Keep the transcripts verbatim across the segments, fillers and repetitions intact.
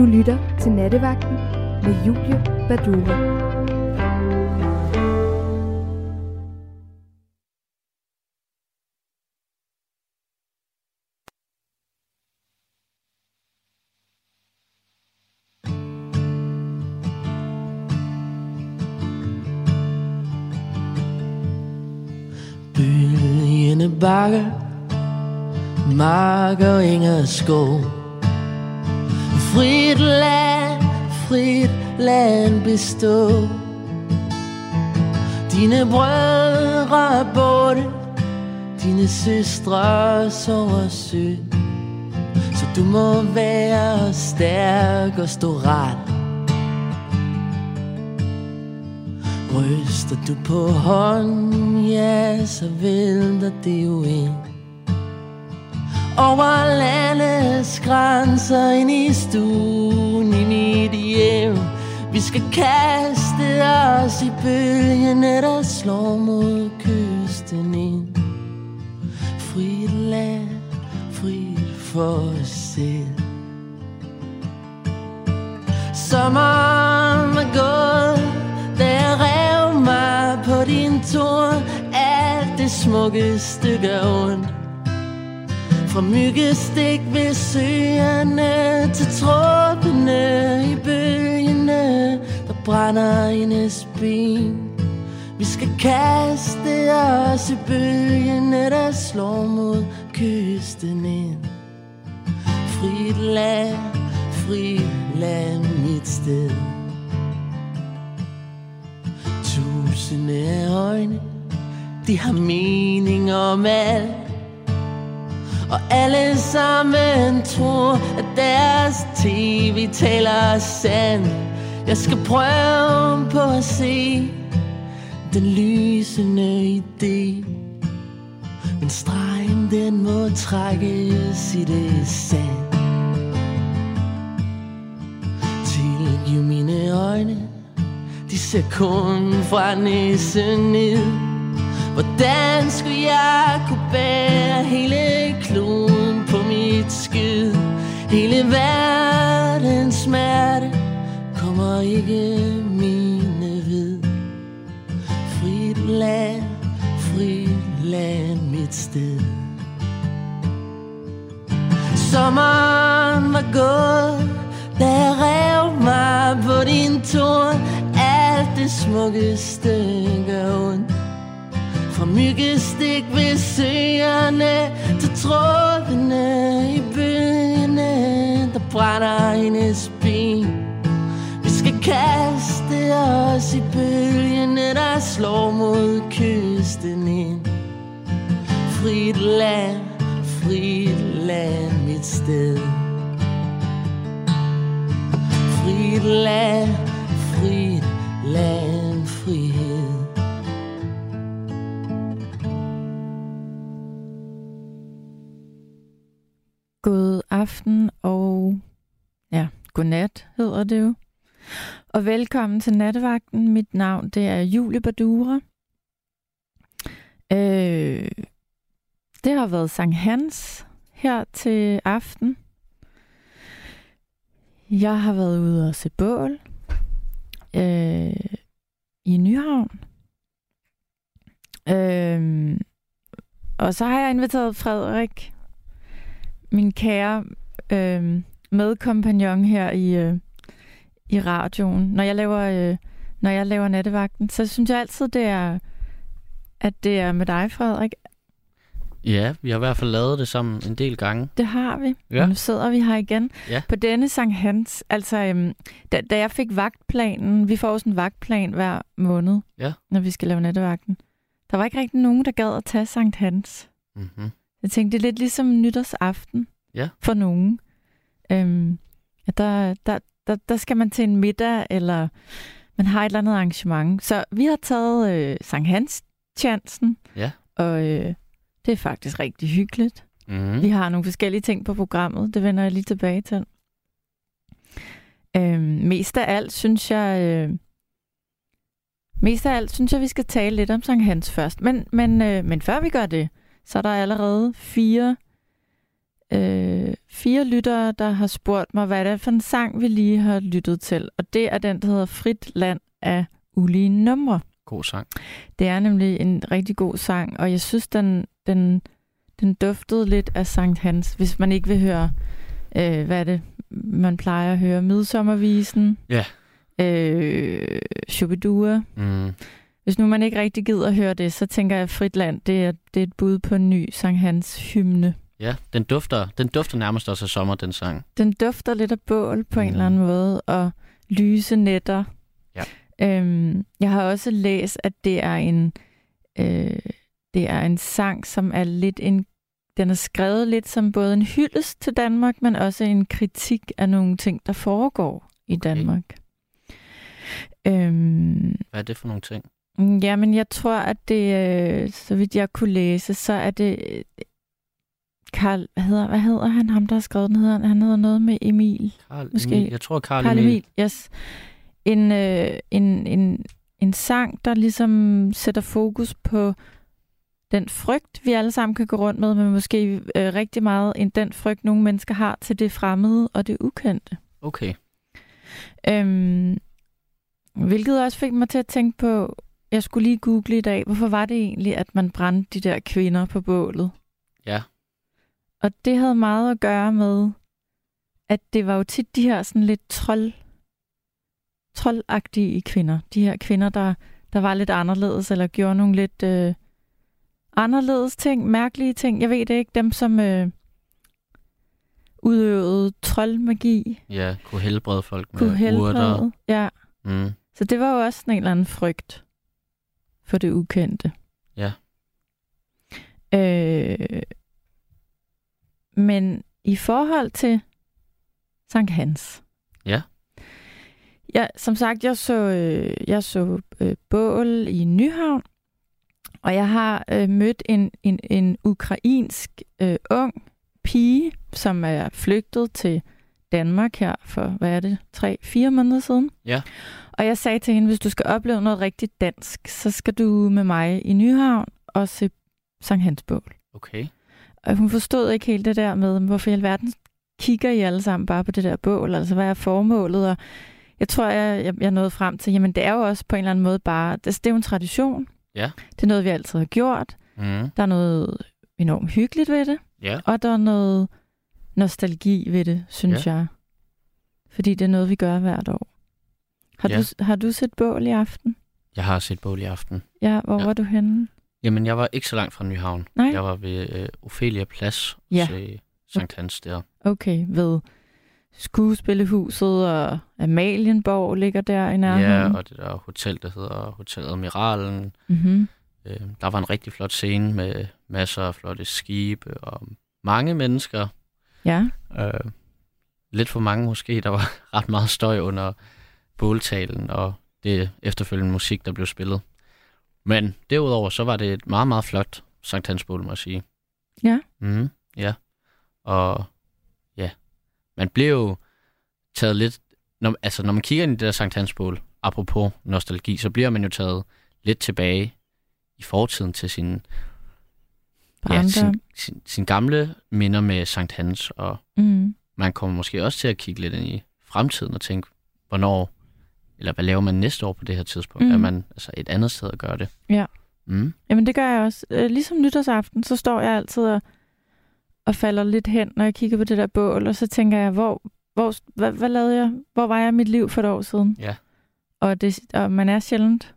Du lytter til Nattevagten med Julie Badura. Bølgende bakker, marker, enger, skov. Frit land, frit land bestå. Dine brødre er borte, dine søstre sover sødt. Så du må være stærk og stå ret. Ryster du på hånden, ja, så vælter det jo ind. Over landets grænser, ind i stuen, i mit hjem. Vi skal kaste os i bølgene, der slår mod kysten ind. Frit land, frit for os selv. Sommeren er gået, da jeg rev mig på din torn. Alt det smukke stykke er ondt. Fra myggestik ved søerne til tråbene i bølgene, der brænder hendes ben. Vi skal kaste os i bølgene, der slår mod kysten ind. Frit land, frit land, mit sted. Tusinde af øjne, de har mening om alt. Og alle sammen tror, at deres tv taler sand. Jeg skal prøve på at se den lysende idé. Men stregen den må trækkes i det sand. Tilgiv mine øjne, de ser kun fra næsen ned. Hvordan skulle jeg kunne bære hele kloden på mit skid? Hele verdens smerte kommer ikke mine ved. Frit land, frit land, mit sted. Sommeren var gået, da jeg rev mig på din torn. Alt det smukkeste gør ondt. Fra myggestik ved søerne til tråbene i bølgene, der brænder hendes ben. Vi skal kaste os i bølgene, der slår mod kysten ind. Frit land, frit land, mit sted. Frit land, frit land, frihed. God aften og ja, godnat hedder det jo. Og velkommen til Nattevagten. Mit navn det er Julie Badura. Øh, det har været Sankt Hans her til aften. Jeg har været ude og se bål øh, i Nyhavn. Øh, og så har jeg inviteret Frederik, min kære øh, medkompagnon her i øh, i radioen. Når jeg laver øh, når jeg laver Nattevagten, så synes jeg altid det er at det er med dig, Frederik. Ja, vi har i hvert fald lavet det sammen en del gange. Det har vi. Ja. Nu sidder vi her igen ja. På denne Sankt Hans. Altså øh, da, da jeg fik vagtplanen, vi får også en vagtplan hver måned, ja. Når vi skal lave Nattevagten. Der var ikke rigtig nogen der gad at tage Sankt Hans. Mhm. Jeg tænkte, det er lidt ligesom nytårsaften ja. For nogen. Øhm, der, der, der, der skal man til en middag, eller man har et eller andet arrangement. Så vi har taget øh, Sankt Hans-chancen, ja. Og øh, det er faktisk rigtig hyggeligt. Mm-hmm. Vi har nogle forskellige ting på programmet, det vender jeg lige tilbage til. Øhm, mest af alt, synes jeg... Øh, mest af alt, synes jeg, vi skal tale lidt om Sankt Hans først. Men, men, øh, men før vi gør det... Så er der allerede fire øh, fire lyttere, der har spurgt mig, hvad det er for en sang, vi lige har lyttet til. Og det er den, der hedder Frit Land af Ulige Numre. God sang. Det er nemlig en rigtig god sang, og jeg synes, den, den, den duftede lidt af Sankt Hans, hvis man ikke vil høre, øh, hvad det man plejer at høre. Midsommervisen, yeah. øh, Shubidua. Mm. Hvis nu man ikke rigtig gider at høre det, så tænker jeg, at Fritland, det er, det er et bud på en ny Sankt Hans hymne. Ja, den dufter, den dufter nærmest også af sommer, den sang. Den dufter lidt af bål på mm. en eller anden måde, og lyse nætter. Ja. Øhm, jeg har også læst, at det er en, øh, det er en sang, som er lidt en, den er skrevet lidt som både en hyldest til Danmark, men også en kritik af nogle ting, der foregår i Danmark. Okay. Øhm, Hvad er det for nogle ting? Jamen, jeg tror, at det, øh, så vidt jeg kunne læse, så er det øh, Carl, hvad hedder, hvad hedder han, ham der har skrevet den, hedder, han hedder noget med Emil. Carl måske. Emil. Jeg tror, Carl, Carl Emil. Emil. Yes. En, øh, en, en, en sang, der ligesom sætter fokus på den frygt, vi alle sammen kan gå rundt med, men måske øh, rigtig meget end den frygt, nogle mennesker har til det fremmede og det ukendte. Okay. Øhm, hvilket også fik mig til at tænke på, jeg skulle lige google i dag, hvorfor var det egentlig, at man brændte de der kvinder på bålet? Ja. Og det havde meget at gøre med, at det var jo tit de her sådan lidt trold, troldagtige kvinder. De her kvinder, der, der var lidt anderledes, eller gjorde nogle lidt øh, anderledes ting, mærkelige ting. Jeg ved det ikke, dem som øh, udøvede troldmagi. Ja, kunne helbrede folk med kunne helbrede, urter. Ja. Mm. Så det var jo også en eller anden frygt for det ukendte. Ja. Øh, men i forhold til Sankt Hans. Ja. Ja, som sagt, jeg så, øh, jeg så øh, bål i Nyhavn, og jeg har øh, mødt en, en, en ukrainsk øh, ung pige, som er flygtet til Danmark her for, hvad er det, tre, fire måneder siden. Ja. Og jeg sagde til hende, hvis du skal opleve noget rigtigt dansk, så skal du med mig i Nyhavn og se Sankt Hans bål. Okay. Og hun forstod ikke helt det der med, hvorfor i alverden kigger I alle sammen bare på det der bål, altså hvad er formålet, og jeg tror, jeg, jeg, jeg nåede frem til, jamen det er jo også på en eller anden måde bare, det, det er jo en tradition. Ja. Det er noget, vi altid har gjort. Mm. Der er noget enormt hyggeligt ved det. Ja. Og der er noget nostalgi ved det, synes ja. jeg. Fordi det er noget, vi gør hvert år. Har, ja. du, har du set bål i aften? Jeg har set bål i aften. Ja, hvor ja. var du henne? Jamen, jeg var ikke så langt fra Nyhavn. Nej. Jeg var ved øh, Ophelia Plads ja. til Sankt Hans der. Okay, ved Skuespillehuset og Amalienborg ligger der i nærheden. Ja, og det der hotel, der hedder Hotel Admiralen. Mm-hmm. Øh, der var en rigtig flot scene med masser af flotte skibe og mange mennesker. Ja. Øh, lidt for mange måske. Der var ret meget støj under båltalen og det efterfølgende musik, der blev spillet. Men derudover, så var det et meget, meget flot Sankt Hansbål, må jeg sige. Ja. Mm, ja. Og man bliver jo taget lidt... Når, altså, når man kigger ind i det der Sankt Hansbål, apropos nostalgi, så bliver man jo taget lidt tilbage i fortiden til sin, ja, sin, sin, sin gamle minder med Sankt Hans. Og mm. man kommer måske også til at kigge lidt ind i fremtiden og tænke, hvornår... Eller hvad laver man næste år på det her tidspunkt? Mm. Er man altså et andet sted at gøre det? Ja. Mm. Jamen, det gør jeg også. Ligesom nytårsaften, så står jeg altid og... og falder lidt hen, når jeg kigger på det der bål, og så tænker jeg, hvor, hvor, hvad, hvad lavede jeg? Hvor var jeg mit liv for et år siden? Ja. Og, det, og man er sjældent.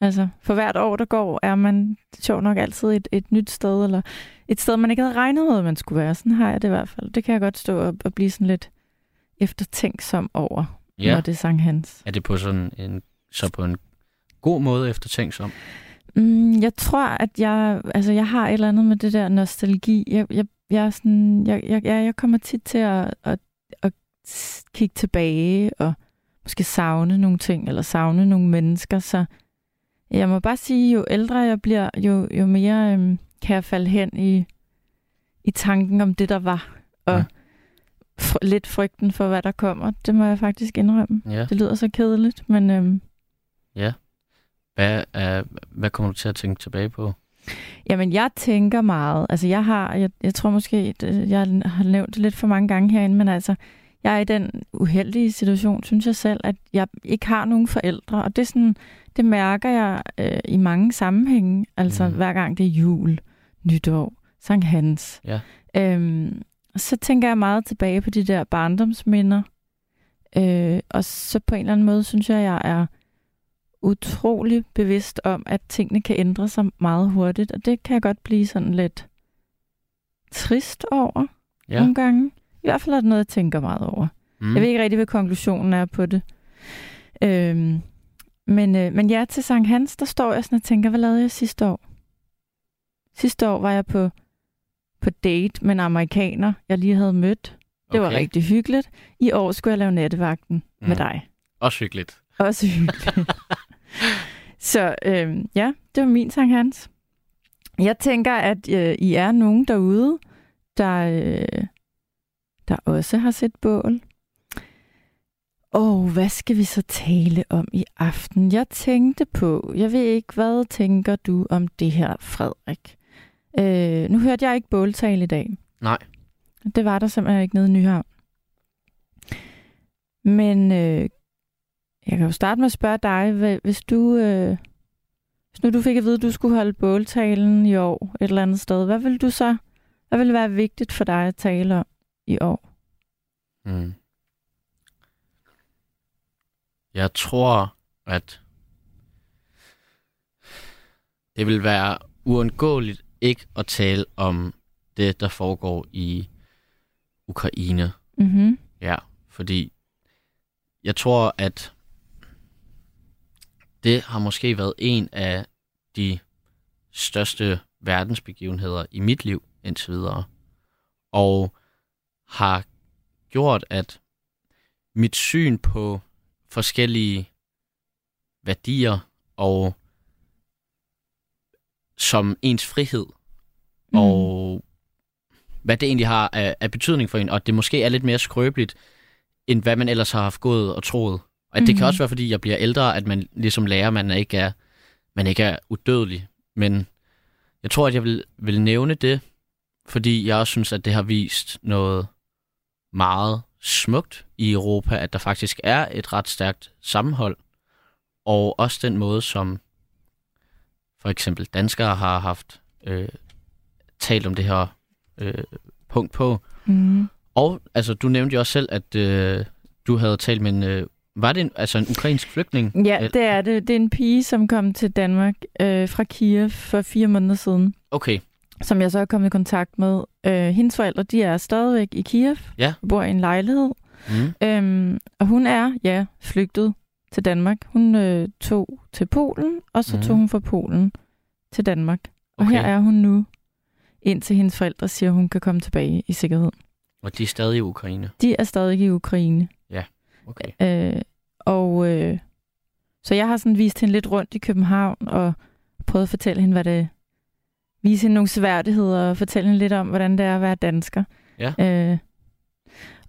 Altså, for hvert år, der går, er man sjovt nok altid et, et nyt sted, eller et sted, man ikke havde regnet med, man skulle være. Sådan har jeg det i hvert fald. Det kan jeg godt stå og, og blive sådan lidt eftertænksom over, ja. når det er Sankt Hans. Er det på sådan en, så på en god måde eftertænksom? Jeg tror, at jeg, altså jeg har et eller andet med det der nostalgi. Jeg, jeg, jeg, er sådan, jeg, jeg, jeg kommer tit til at, at, at kigge tilbage og måske savne nogle ting, eller savne nogle mennesker. Så jeg må bare sige, jo ældre jeg bliver, jo, jo mere øhm, kan jeg falde hen i, i tanken om det, der var. Og ja. fr- lidt frygten for, hvad der kommer. Det må jeg faktisk indrømme. Ja. Det lyder så kedeligt, men... Øhm, ja. Hvad, er, hvad kommer du til at tænke tilbage på? Jamen, jeg tænker meget. Altså, jeg har, jeg, jeg tror måske, jeg har nævnt det lidt for mange gange herinde, men altså, jeg er i den uheldige situation, synes jeg selv, at jeg ikke har nogen forældre, og det er sådan, det mærker jeg øh, i mange sammenhænge. Altså, mm. hver gang det er jul, nytår, Sankt Hans. Ja. Øhm, så tænker jeg meget tilbage på de der barndomsminder, øh, og så på en eller anden måde, synes jeg, jeg er utrolig bevidst om, at tingene kan ændre sig meget hurtigt, og det kan jeg godt blive sådan lidt trist over ja. nogle gange. I hvert fald er det noget, jeg tænker meget over. Mm. Jeg ved ikke rigtig, hvad konklusionen er på det. Øhm, men, øh, men ja, til Sankt Hans, der står jeg sådan og tænker, hvad lavede jeg sidste år? Sidste år var jeg på, på date med en amerikaner, jeg lige havde mødt. Det okay. var rigtig hyggeligt. I år skulle jeg lave nattevagten mm. med dig. Også hyggeligt. Også hyggeligt. Så øh, ja, det var min Sankt Hans. Jeg tænker, at øh, I er nogen derude, der, øh, der også har set bål. Og hvad skal vi så tale om i aften? Jeg tænkte på, jeg ved ikke, hvad tænker du om det her, Frederik? Øh, nu hørte jeg ikke båltale i dag. Nej. Det var der simpelthen ikke nede i Nyhavn. Men øh, jeg kan jo starte med at spørge dig, hvis du øh, hvis nu du fik at vide, at du skulle holde båltalen i år et eller andet sted, hvad ville du så, hvad ville være vigtigt for dig at tale om i år? Mm. Jeg tror, at det vil være uundgåeligt ikke at tale om det, der foregår i Ukraine. Mm-hmm. Ja, fordi jeg tror, at det har måske været en af de største verdensbegivenheder i mit liv indtil videre, og har gjort, at mit syn på forskellige værdier og som ens frihed, mm. og hvad det egentlig har af, af betydning for en, og det måske er lidt mere skrøbeligt, end hvad man ellers har haft gået og troet. Og det mm. kan også være, fordi jeg bliver ældre, at man ligesom lærer, at man ikke er, man ikke er udødelig. Men jeg tror, at jeg vil, vil nævne det, fordi jeg også synes, at det har vist noget meget smukt i Europa, at der faktisk er et ret stærkt sammenhold. Og også den måde, som for eksempel danskere har haft øh, talt om det her øh, punkt på. Mm. Og altså, du nævnte jo også selv, at øh, du havde talt med en øh, var det en, altså en ukrainsk flygtning? Ja, det er det. Det er en pige, som kom til Danmark øh, fra Kiev for fire måneder siden. Okay. Som jeg så er kommet i kontakt med. Øh, hendes forældre, de er stadigvæk i Kiev. Ja. Bor i en lejlighed. Mm. Øhm, og hun er, ja, flygtet til Danmark. Hun øh, tog til Polen, og så mm. tog hun fra Polen til Danmark. Og okay. her er hun nu, indtil hendes forældre siger, hun kan komme tilbage i sikkerhed. Og de er stadig i Ukraine? De er stadig i Ukraine. Okay. Øh, og øh, så jeg har sådan vist hende lidt rundt i København og prøvet at fortælle hende, hvad det vise hende nogle sværdigheder og fortælle hende lidt om, hvordan det er at være dansker. Ja. Øh,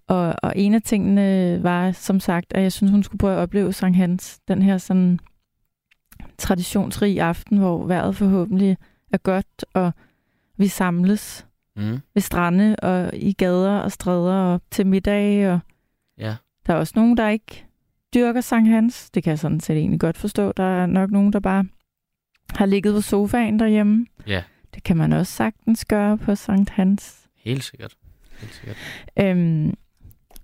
og, og en af tingene var, som sagt, at jeg synes, hun skulle prøve at opleve Sankt Hans, den her sådan traditionsrige aften, hvor vejret forhåbentlig er godt, og vi samles mm. ved strande og i gader og stræder og til middag og ja. Der er også nogen, der ikke dyrker Sankt Hans. Det kan jeg sådan set egentlig godt forstå. Der er nok nogen, der bare har ligget på sofaen derhjemme. Ja. Det kan man også sagtens gøre på Sankt Hans. Helt sikkert. Helt sikkert. Øhm,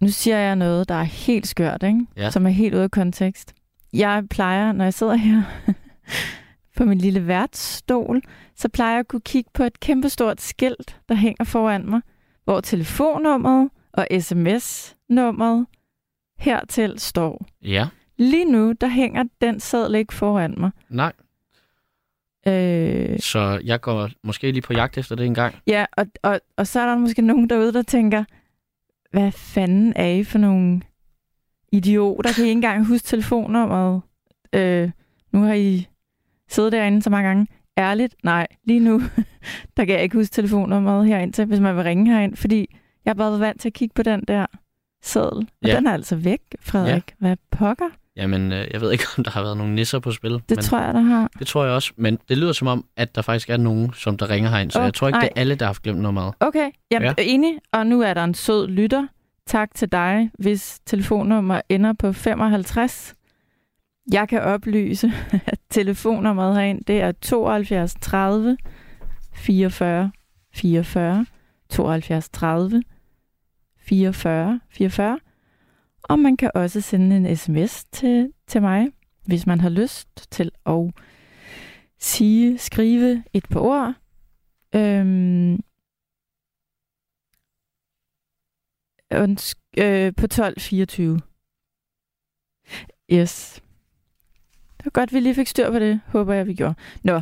nu siger jeg noget, der er helt skørt, ikke? Ja. Som er helt ude af kontekst. Jeg plejer, når jeg sidder her på min lille værtsstol, så plejer jeg at kunne kigge på et kæmpestort skilt, der hænger foran mig, hvor telefonnummeret og sms-nummeret hertil står. Ja. Lige nu, der hænger den seddel ikke foran mig. Nej. Øh... Så jeg går måske lige på jagt efter det en gang. Ja, og, og, og så er der måske nogen derude, der tænker, hvad fanden er I for nogle idioter? Kan I ikke engang huske telefonnummeret? Øh, nu har I siddet derinde så mange gange. Ærligt? Nej, lige nu, der kan jeg ikke huske telefonnummeret herind til, hvis man vil ringe herind, fordi jeg har bare været vant til at kigge på den der seddel. Og ja. Den er altså væk, Frederik. Ja. Hvad pokker? Jamen, jeg ved ikke, om der har været nogle nisser på spil. Det men tror jeg, der har. Det tror jeg også, men det lyder som om, at der faktisk er nogen, som der ringer herind, så oh, jeg tror ikke, nej. Det er alle, der har haft glemt nummeret. Okay, jamen ja. Enig, og nu er der en sød lytter. Tak til dig, hvis telefonnummer ender på femoghalvtreds. Jeg kan oplyse, at telefonnummeret herind, det er tooghalvfjerds tredive fireogfyrre fireogfyrre, tooghalvfjerds tredive fireogfyrre fireogfyrre. Og man kan også sende en sms til, til mig, hvis man har lyst til at sige, skrive et par ord. Øhm, undsk- øh, på tolv fireogtyve. Yes. Det var godt, vi lige fik styr på det. Håber jeg, vi gjorde. Nå,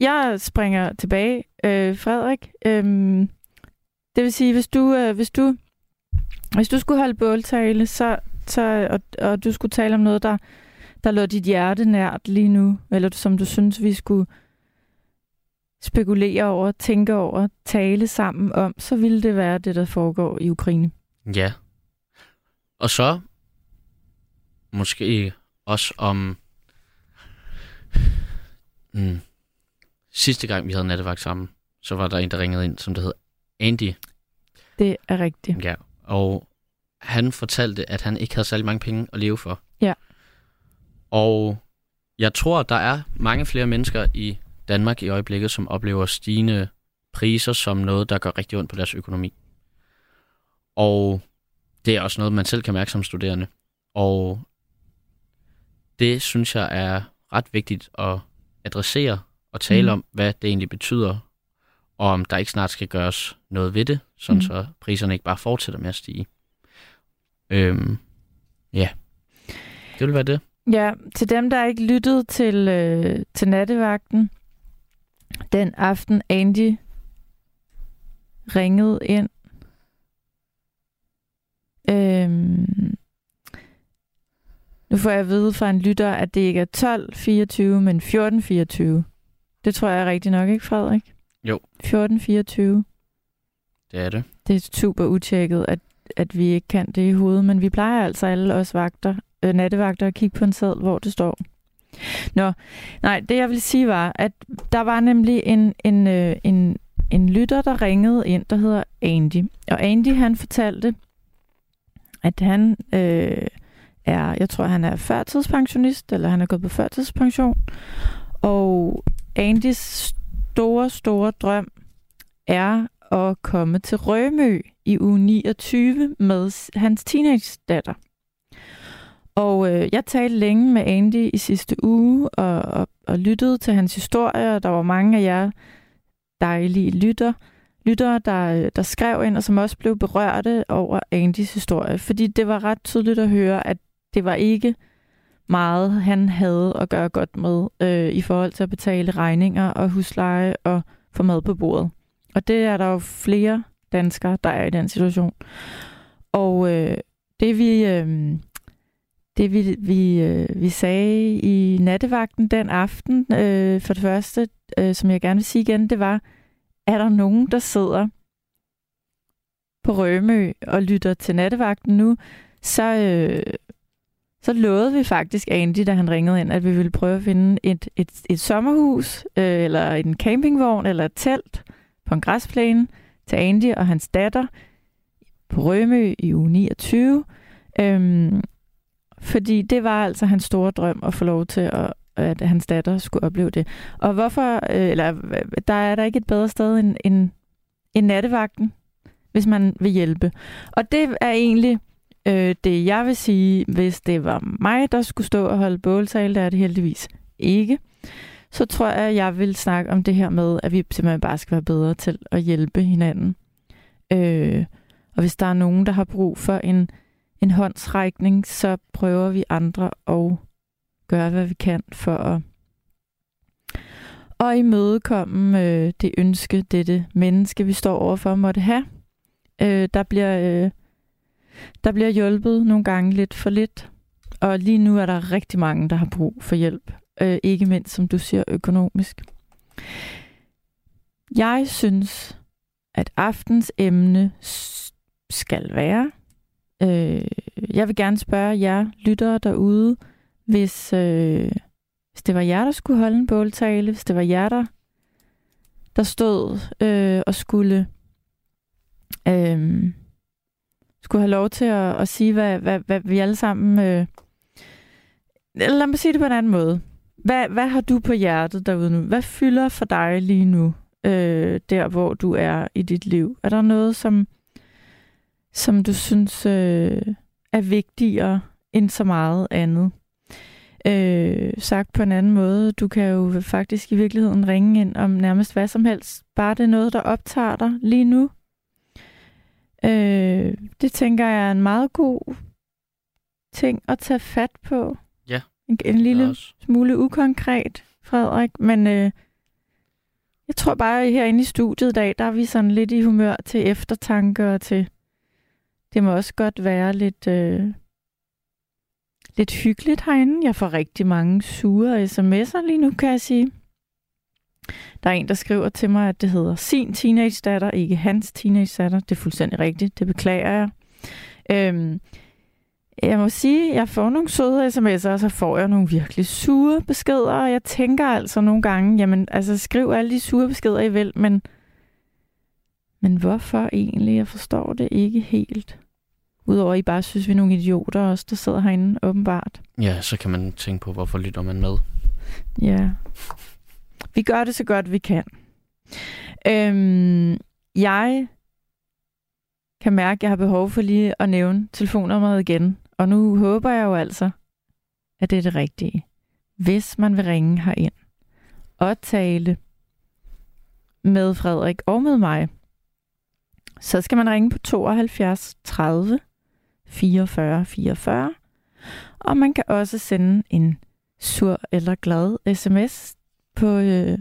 jeg springer tilbage, øh, Frederik. Øhm, det vil sige, hvis du... Øh, hvis du Hvis du skulle holde båltale, så, så, og, og du skulle tale om noget, der, der lå dit hjerte nært lige nu, eller som du synes, vi skulle spekulere over, tænke over, tale sammen om, så ville det være det, der foregår i Ukraine. Ja. Og så måske også om mm. sidste gang, vi havde nattevagt sammen, så var der en, der ringede ind, som det hed Andy. Det er rigtigt. Ja. Og han fortalte, at han ikke havde særlig mange penge at leve for. Ja. Og jeg tror, der er mange flere mennesker i Danmark i øjeblikket, som oplever stigende priser som noget, der gør rigtig ondt på deres økonomi. Og det er også noget, man selv kan mærke som studerende. Og det synes jeg er ret vigtigt at adressere og tale mm. om, hvad det egentlig betyder, og om der ikke snart skal gøres noget ved det, sådan mm. så priserne ikke bare fortsætter med at stige. Øhm, ja, det vil være det. Ja, til dem, der ikke lyttede til, øh, til nattevagten, den aften Andy ringede ind, øhm, nu får jeg at vide fra en lytter, at det ikke er tolv fireogtyve, men fjorten fireogtyve. Det tror jeg er rigtigt nok, ikke Frederik? Jo. fjorten fireogtyve. Det er det. Det er super utjekket, at, at vi ikke kan det i hovedet, men vi plejer altså alle os vagter, øh, nattevagter at kigge på en seddel, hvor det står. Nå, nej, det jeg ville sige var, at der var nemlig en, en, øh, en, en lytter, der ringede ind, der hedder Andy. Og Andy, han fortalte, at han øh, er, jeg tror, han er førtidspensionist, eller han er gået på førtidspension, og Andys store, store drøm er at komme til Rømø i uge niogtyve med hans teenage-datter. Og øh, jeg talte længe med Andy i sidste uge og, og, og lyttede til hans historie, og der var mange af jer dejlige lytter, lyttere, der, der skrev ind, og som også blev berørte over Andys historie, fordi det var ret tydeligt at høre, at det var ikke meget, han havde at gøre godt med øh, i forhold til at betale regninger og husleje og få mad på bordet. Og det er der jo flere danskere, der er i den situation. Og øh, det vi, øh, det vi, vi, øh, vi sagde i nattevagten den aften, øh, for det første, øh, som jeg gerne vil sige igen, det var, er der nogen, der sidder på Rømø og lytter til nattevagten nu, så... Øh, Så lovede vi faktisk Andy, da han ringede ind, at vi ville prøve at finde et, et, et sommerhus, øh, eller en campingvogn, eller et telt på en græsplæne til Andy og hans datter på Rømø i uge niogtyve. Øhm, fordi det var altså hans store drøm at få lov til, at, at hans datter skulle opleve det. Og hvorfor, øh, eller der er der ikke et bedre sted end, end, end nattevagten, hvis man vil hjælpe. Og det er egentlig... Det jeg vil sige, hvis det var mig, der skulle stå og holde båltale, der er det heldigvis ikke, så tror jeg, at jeg vil snakke om det her med, at vi simpelthen bare skal være bedre til at hjælpe hinanden. Øh, og hvis der er nogen, der har brug for en, en håndsrækning, så prøver vi andre at gøre, hvad vi kan for at, at imødekomme øh, det ønske, dette menneske, vi står overfor, måtte have. Øh, der bliver... Øh, Der bliver hjulpet nogle gange lidt for lidt, og lige nu er der rigtig mange, der har brug for hjælp. Øh, ikke mindst, som du siger, økonomisk. Jeg synes, at aftens emne skal være, Øh, jeg vil gerne spørge jer lyttere derude, hvis, øh, hvis det var jer, der skulle holde en båltale, hvis det var jer, der, der stod øh, og skulle, øh, skulle have lov til at, at sige, hvad, hvad, hvad vi alle sammen... Øh, lad mig sige det på en anden måde. Hvad, hvad har du på hjertet derude nu? Hvad fylder for dig lige nu, øh, der hvor du er i dit liv? Er der noget, som, som du synes øh, er vigtigere end så meget andet? Øh, sagt på en anden måde, du kan jo faktisk i virkeligheden ringe ind om nærmest hvad som helst. Bare det er noget, der optager dig lige nu. Øh, det tænker jeg er en meget god ting at tage fat på. En lille smule ukonkret, Frederik, men øh, jeg tror bare, at herinde i studiet i dag, der er vi sådan lidt i humør til eftertanke og til, det må også godt være lidt, øh, lidt hyggeligt herinde. Jeg får rigtig mange sure sms'er lige nu, kan jeg sige. Der er en, der skriver til mig, at det hedder sin teenage-datter, ikke hans teenage-datter. Det er fuldstændig rigtigt, det beklager jeg. Øhm, Jeg må sige, at jeg får nogle søde sms'er, og så får jeg nogle virkelig sure beskeder, og jeg tænker altså nogle gange, jamen, altså skriv alle de sure beskeder, I vil, men, men hvorfor egentlig? Jeg forstår det ikke helt. Udover, I bare synes, vi er nogle idioter også, der sidder herinde, åbenbart. Ja, så kan man tænke på, hvorfor lytter man med? Ja. Vi gør det så godt, vi kan. Øhm, jeg... kan mærke, at jeg har behov for lige at nævne telefonnummeret igen. Og nu håber jeg jo altså, at det er det rigtige. Hvis man vil ringe herind og tale med Frederik og med mig, så skal man ringe på tooghalvfjerds tredive fireogfyrre fireogfyrre. Og man kan også sende en sur eller glad sms på, øh,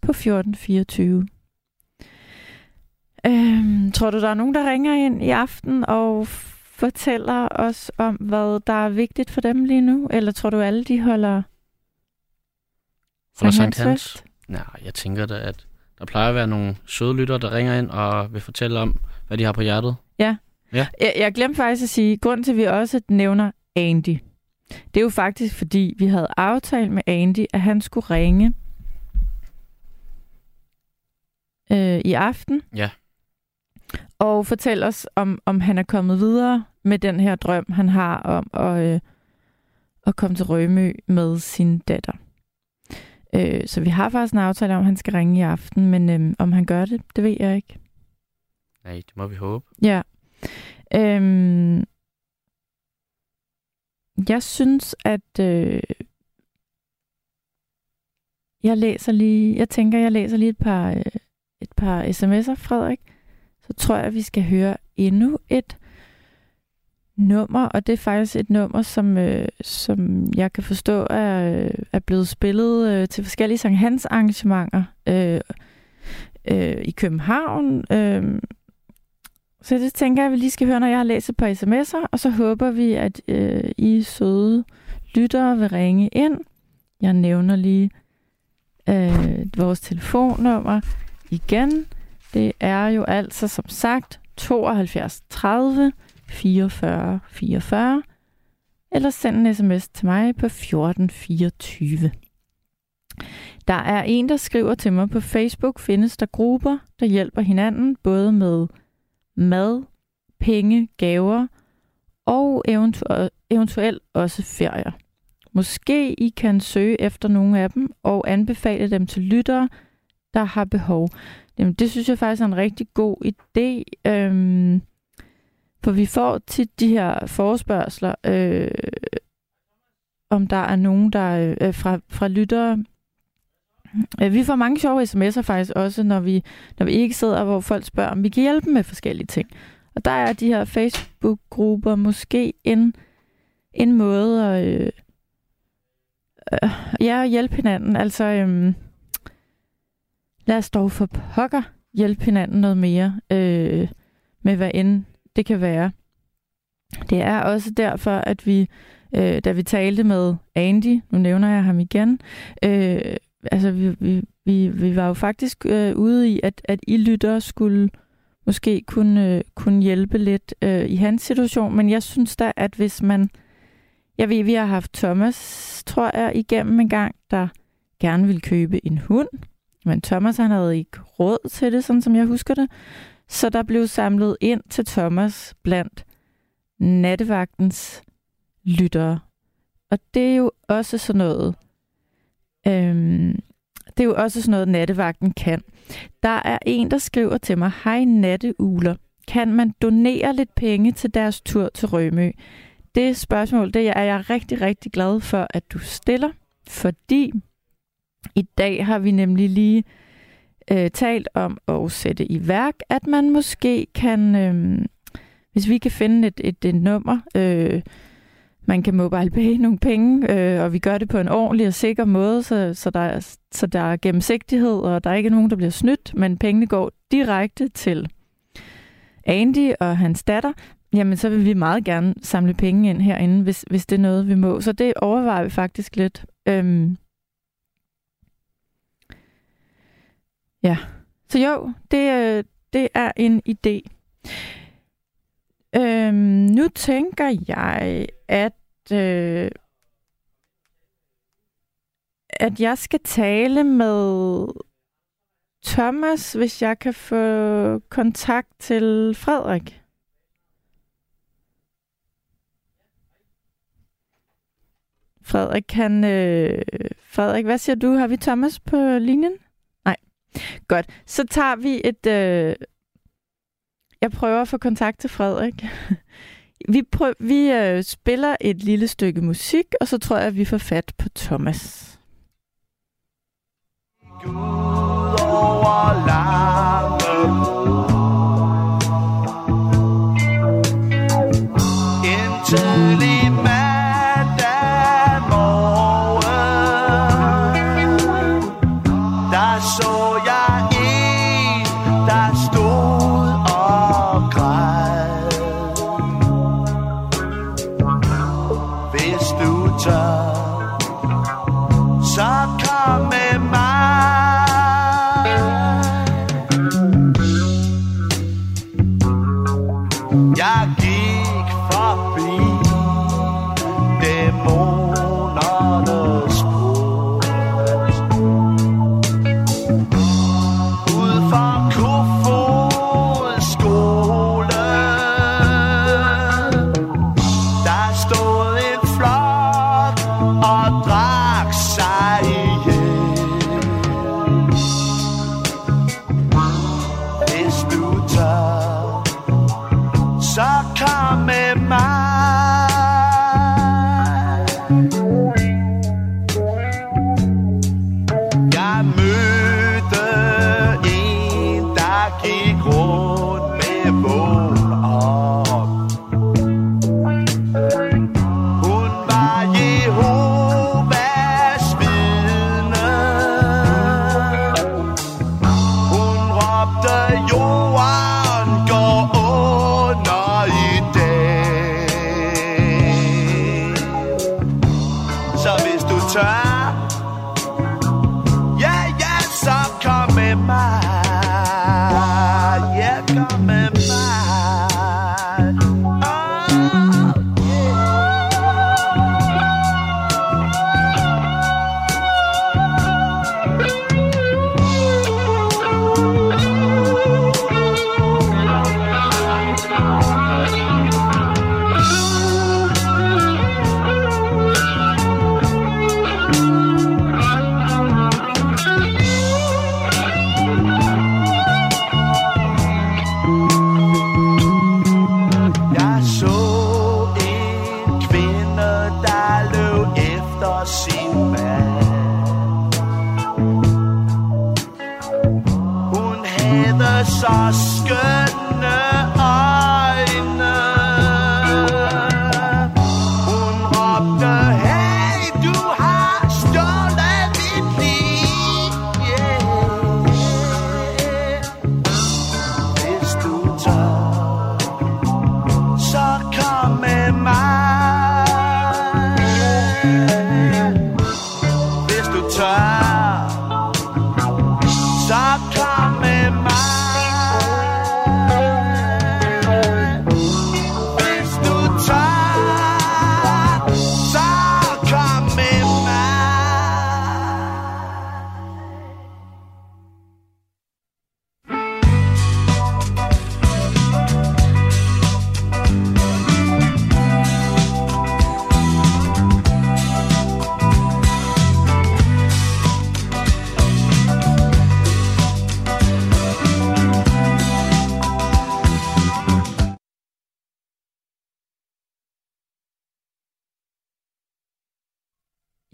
på fjorten fireogtyve. Øhm, tror du, der er nogen, der ringer ind i aften og fortæller os om, hvad der er vigtigt for dem lige nu? Eller tror du, alle de holder Sankt Hans Fest? Nej, jeg tænker da, at der plejer at være nogle søde lyttere, der ringer ind og vil fortælle om, hvad de har på hjertet. Ja. ja. Jeg, jeg glemte faktisk at sige, grund til, at vi også nævner Andy, det er jo faktisk, fordi vi havde aftalt med Andy, at han skulle ringe øh, i aften. Ja. Og fortæl os, om, om han er kommet videre med den her drøm, han har om at, øh, at komme til Rømø med sin datter. Øh, så vi har faktisk en aftale om, at han skal ringe i aften, men øh, om han gør det, det ved jeg ikke. Nej, det må vi håbe. Ja. Øh, jeg synes, at øh, jeg læser lige, jeg tænker, jeg læser lige et par, øh, et par sms'er, Frederik. Så tror jeg, at vi skal høre endnu et nummer, og det er faktisk et nummer, som, øh, som jeg kan forstå er, er blevet spillet øh, til forskellige Sankt Hans arrangementer øh, øh, i København. Øh. Så det tænker jeg, at vi lige skal høre, når jeg har læst et par sms'er, og så håber vi, at øh, I søde lyttere vil ringe ind. Jeg nævner lige øh, vores telefonnummer igen. Det er jo altså, som sagt, tooghalvfjerds tredive fireogfyrre fireogfyrre, eller send en sms til mig på fjorten fireogtyve. Der er en, der skriver til mig på Facebook, findes der grupper, der hjælper hinanden, både med mad, penge, gaver og eventu- eventuelt også ferier. Måske I kan søge efter nogle af dem og anbefale dem til lyttere, der har behov. Jamen, det synes jeg faktisk er en rigtig god idé, øhm, for vi får tit de her forespørgsler, øh, om der er nogen, der øh, fra, fra lyttere. Øh, vi får mange sjove sms'er faktisk også, når vi, når vi ikke sidder, hvor folk spørger, om vi kan hjælpe med forskellige ting. Og der er de her Facebook-grupper måske en, en måde at øh, øh, ja, hjælpe hinanden. Altså... Øh, Lad os dog for pokker hjælpe hinanden noget mere øh, med, hvad end det kan være. Det er også derfor, at vi, øh, da vi talte med Andy, nu nævner jeg ham igen, øh, altså vi, vi, vi, vi var jo faktisk øh, ude i, at, at I lyttere skulle måske kunne, øh, kunne hjælpe lidt øh, i hans situation. Men jeg synes da, at hvis man... Jeg ved, vi har haft Thomas, tror jeg, igennem en gang, der gerne ville købe en hund. Men Thomas, han havde ikke råd til det, sådan som jeg husker det. Så der blev samlet ind til Thomas blandt nattevagtens lyttere. Og det er jo også sådan noget... Øhm, det er jo også sådan noget, nattevagten kan. Der er en, der skriver til mig: hej natteuler, kan man donere lidt penge til deres tur til Rømø? Det spørgsmål, det er jeg rigtig, rigtig glad for, at du stiller, fordi i dag har vi nemlig lige øh, talt om at sætte i værk, at man måske kan, øh, hvis vi kan finde et, et, et nummer, øh, man kan mobile-pay nogle penge, øh, og vi gør det på en ordentlig og sikker måde, så, så, der er, så der er gennemsigtighed, og der er ikke nogen, der bliver snydt, men pengene går direkte til Andy og hans datter. Jamen, så vil vi meget gerne samle penge ind herinde, hvis, hvis det er noget, vi må. Så det overvejer vi faktisk lidt. Øhm. Ja. Så jo, det, det er en idé. Øhm, nu tænker jeg, at, øh, at jeg skal tale med Thomas, hvis jeg kan få kontakt til Frederik. Frederik, kan, øh, Frederik, hvad siger du? Har vi Thomas på linjen? Nej. Godt. Så tager vi et... Øh, jeg prøver at få kontakt til Frederik. Vi, prøv, vi øh, spiller et lille stykke musik, og så tror jeg, at vi får fat på Thomas. Gud over landet, en tidlig mand. Stop coming by.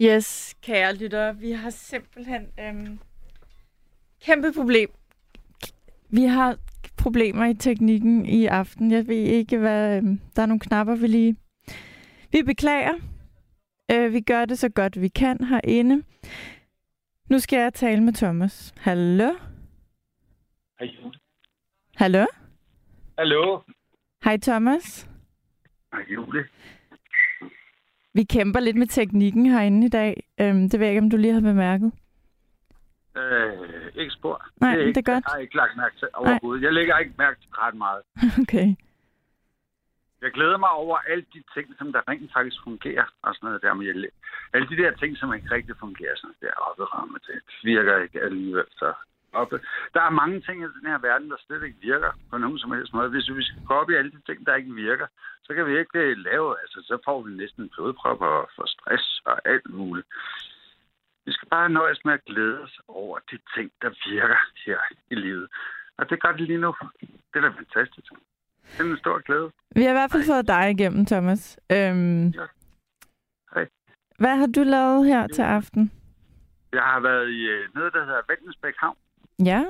Yes, kære lyttere, vi har simpelthen øhm, kæmpe problem. Vi har problemer i teknikken i aften. Jeg ved ikke, hvad... Øhm, der er nogle knapper, vi lige... Vi beklager. Øh, vi gør det så godt, vi kan herinde. Nu skal jeg tale med Thomas. Hallo? Hej. Hallo? Hallo. Hej, Thomas. Hej, Julie. Vi kæmper lidt med teknikken herinde i dag. Øhm, det ved jeg ikke, om du lige har bemærket. Øh, ikke spor. Nej, det er, ikke, det er godt. Jeg har ikke lagt mærke til overhovedet. Nej. Jeg lægger ikke mærke til ret meget. Okay. Jeg glæder mig over alle de ting, som der rent faktisk fungerer. Og sådan noget der. Men jeg, alle de der ting, som ikke rigtig fungerer, sådan der oppe rammer til. Det virker ikke alligevel så oppe. Der er mange ting i den her verden, der slet ikke virker på nogen som helst måde. Hvis vi skal gå op i alle de ting, der ikke virker, så kan vi ikke lave, altså så får vi næsten en blodprop og for stress og alt muligt. Vi skal bare nøjes med at glæde os over de ting, der virker her i livet. Og det gør det lige nu. Det er fantastisk. Det er en stor glæde. Vi har i hvert fald fået dig igennem, Thomas. Øhm, ja. Hej. Hvad har du lavet her til aften? Jeg har været i noget, der hedder Vældensbæk Havn. Ja.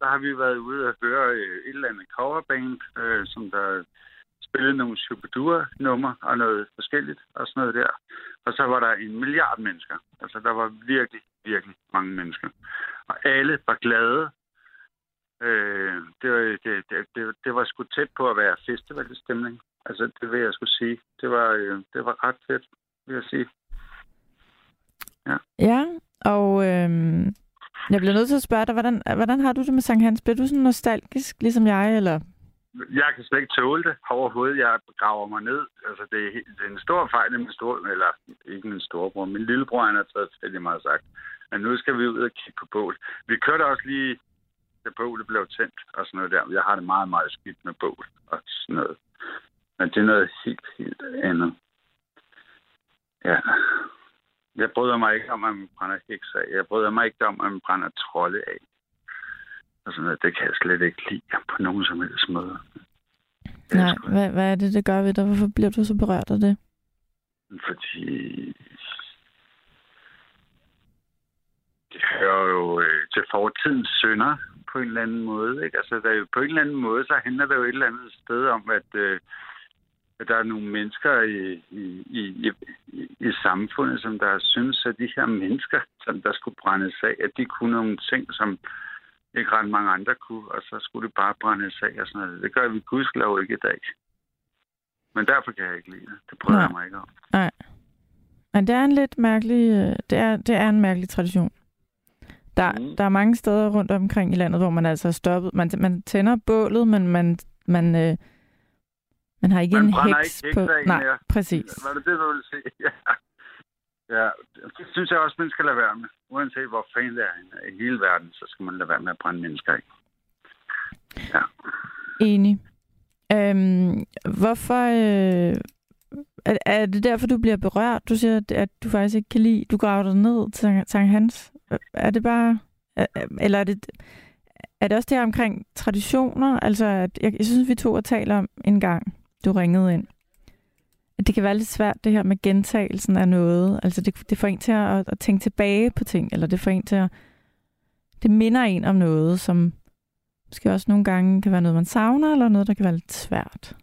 Der har vi været ude og høre et eller andet coverband, øh, som der spillede nogle Shubidua numre og noget forskelligt og sådan noget der. Og så var der en milliard mennesker. Altså, der var virkelig, virkelig mange mennesker. Og alle var glade. Øh, det, var, det, det, det, det var sgu tæt på at være festivalstemning. Altså, det vil jeg sgu sige. Det var, øh, det var ret fedt, vil jeg sige. Ja. Ja, og... Øh... Jeg bliver nødt til at spørge dig, hvordan, hvordan har du det med Sankt Hans? Bliver du sådan nostalgisk, ligesom jeg, eller? Jeg kan slet ikke tåle det overhovedet. Jeg graver mig ned. Altså, det er, det er en stor fejl, min stor, eller ikke min storebror. Min lillebror, han har taget fældig meget sagt. Men nu skal vi ud og kigge på bål. Vi kørte også lige, da bålet blev tændt og sådan noget der. Jeg har det meget, meget skidt med bål og sådan noget. Men det er noget helt, helt andet. Ja... Jeg bryder mig ikke om, at man brænder hekser af. Jeg bryder mig ikke om, at man brænder trolde af. Og sådan noget. Det kan jeg slet ikke lide på nogen som helst måde. Nej, hvad, hvad er det, det gør ved dig? Hvorfor bliver du så berørt af det? Fordi... det hører jo øh, til fortidens synder på en eller anden måde. Ikke? Altså, der er jo, på en eller anden måde, så handler der jo et eller andet sted om, at... Øh, der er nogle mennesker i, i, i, i, i samfundet, som der synes, at de her mennesker, som der skulle brændes af, at de kunne nogle ting, som ikke ret mange andre kunne, og så skulle det bare brændes af og sådan noget. Det gør vi gudskelov ikke i dag. Men derfor kan jeg ikke lide det. Det prøver jeg mig ikke om. Nej. Men det er en lidt mærkelig, det er, det er en mærkelig tradition. Der, mm. der er mange steder rundt omkring i landet, hvor man altså er stoppet. Man, man tænder bålet, men man... man øh, Man har ikke man en heks ikke på... Nej, mere. Præcis. Var det det, du ville sige? Ja. Ja, det synes jeg også, man skal lade være med. Uanset hvor fanden det er i hele verden, så skal man lade være med at brænde mennesker af. Ja. Enig. Øhm, hvorfor... Øh, er, er det derfor, du bliver berørt? Du siger, at du faktisk ikke kan lide... Du graver dig ned til Sankt Hans. Er det bare... Er, eller er det... Er det også det her omkring traditioner? Altså, at jeg, jeg synes, vi to at tale om en gang... du ringede ind. Det kan være lidt svært, det her med gentagelsen af noget. Altså, det, det får en til at, at tænke tilbage på ting, eller det får en til at... Det minder en om noget, som måske også nogle gange kan være noget, man savner, eller noget, der kan være lidt svært.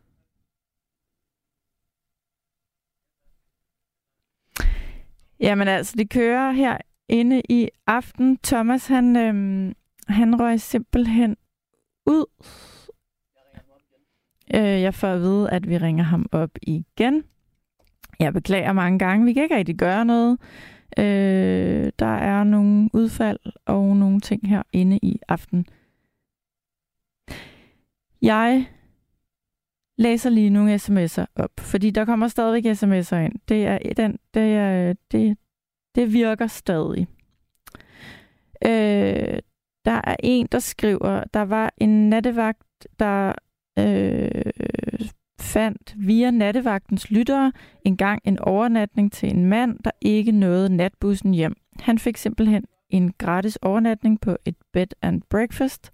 Jamen altså, det kører her inde i aften. Thomas, han, øhm, han røg simpelthen ud... Jeg får at vide, at vi ringer ham op igen. Jeg beklager mange gange. Vi kan ikke rigtig gøre noget. Øh, der er nogle udfald og nogle ting her inde i aften. Jeg læser lige nogle sms'er op, fordi der kommer stadig sms'er ind. Det, er, den, det, er, det, det virker stadig. Øh, der er en, der skriver, der var en nattevagt, der... Øh, fandt via nattevagtens lyttere engang en overnatning til en mand, der ikke nåede natbussen hjem. Han fik simpelthen en gratis overnatning på et bed and breakfast.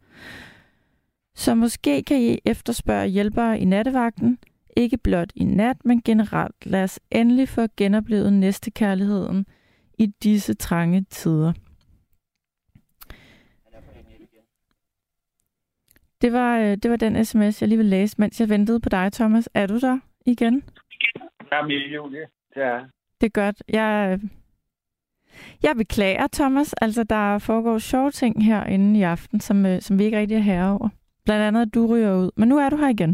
Så måske kan I efterspørge hjælpere i nattevagten, ikke blot i nat, men generelt. Lad os endelig få genoplevet næstekærligheden i disse trange tider. Det var, det var den sms, jeg lige ville læse, mens jeg ventede på dig, Thomas. Er du der igen? Jamen, Julie. Ja. Det er godt. Jeg, jeg beklager, Thomas. Altså, der foregår sjove ting herinde i aften, som, som vi ikke rigtig er herre over. Blandt andet, at du ryger ud. Men nu er du her igen.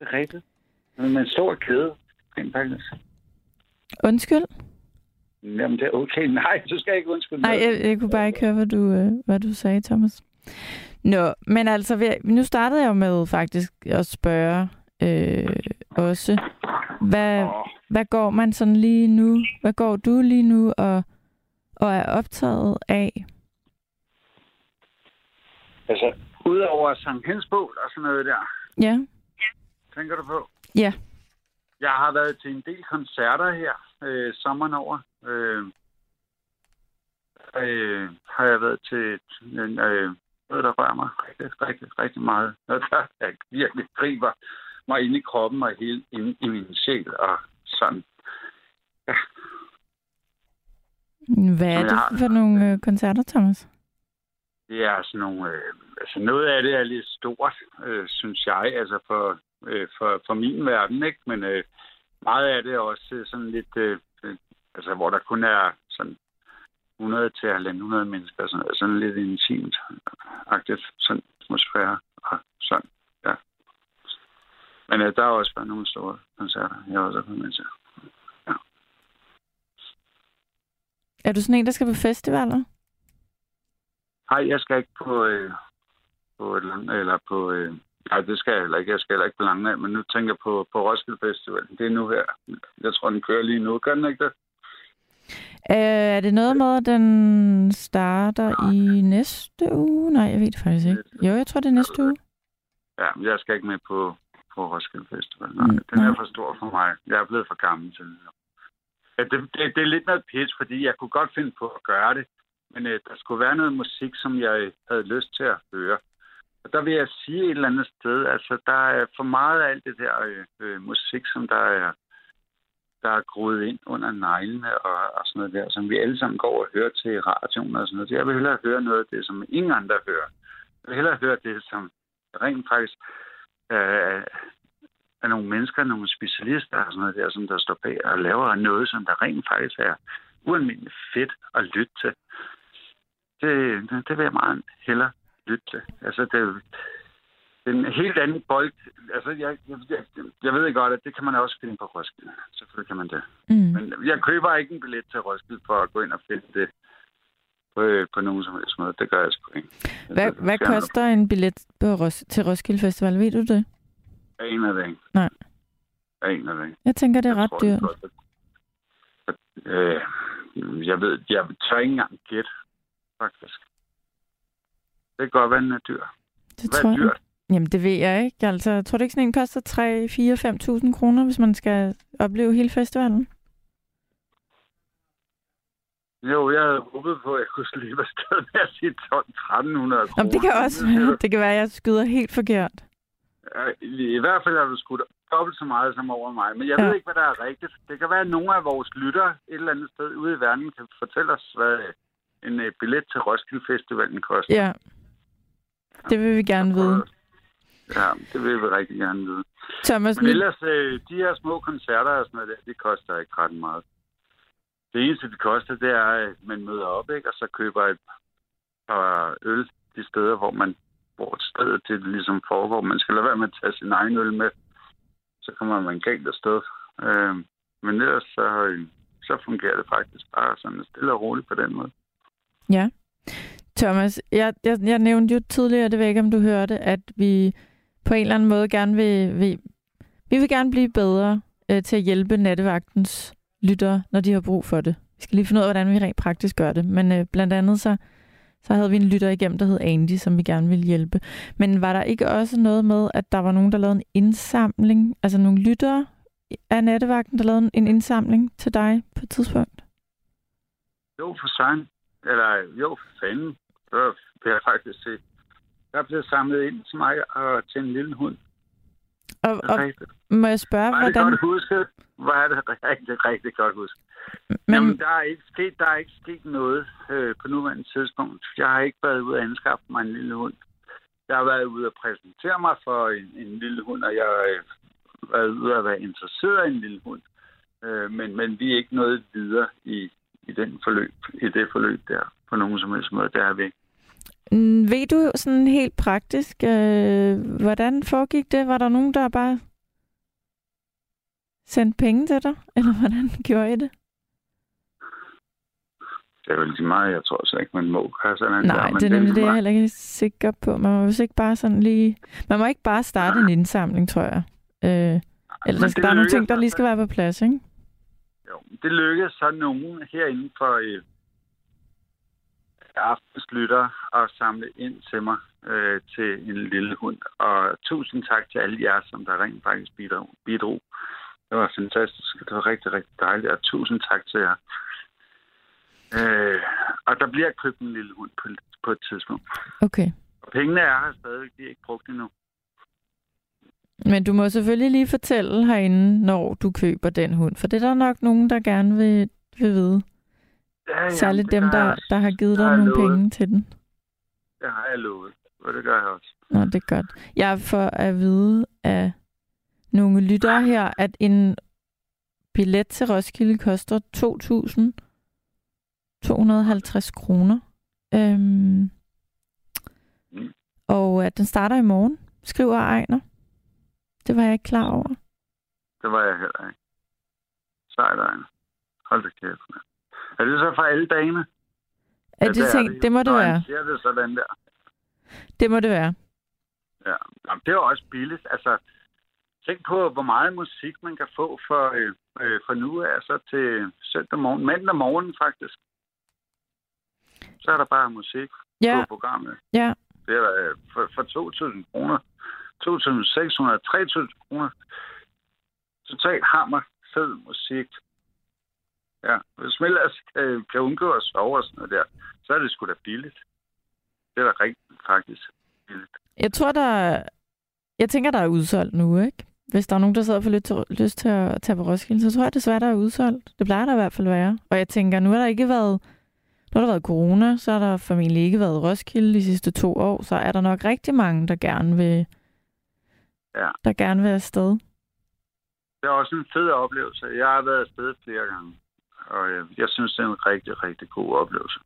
Det er rigtigt. Men man står og kæder. Undskyld? Jamen, det er okay. Nej, du skal ikke undskylde. Nej, jeg, jeg kunne bare ikke høre, hvad du, hvad du sagde, Thomas. Nå, men altså, nu startede jeg jo med faktisk at spørge øh, også, hvad, oh. hvad går man sådan lige nu? Hvad går du lige nu og, og er optaget af? Altså, udover Sankt Hensbål og sådan noget der. Ja. Tænker du på? Ja. Jeg har været til en del koncerter her øh, sommeren over. Øh, øh, har jeg været til... Øh, noget, der rører mig rigtig, rigtig, rigtig meget. Noget, der virkelig griber mig ind i kroppen og hele ind i min sjæl og sådan. Ja. Hvad er det for har... nogle øh, koncerter, Thomas? Det er sådan nogle... Øh, altså noget af det er lidt stort, øh, synes jeg, altså for, øh, for, for min verden, ikke? Men øh, meget af det er også sådan lidt... Øh, øh, altså, hvor der kun er sådan... hundrede til halvanden hundrede mennesker og sådan noget. Sådan lidt intimt-agtigt. Sådan atmosfære og sådan, ja. Men ja, der har også været nogle store koncerter. Jeg har også været med til. Ja. Er du sådan en, der skal på festivaler? Nej, jeg skal ikke på, øh, på et land, eller på... Øh, nej, det skal jeg heller ikke. Jeg skal heller ikke på langt af, men nu tænker jeg på, på Roskilde Festival. Det er nu her. Jeg tror, den kører lige nu. Gør den ikke det? Øh, er det noget med, at den starter i næste uge? Nej, jeg ved det faktisk ikke. Jo, jeg tror, det er næste uge. Ja, men jeg skal ikke med på, på Roskilde Festival. Nej, mm, den nej. er for stor for mig. Jeg er blevet for gammel til det. Ja, det, det, det er lidt noget pitch, fordi jeg kunne godt finde på at gøre det. Men øh, der skulle være noget musik, som jeg havde lyst til at høre. Og der vil jeg sige et eller andet sted, altså der er for meget af alt det der øh, musik, som der er der er groet ind under neglene og, og sådan noget der, som vi alle sammen går og hører til radioen og sådan noget. Jeg vil hellere høre noget af det, som ingen andre hører. Jeg vil hellere høre det, som rent faktisk øh, er nogle mennesker, nogle specialister og sådan noget der, som der står bag og laver noget, som der rent faktisk er ualmindeligt fedt at lytte til. Det, det vil jeg meget hellere lytte til. Altså, det en helt anden bold. Altså, jeg, jeg, jeg ved godt, at det kan man også finde på Roskilde. Selvfølgelig kan man det. Mm. Men jeg køber ikke en billet til Roskilde for at gå ind og finde det på, på nogen som helst måde. Det gør jeg sgu ikke. Hvad, altså, hvad koster en billet på Ros- til Roskilde Festival? Ved du det? Jeg aner det ikke. Nej. Jeg aner det ikke. Jeg tænker, det er jeg ret dyrt. Øh, jeg ved, jeg tør ikke engang gætte, faktisk. Det kan godt være, den er dyr. Det hvad tror er dyrt? Jamen, det ved jeg ikke. Altså, jeg tror det ikke, sådan en koster tre, fire, fem tusind kroner, hvis man skal opleve hele festivalen? Jo, jeg havde håbet på, at jeg kunne slippe afsted med at sige tretten hundrede kroner. Jamen, det kan også være. Det kan være, at jeg skyder helt forkert. I hvert fald har du skudt dobbelt så meget som over mig, men jeg ja. ved ikke, hvad der er rigtigt. Det kan være, at nogle af vores lyttere et eller andet sted ude i verden kan fortælle os, hvad en billet til Roskilde Festivalen koster. Ja, det vil vi gerne vide. Ja, det vil vi rigtig gerne vide. Thomas, men ellers, øh, de her små koncerter og sådan noget der, det koster ikke ret meget. Det eneste, det koster, det er, at man møder op, ikke? Og så køber et par øl de steder, hvor man hvor stedet til det ligesom foregår. Man skal lade være med at tage sin egen øl med. Så kommer man galt afsted. Øh, men ellers, så, øh, så fungerer det faktisk bare sådan stille og roligt på den måde. Ja. Thomas, jeg, jeg, jeg nævnte jo tidligere, det ved jeg ikke, om du hørte, at vi på en eller anden måde gerne vil, vil, vi vil gerne blive bedre øh, til at hjælpe nattevagtens lyttere, når de har brug for det. Vi skal lige finde ud af, hvordan vi rent praktisk gør det. Men øh, blandt andet så, så havde vi en lytter igennem, der hed Andy, som vi gerne ville hjælpe. Men var der ikke også noget med, at der var nogen, der lavede en indsamling, altså nogle lyttere af nattevagten, der lavede en indsamling til dig på et tidspunkt? Jo, for søren. Eller jo, for fanden. Det vil jeg faktisk se. Der er blevet samlet ind til mig og til en lille hund. Og, og må jeg spørge, var det hvordan... Godt husket? Var det rigtig, rigtig godt husket. Men... Jamen, der er ikke sket, der er ikke sket noget øh, på nuværende tidspunkt. Jeg har ikke været ude at anskaffe mig en lille hund. Jeg har været ude at præsentere mig for en, en lille hund, og jeg har øh, været ude at være interesseret i en lille hund. Øh, men, men vi er ikke noget videre i, i, den forløb, i det forløb der, på nogen som helst måde. Det er vi ikke. Ved du sådan helt praktisk, øh, hvordan foregik det? Var der nogen, der bare sendte penge til dig? Eller hvordan gjorde I det? Det er vel lige meget, jeg tror så ikke, man må gøre sådan en. Nej, der, det er nemlig det, jeg er heller ikke sikker på. Man må, ikke bare, sådan lige... man må ikke bare starte ja. en indsamling, tror jeg. Øh, eller der, der er nogle ting, der lige skal være på plads, ikke? Jo, det lykkedes så nogen herinde for... Øh... aftenslytter og samle ind til mig øh, til en lille hund. Og tusind tak til alle jer, som der rent faktisk bidrog. Det var fantastisk. Det var rigtig, rigtig dejligt. Og tusind tak til jer. Øh, og der bliver købt en lille hund på, på et tidspunkt. Okay. Og pengene er her stadigvæk. De er ikke brugt endnu. Men du må selvfølgelig lige fortælle herinde, når du køber den hund. For det er der nok nogen, der gerne vil, vil vide. Ja, særligt dem, der, der har givet dig nogle lovet. penge til den. Det har jeg lovet, og det gør jeg også. Nå, det er godt. Jeg får at vide af nogle lyttere her, at en billet til Roskilde koster to tusind to hundrede og halvtreds kroner. Øhm, mm. Og at den starter i morgen, skriver Ejner. Det var jeg ikke klar over. Det var jeg heller ikke. Sejt, Ejner. Hold da kæft, man. Er det så for alle dagene? Er det, ting, det, det må det Nå, være. Det, sådan der. det må det være. Ja, jamen, det er jo også billigt. Altså, tænk på, hvor meget musik man kan få for, øh, for nu af, så til søndag morgen. Mandag morgen, faktisk. Så er der bare musik ja. på programmet. Ja. Det er for, for to tusind kroner. to tusind seks hundrede, tre tusind kroner. Totalt hammer, fed musik. Ja, hvis man ellers øh, kan undgå at sove og sådan noget der, så er det sgu da billigt. Det er da rigtig faktisk billigt. Jeg tror, der... Jeg tænker, der er udsolgt nu, ikke? Hvis der er nogen, der sidder og får lyst til at tage på Roskilde, så tror jeg desværre, der er udsolgt. Det plejer der i hvert fald at være. Og jeg tænker, nu har der ikke været... Nu har der været corona, så har der formentlig ikke været Roskilde de sidste to år, så er der nok rigtig mange, der gerne vil... Ja. Der gerne vil afsted. Det er også en fed oplevelse. Jeg har været afsted flere gange. Og øh, jeg synes, det er en rigtig, rigtig god oplevelse.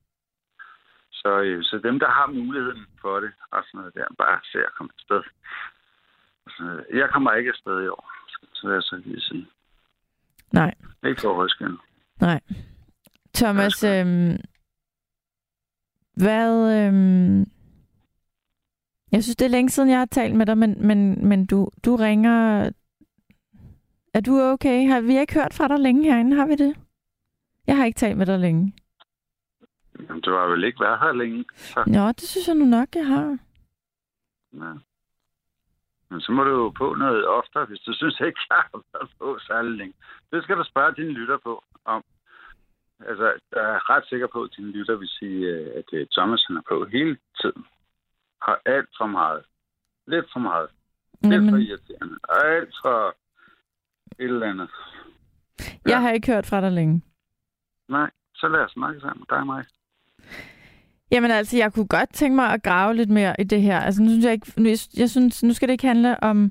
Så, øh, så dem, der har muligheden for det, og sådan noget der, bare se at komme afsted. Så, øh, jeg kommer ikke afsted i år, så vil jeg så lige sige. Nej. Ikke for Roskilde. Nej. Thomas, øh, hvad... Øh, jeg synes, det er længe siden, jeg har talt med dig, men, men, men du, du ringer... Er du okay? Har vi ikke hørt fra dig længe herinde? Har vi det? Jeg har ikke talt med dig længe. Jamen, du har vel ikke været her længe? Så. Nå, det synes jeg nu nok, jeg har. Ja. Men så må du jo på noget oftere, hvis du synes ikke, jeg har været på særlig længe. Det skal du spørge dine lytter på om. Altså, jeg er ret sikker på, at dine lytter vil sige, at Thomas han er på hele tiden. Har alt for meget. Lidt for meget. Lidt Jamen. for irriterende. Og alt for et eller andet. Ja. Jeg har ikke hørt fra dig længe. Nej, så lad os snakke sammen. Dig og mig. Jamen altså, jeg kunne godt tænke mig at grave lidt mere i det her. Altså, nu synes jeg ikke... Nu, jeg synes, nu skal det ikke handle om...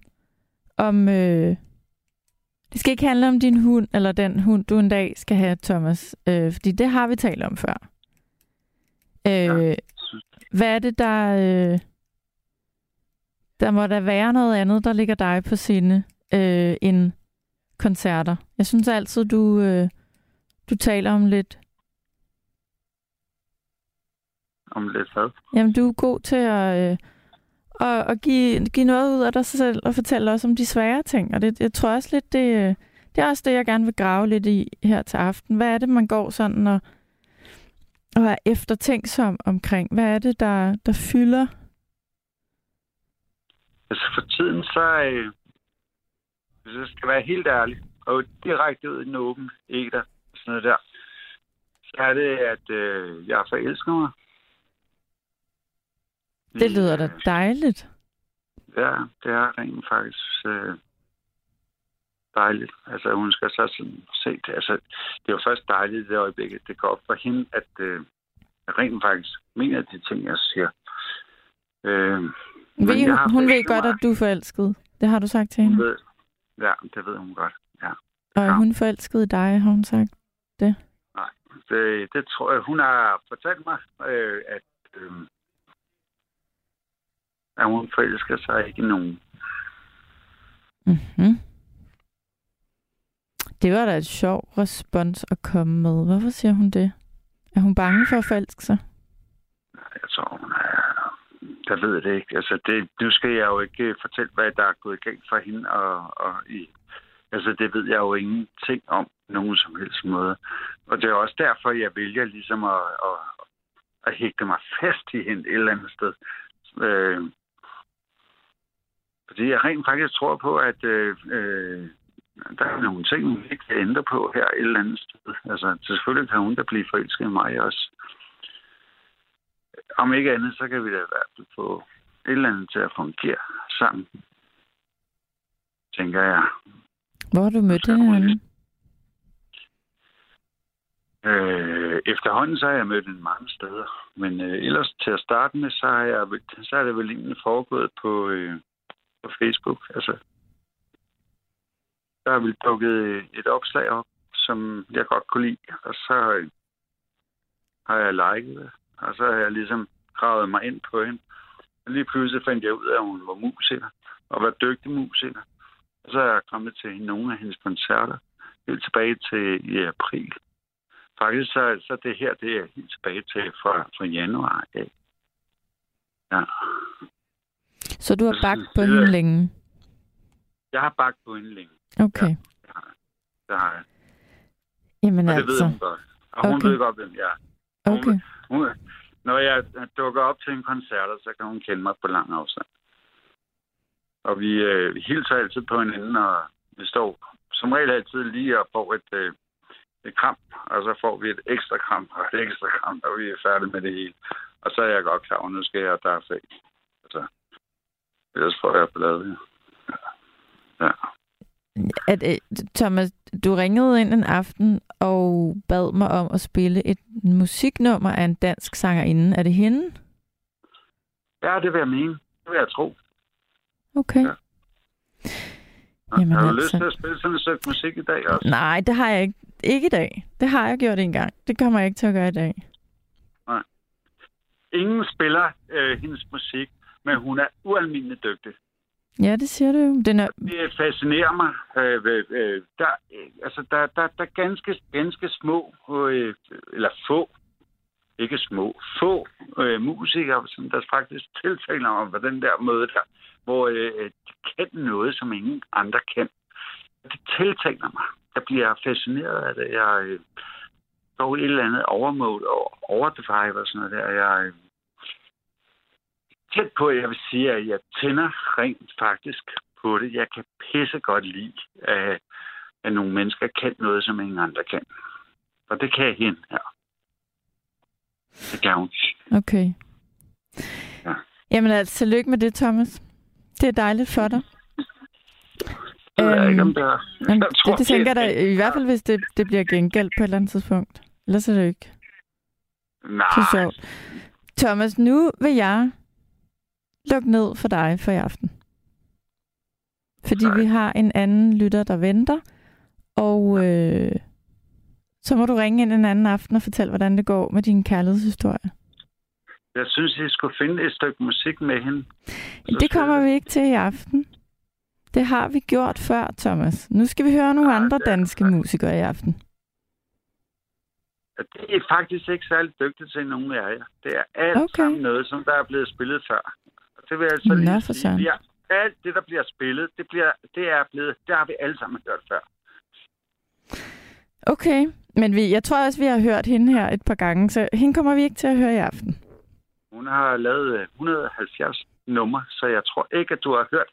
om øh, det skal ikke handle om din hund, eller den hund, du en dag skal have, Thomas. Øh, fordi det har vi talt om før. Øh, ja. Hvad er det, der... Øh, der må da være noget andet, der ligger dig på sinde, øh, end koncerter. Jeg synes altid, du... Øh, Du taler om lidt... Om lidt hvad? Jamen, du er god til at, øh, at, at give, give noget ud af dig selv og fortælle også om de svære ting. Og det, jeg tror også lidt, det, det er også det, jeg gerne vil grave lidt i her til aften. Hvad er det, man går sådan og, og er eftertænksom omkring? Hvad er det, der, der fylder? Altså, for tiden så... Øh, hvis jeg skal være helt ærlig og direkte ud i den åben æter, noget der, så er det, at øh, jeg forelsker mig. Det lyder da dejligt. Ja, det er rent faktisk øh, dejligt. Altså, hun skal så sådan se det. Altså, det var først dejligt i det øjeblik, at det går op for hende, at øh, rent faktisk mener de ting, jeg siger. Øh, ved, jeg hun hun ved godt, at du er forelsket. Det har du sagt til hende. Ved, ja, det ved hun godt, ja. Og er hun forelsket i dig, har hun sagt det? Nej, det, det tror jeg. Hun har fortalt mig, øh, at... Øh, at hun forelsker sig ikke nogen. Mm-hmm. Det var da et sjov respons at komme med. Hvorfor siger hun det? Er hun bange for at forelske sig? Nej, jeg tror, hun er... Jeg ved det ikke. Altså, det, nu skal jeg jo ikke fortælle, hvad der er gået galt for hende. Og, og i, altså, det ved jeg jo ingenting om nogen som helst måde. Og det er også derfor, jeg vælger ligesom at, at, at hægte mig fast i hende et eller andet sted. Øh, fordi jeg rent faktisk tror på, at øh, øh, der er nogle ting, hun ikke kan ændre på her et eller andet sted. Altså, selvfølgelig kan hun da blive forelsket i mig også. Om ikke andet, så kan vi da i hvert fald få et eller andet til at fungere sammen, tænker jeg. Hvor har du mødt hende? Øh, efterhånden så har jeg mødt hende mange steder, men øh, ellers til at starte med, så har, jeg, så har det vel egentlig foregået på, øh, på Facebook. Altså, der har vi dukket et opslag op, som jeg godt kunne lide, og så øh, har jeg liket det. Og så har jeg ligesom gravet mig ind på hende. Og lige pludselig fandt jeg ud af, at hun var musiker, og var dygtig musiker. Og så er jeg kommet til nogle af hendes koncerter, helt tilbage til i april. Faktisk så, så det her, det er helt tilbage til fra, fra januar af. Ja. Så du har så, bagt på hende længe? Jeg har bagt på hende længe. Okay. Ja, det har jeg. Jamen og det altså. Ved hun godt. Og okay. Hun ved godt, hvem jeg er. Okay. Hun, hun, når jeg dukker op til en koncert, så kan hun kende mig på lang afstand. Og vi, øh, vi hilser altid på hinanden, og vi står som regel altid lige og får et, øh, et kram, og så får vi et ekstra kram og et ekstra kram, og vi er færdige med det hele. Og så er jeg godt klar, og nu skal jeg der fag. Altså, ellers får jeg bladet. Ja. Ja. At, Thomas, du ringede ind en aften og bad mig om at spille et musiknummer af en dansk sangerinde. Er det hende? Ja, det vil jeg mene. Det vil jeg tro. Okay. Ja. Jamen, har du altså... lyst til at spille sådan et stykke musik i dag også? Nej, det har jeg ikke. Ikke i dag. Det har jeg gjort engang. Det kommer jeg ikke til at gøre i dag. Nej. Ingen spiller øh, hendes musik, men hun er ualmindelig dygtig. Ja, det siger du. Den er... Det fascinerer mig. Øh, øh, der, øh, altså, der, der, der er ganske, ganske små, øh, eller få, ikke små, få øh, musikere, som der faktisk tiltaler om på den der måde, der, hvor øh, de kan noget, som ingen andre kan. Det tiltaler mig. Jeg bliver fascineret af det. Jeg øh, går et eller andet overmål og overdrive og sådan noget der. Jeg øh, tæt på, at jeg vil sige, at jeg tænder rent faktisk på det. Jeg kan pisse godt lide, at, at nogle mennesker kan noget, som ingen andre kan. Og det kan jeg hende her. Det kan hun. Okay. Ja. Jamen altså, tillykke med det, Thomas. Det er dejligt for dig. Det er øhm, ikke, om det er. Jeg tror, det, det tænker jeg da, i hvert fald, hvis det, det bliver gengældt på et eller andet tidspunkt. Ellers er det ikke. Nej. Så sjovt. Thomas, nu vil jeg luk ned for dig for i aften. Fordi Nej. Vi har en anden lytter, der venter. Og øh, så må du ringe ind en anden aften og fortælle, hvordan det går med din kærlighedshistorie. Jeg synes, I skulle finde et stykke musik med hende. Så det kommer vi ikke til i aften. Det har vi gjort før, Thomas. Nu skal vi høre nogle Nej, andre danske er... musikere i aften. Det er faktisk ikke særlig dygtigt til nogen af jer. Det er alt okay. Sammen noget, som der er blevet spillet før. Det vil jeg så lige sige. Ja, alt det, der bliver spillet, det, bliver, det er blevet... Det har vi alle sammen hørt før. Okay, men vi, jeg tror også, vi har hørt hende her et par gange, så hende kommer vi ikke til at høre i aften. Hun har lavet et hundrede og halvfjerds numre, så jeg tror ikke, at du har hørt...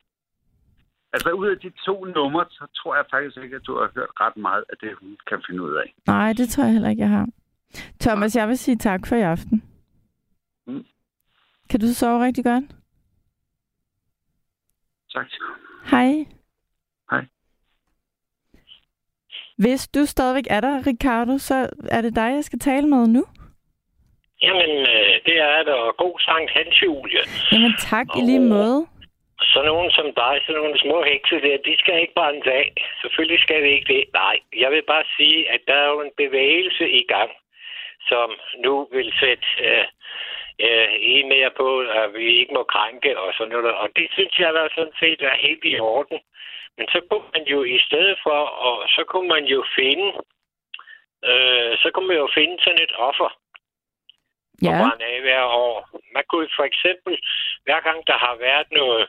Altså, ud af de to numre, så tror jeg faktisk ikke, at du har hørt ret meget af det, hun kan finde ud af. Nej, det tror jeg heller ikke, jeg har. Thomas, jeg vil sige tak for i aften. Mm. Kan du sove rigtig godt? Tak. Hej. Hej. Hvis du stadigvæk er der, Ricardo, så er det dig, jeg skal tale med nu. Jamen, det er der. God Sankt Hans, Julie. Jamen tak, og i lige måde. Så nogen som dig, så nogle små hekse der, de skal ikke brændes af. Selvfølgelig skal vi ikke det. Nej, jeg vil bare sige, at der er jo en bevægelse i gang, som nu vil sætte øh, øh, en mere på, at vi ikke må krænke og sådan noget. Og det synes jeg da sådan set er helt i orden. Men så kunne man jo i stedet for, og så kunne man jo finde, øh, så kunne man jo finde sådan et offer. Ja. Og brænde af hver år. Man kunne for eksempel, hver gang der har været noget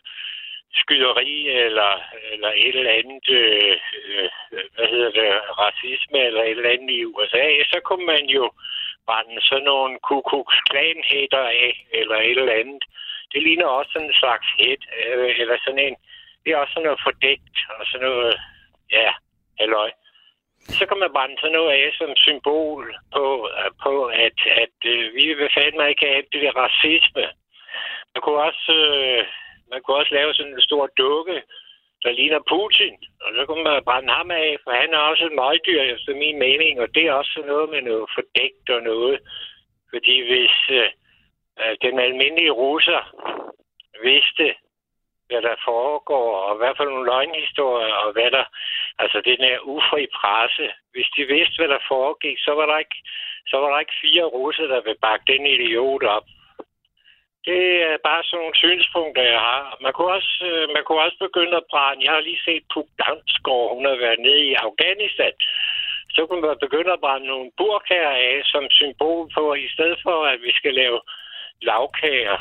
skyderi eller, eller et eller andet, øh, hvad hedder det, racisme eller et eller andet i U S A, så kunne man jo brænde sådan nogle Ku Klux Klan hætter af eller et eller andet. Det ligner også sådan en slags hæt, øh, eller sådan en, det er også sådan noget fordækt og sådan noget, ja, halløj. Så kan man brænde sådan noget af som symbol på, på at, at, at vi vil fandme ikke have det der racisme. Man kunne også, øh, man kunne også lave sådan en stor dukke, der ligner Putin. Og så kunne man brænde ham af, for han er også et møgdyr, efter min mening. Og det er også noget med noget fordækt og noget. Fordi hvis øh, den almindelige russer vidste, hvad der foregår, og hvad for nogle løgnhistorier, og hvad der... Altså, den her ufri presse. Hvis de vidste, hvad der foregik, så var der ikke, så var der ikke fire russer, der ville bakke den idiot op. Det er bare sådan nogle synspunkter, jeg har. Man kunne også, man kunne også begynde at brænde. Jeg har lige set Puk Dansk, og hun har været nede i Afghanistan. Så kunne man begynde at brænde nogle burkager af, som symbol på, i stedet for, at vi skal lave lavkager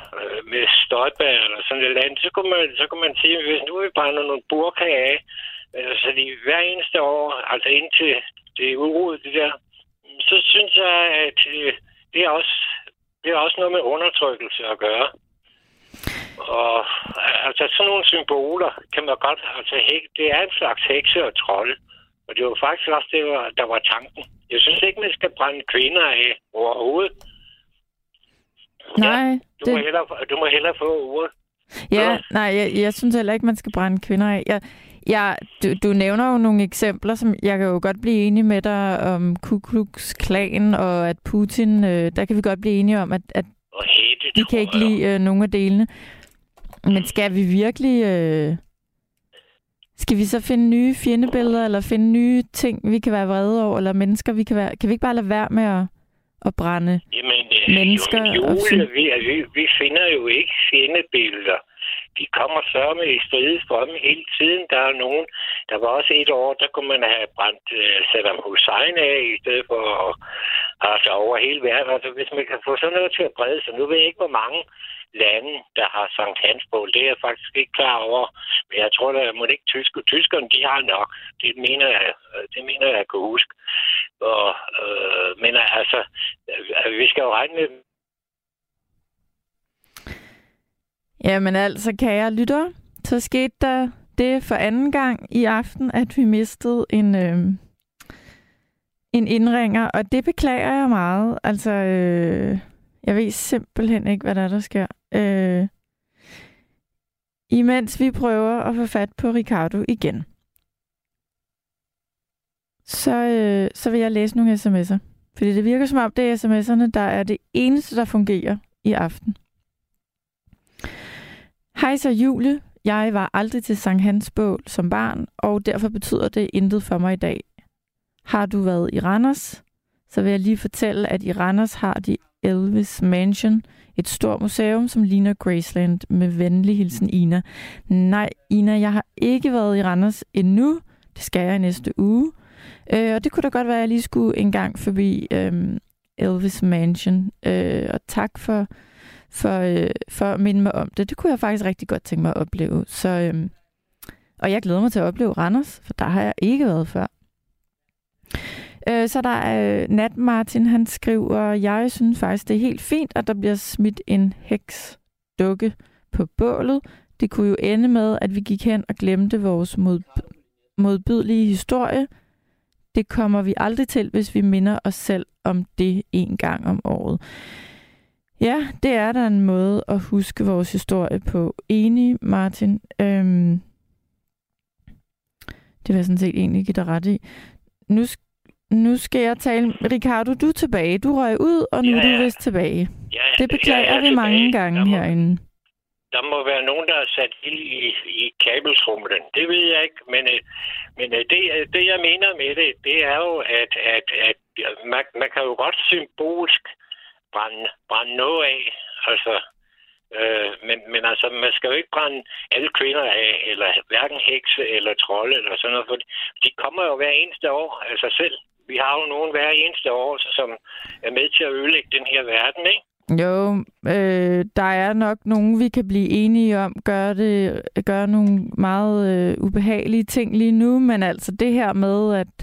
med støjbær eller sådan et eller andet, så kunne man, så kunne man sige, at hvis nu vi brænder nogle burkager af, så de hver eneste år, altså indtil det er urodet det der, så synes jeg, at det er også, det er også noget med undertrykkelse at gøre. Og altså sådan nogle symboler kan man godt, altså det er en slags hekse og trolde. Og det var faktisk også det, der var tanken. Jeg synes ikke, man skal brænde kvinder af overhovedet. Nej, ja, du, det... må hellere, du må hellere få ordet. Ja, ja. nej, jeg, jeg synes heller ikke, man skal brænde kvinder af. Jeg, jeg, du, du nævner jo nogle eksempler, som jeg kan jo godt blive enig med dig om Ku Klux Klan og at Putin, øh, der kan vi godt blive enige om, at, at det, vi kan ikke lide øh, nogle af delene. Men skal vi virkelig... Øh, skal vi så finde nye fjendebilleder, eller finde nye ting, vi kan være vrede over, eller mennesker, vi kan være... Kan vi ikke bare lade være med at, at brænde... Jamen. Mennesker, jo, Julie, vi, vi, vi finder jo ikke fjendebilleder. De kommer sørme i stride strømme hele tiden. Der er nogen, der var også et år, der kunne man have brændt uh, Saddam Hussein af, i stedet for at altså, over hele verden. Altså, hvis man kan få sådan noget til at brede sig, nu ved jeg ikke, hvor mange lande, der har Sankt Hansbål. Det er jeg faktisk ikke klar over. Men jeg tror, der må ikke tyske. Tyskerne, de har nok. Det mener jeg, det mener jeg, jeg kan huske. Og, øh, men altså, vi skal jo regne med dem. Jamen altså, kære lytter, så skete der det for anden gang i aften, at vi mistede en, øh, en indringer. Og det beklager jeg meget. Altså... Øh Jeg ved simpelthen ikke, hvad der, er, der sker. Øh, imens vi prøver at få fat på Ricardo igen, så, øh, så vil jeg læse nogle sms'er. Fordi det virker som om, det er sms'erne, der er det eneste, der fungerer i aften. Hej så Julie. Jeg var aldrig til Sankt Hans bål som barn, og derfor betyder det intet for mig i dag. Har du været i Randers? Så vil jeg lige fortælle, at i Randers har de Elvis Mansion, et stort museum, som ligner Graceland, med venlig hilsen Ina. Nej, Ina, jeg har ikke været i Randers endnu. Det skal jeg næste uge. Øh, og det kunne da godt være, at jeg lige skulle en gang forbi øh, Elvis Mansion. Øh, og tak for, for, øh, for at minde mig om det. Det kunne jeg faktisk rigtig godt tænke mig at opleve. Så, øh, og jeg glæder mig til at opleve Randers, for der har jeg ikke været før. Så der er Nat Martin, han skriver, jeg synes faktisk, det er helt fint, at der bliver smidt en heksdukke på bålet. Det kunne jo ende med, at vi gik hen og glemte vores modb- modbydelige historie. Det kommer vi aldrig til, hvis vi minder os selv om det en gang om året. Ja, det er der en måde at huske vores historie på. Enig, Martin. Øhm, det vil jeg sådan set egentlig give dig ret i. Nu, nu skal jeg tale... Ricardo, du er tilbage. Du røg ud, og nu ja, ja. er du vist tilbage. Ja, ja. Det beklager vi mange gange der må, herinde. Der må være nogen, der har sat ild i, i kabelsrumlen. Det ved jeg ikke, men, men det, det, jeg mener med det, det er jo, at, at, at man, man kan jo godt symbolisk brænde, brænde noget af, altså, øh, men, men altså, man skal jo ikke brænde alle kvinder af, eller hverken hekse eller trolde, eller sådan noget, for de kommer jo hver eneste år af sig selv. Vi har jo nogen hver eneste år, som er med til at ødelægge den her verden, ikke? Jo, øh, der er nok nogen, vi kan blive enige om, gør, det, gør nogle meget øh, ubehagelige ting lige nu, men altså det her med, at,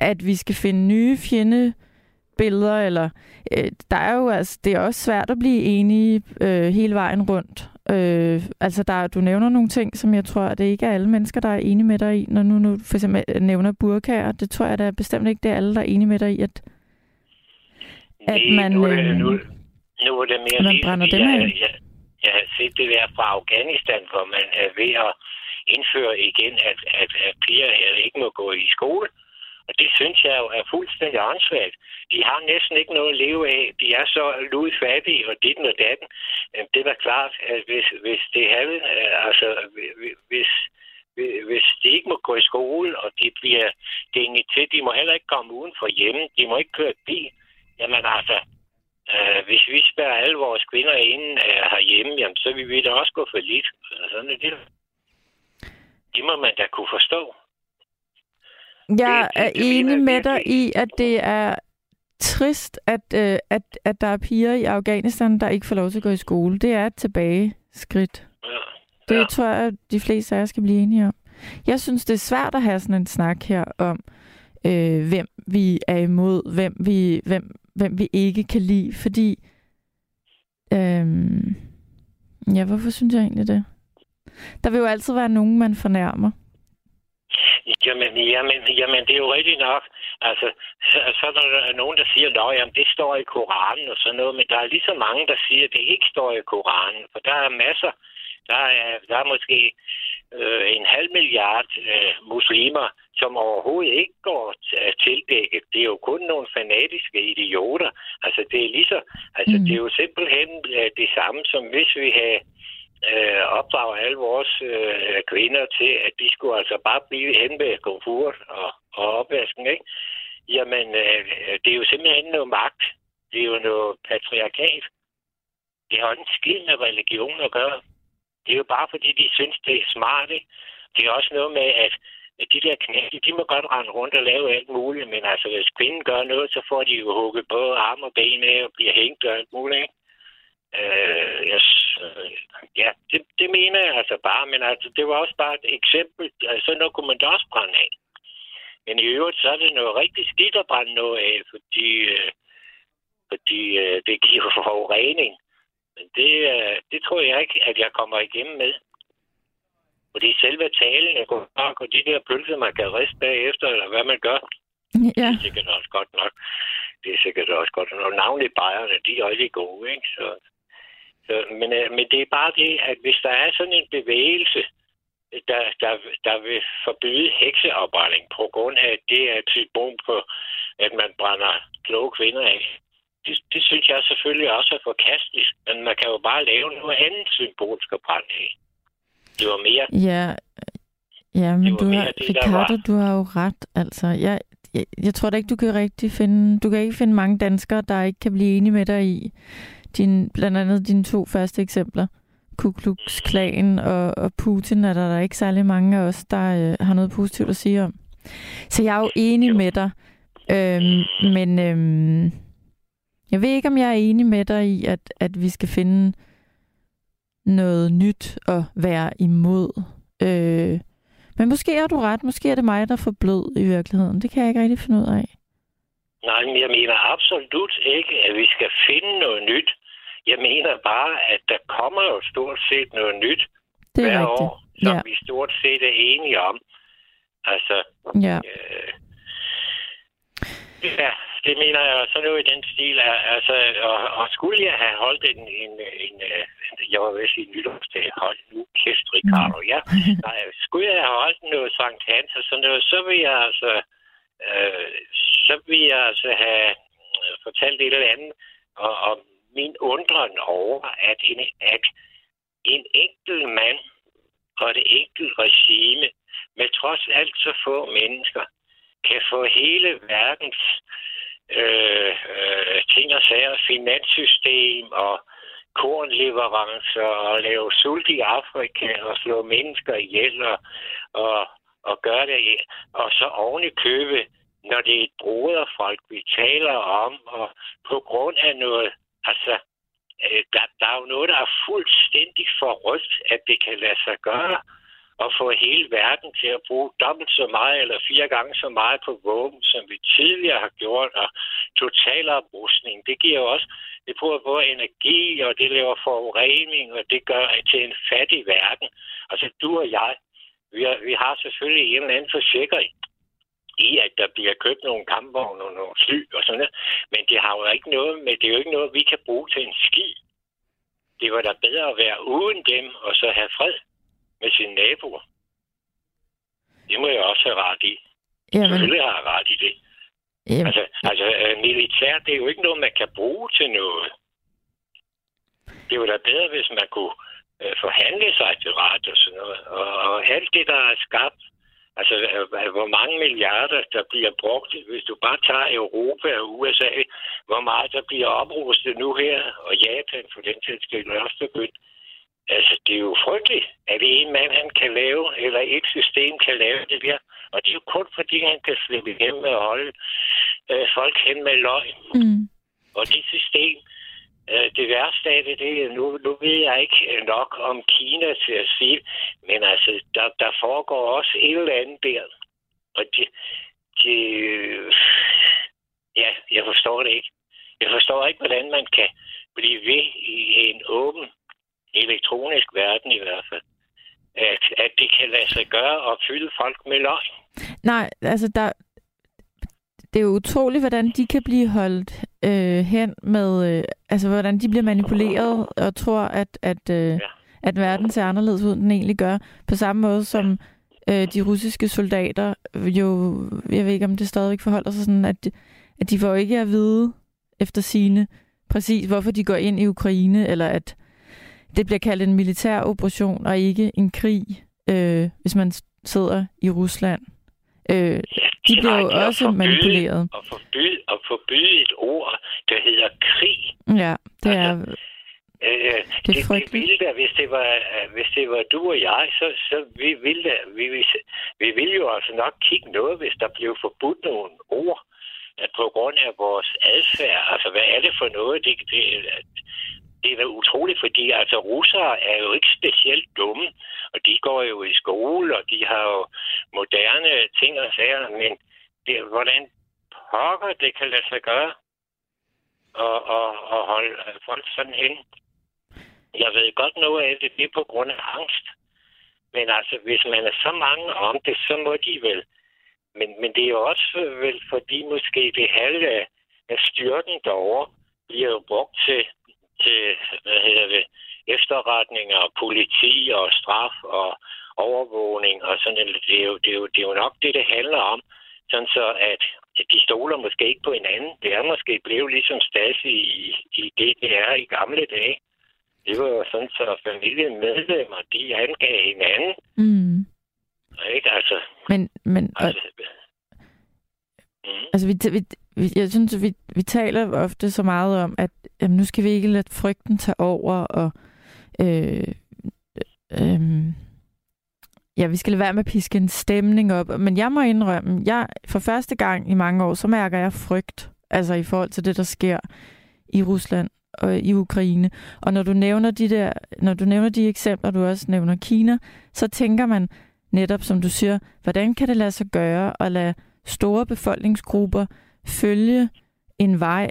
at vi skal finde nye fjende, billeder, eller øh, der er jo altså, det er også svært at blive enige øh, hele vejen rundt. Øh, altså, der, du nævner nogle ting, som jeg tror, at det ikke er alle mennesker, der er enige med dig i, når nu, nu for eksempel nævner burkaer. Det tror jeg da bestemt ikke, det er alle, der er enige med dig i, at, at Nej, man, nu, øh, nu, nu er det mere man brænder lige, dem af. Jeg, jeg, jeg har set det der fra Afghanistan, hvor man er ved at indføre igen, at, at, at piger ikke må gå i skole. Og det synes jeg jo er fuldstændig åndssvagt. De har næsten ikke noget at leve af. De er så ludfattige, og ditten og datten. Det var klart, at hvis, hvis, det havde, altså, hvis, hvis de ikke må gå i skole, og de bliver dænget til, de må heller ikke komme uden for hjemme, de må ikke køre bil. Jamen altså, øh, hvis vi spærrer alle vores kvinder inde øh, herhjemme, jamen, så vil vi da også gå for lidt. Sådan er det. Det må man da kunne forstå. Jeg er enig med dig i, at det er trist, at, øh, at, at der er piger i Afghanistan, der ikke får lov til at gå i skole. Det er et tilbageskridt. Ja. Det ja. tror jeg, de fleste af jer skal blive enige om. Jeg synes, det er svært at have sådan en snak her om, øh, hvem vi er imod, hvem vi, hvem, hvem vi ikke kan lide. Fordi, øh, ja, hvorfor synes jeg egentlig det? Der vil jo altid være nogen, man fornærmer. Jamen, jamen, jamen, det er jo rigtigt nok. Altså, så, så når der er nogen, der siger, at det står i Koranen og sådan noget, men der er lige så mange, der siger, at det ikke står i Koranen. For der er masser. Der er, der er måske øh, en halv milliard øh, muslimer, som overhovedet ikke går tildækket. Det er jo kun nogle fanatiske idioter. Altså, det er, lige så, altså, mm. det er jo simpelthen det samme, som hvis vi havde... Øh, opdrager alle vores øh, kvinder til, at de skulle altså bare blive hen ved komfort og, og opvasken, ikke? Jamen, øh, det er jo simpelthen noget magt. Det er jo noget patriarkat. Det har jo en skid med religion at gøre. Det er jo bare fordi, de synes, det er smart, ikke? Det er også noget med, at de der knægte, de må godt rende rundt og lave alt muligt, men altså, hvis kvinden gør noget, så får de jo hugget både arme og ben af og bliver hængt og alt muligt, ikke? Øh, yes, øh, ja, det, det mener jeg altså bare, men altså, det var også bare et eksempel, altså noget kunne man da også brænde af. Men i øvrigt, så er det noget rigtig skidt at brænde noget af, fordi, øh, fordi øh, det giver forurening. Men det, øh, det tror jeg ikke, at jeg kommer igennem med. Fordi selve talen, jeg går bare på de der pølser, man kan riste bagefter, eller hvad man gør. Ja. Det er sikkert også godt nok. Det er sikkert også godt nok. Navnlig bajerne, de er rigtig gode, ikke? Så... Men, men det er bare det, at hvis der er sådan en bevægelse, der, der, der vil forbyde hekseopbrænding på grund af, at det er et symbol på, at man brænder kloge kvinder af, det, det synes jeg selvfølgelig også er forkasteligt. Men man kan jo bare lave noget andet symbolsk at brænde af. Det var mere... Ja, ja men du har, det, Ricardo, du har jo ret. Altså, jeg, jeg, jeg tror da ikke, du kan rigtig finde... Du kan ikke finde mange danskere, der ikke kan blive enige med dig i... Din, blandt andet dine to første eksempler, Ku Klux Klan og, og Putin, er der, der er ikke særlig mange af os, der øh, har noget positivt at sige om. Så jeg er jo enig jo. med dig, øhm, men øhm, jeg ved ikke, om jeg er enig med dig i, at, at vi skal finde noget nyt at være imod. Øh, men måske er du ret, måske er det mig, der får blød i virkeligheden. Det kan jeg ikke rigtig finde ud af. Nej, men jeg mener absolut ikke, at vi skal finde noget nyt. Jeg mener bare, at der kommer jo stort set noget nyt hver rigtigt. år, som ja. vi stort set er enige om. Altså, ja. Øh, ja, det mener jeg også nu i den stil. Altså, og, og skulle jeg have holdt en, en, en, en jeg var ved sige nytårsdag, hold nu kæft, Ricardo, ja. Nej, skulle jeg have holdt noget Sankt Hans og sådan noget, så vil jeg altså, øh, så vil jeg altså have fortalt et eller andet og, og min undren over, at en, at en enkelt mand og et enkelt regime med trods alt så få mennesker kan få hele verdens øh, øh, ting og sager, finanssystem og kornleverancer og lave sult i Afrika og slå mennesker ihjel og, og, og gøre det. Og så oven i købet, når det er et broderfolk, vi taler om, og på grund af noget, altså, der, der er jo noget, der er fuldstændig forrygt, at det kan lade sig gøre og få hele verden til at bruge dobbelt så meget eller fire gange så meget på våben, som vi tidligere har gjort, og totaloprustning. Det giver også, det bruger både energi, og det laver forurening, og det gør til en fattig verden. Altså, du og jeg, vi har, vi har selvfølgelig en eller anden forsikring i, at der bliver købt nogle kampvogne og nogle fly og sådan noget, men det har jo ikke noget, men det er jo ikke noget, vi kan bruge til en ski. Det var da bedre at være uden dem, og så have fred med sine naboer. Det må jeg også have ret i. Jamen. Selvfølgelig har jeg ret i det. Jamen. Altså, altså militær, det er jo ikke noget, man kan bruge til noget. Det er jo da bedre, hvis man kunne øh, forhandle sig til ret og sådan noget. Og, og alt det, der er skabt, altså øh, hvor mange milliarder, der bliver brugt, hvis du bare tager Europa og U S A, hvor meget der bliver oprustet nu her, og Japan for den tid skal også begynde. Altså, det er jo frygteligt, at en mand, han kan lave, eller et system kan lave det der. Og det er jo kun fordi, han kan slippe hjem med at holde øh, folk hen med løgn. Mm. Og det system, øh, det værste af det, det nu, nu ved jeg ikke nok om Kina til at sige, men altså, der, der foregår også et eller andet der. Og det, det øh, ja, jeg forstår det ikke. Jeg forstår ikke, hvordan man kan blive ved i en åben elektronisk verden i hvert fald, at, at det kan lade sig gøre og fylde folk med løgn. Nej, altså der, det er jo utroligt, hvordan de kan blive holdt øh, hen med, øh, altså hvordan de bliver manipuleret og tror, at, at, øh, ja. at verden ser anderledes ud, end den egentlig gør. På samme måde som øh, de russiske soldater, jo, jeg ved ikke, om det stadigvæk forholder sig sådan, at, at de får ikke at vide efter sine præcis, hvorfor de går ind i Ukraine, eller at det bliver kaldt en militær operation, og ikke en krig, øh, hvis man sidder i Rusland. Øh, ja, de nej, bliver jo de også forbyde, manipuleret. Og forbyde, og forbyde et ord, der hedder krig. Ja, det altså, er øh, det, det frygteligt. Det ville da, hvis det var, hvis det var du og jeg, så, så vi ville da, vi, vi, vi ville jo altså nok kigge noget, hvis der blev forbudt nogle ord, at på grund af vores adfærd, altså hvad er det for noget, det er Det er da utroligt, fordi altså, russere er jo ikke specielt dumme, og de går jo i skole, og de har jo moderne ting og sager, men det, hvordan pokker det kan lade sig gøre og, og, og holde folk sådan hen. Jeg ved godt noget af det, det er på grund af angst, men altså, hvis man er så mange om det, så må de vel. Men, men det er jo også vel, fordi måske det halve af styrken derovre bliver jo brugt til til hvad hedder det, efterretninger, politi og straf og overvågning og sådan noget. Det er jo, det er jo, det er jo nok det, det handler om. Sådan så, at de stoler måske ikke på hinanden. Det er måske blevet ligesom Stasi i, i D D R i gamle dage. Det var jo sådan, så familiemedlemmer, de angav hinanden. Mm. Ikke? Altså... Men... men altså, mm. altså vi, vi, jeg synes, vi, vi taler ofte så meget om, at jamen, nu skal vi ikke lade frygten tage over, og øh, øh, ja, vi skal lade være med at piske en stemning op. Men jeg må indrømme, jeg for første gang i mange år, så mærker jeg frygt, altså i forhold til det, der sker i Rusland og i Ukraine. Og når du nævner de der, når du nævner de eksempler, du også nævner Kina, så tænker man netop, som du siger, hvordan kan det lade sig gøre at lade store befolkningsgrupper følge en vej,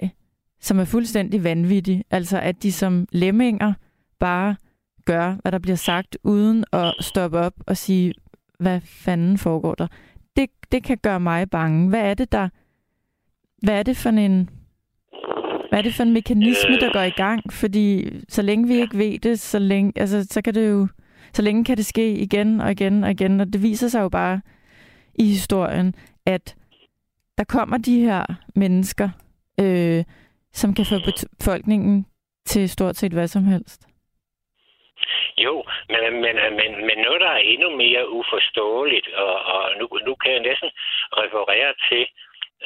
som er fuldstændig vanvittig. Altså, at de som lemminger bare gør, hvad der bliver sagt, uden at stoppe op og sige, hvad fanden foregår der. Det, det kan gøre mig bange. Hvad er det, der... Hvad er det for en, hvad er det for en mekanisme, øh... der går i gang? Fordi så længe vi ikke ved det, så længe, altså, så kan det jo, så længe kan det ske igen og igen og igen. Og det viser sig jo bare i historien, at der kommer de her mennesker, øh, som kan få befolkningen til stort set hvad som helst. Jo, men, men, men, men noget, der er endnu mere uforståeligt, og, og nu, nu kan jeg næsten referere til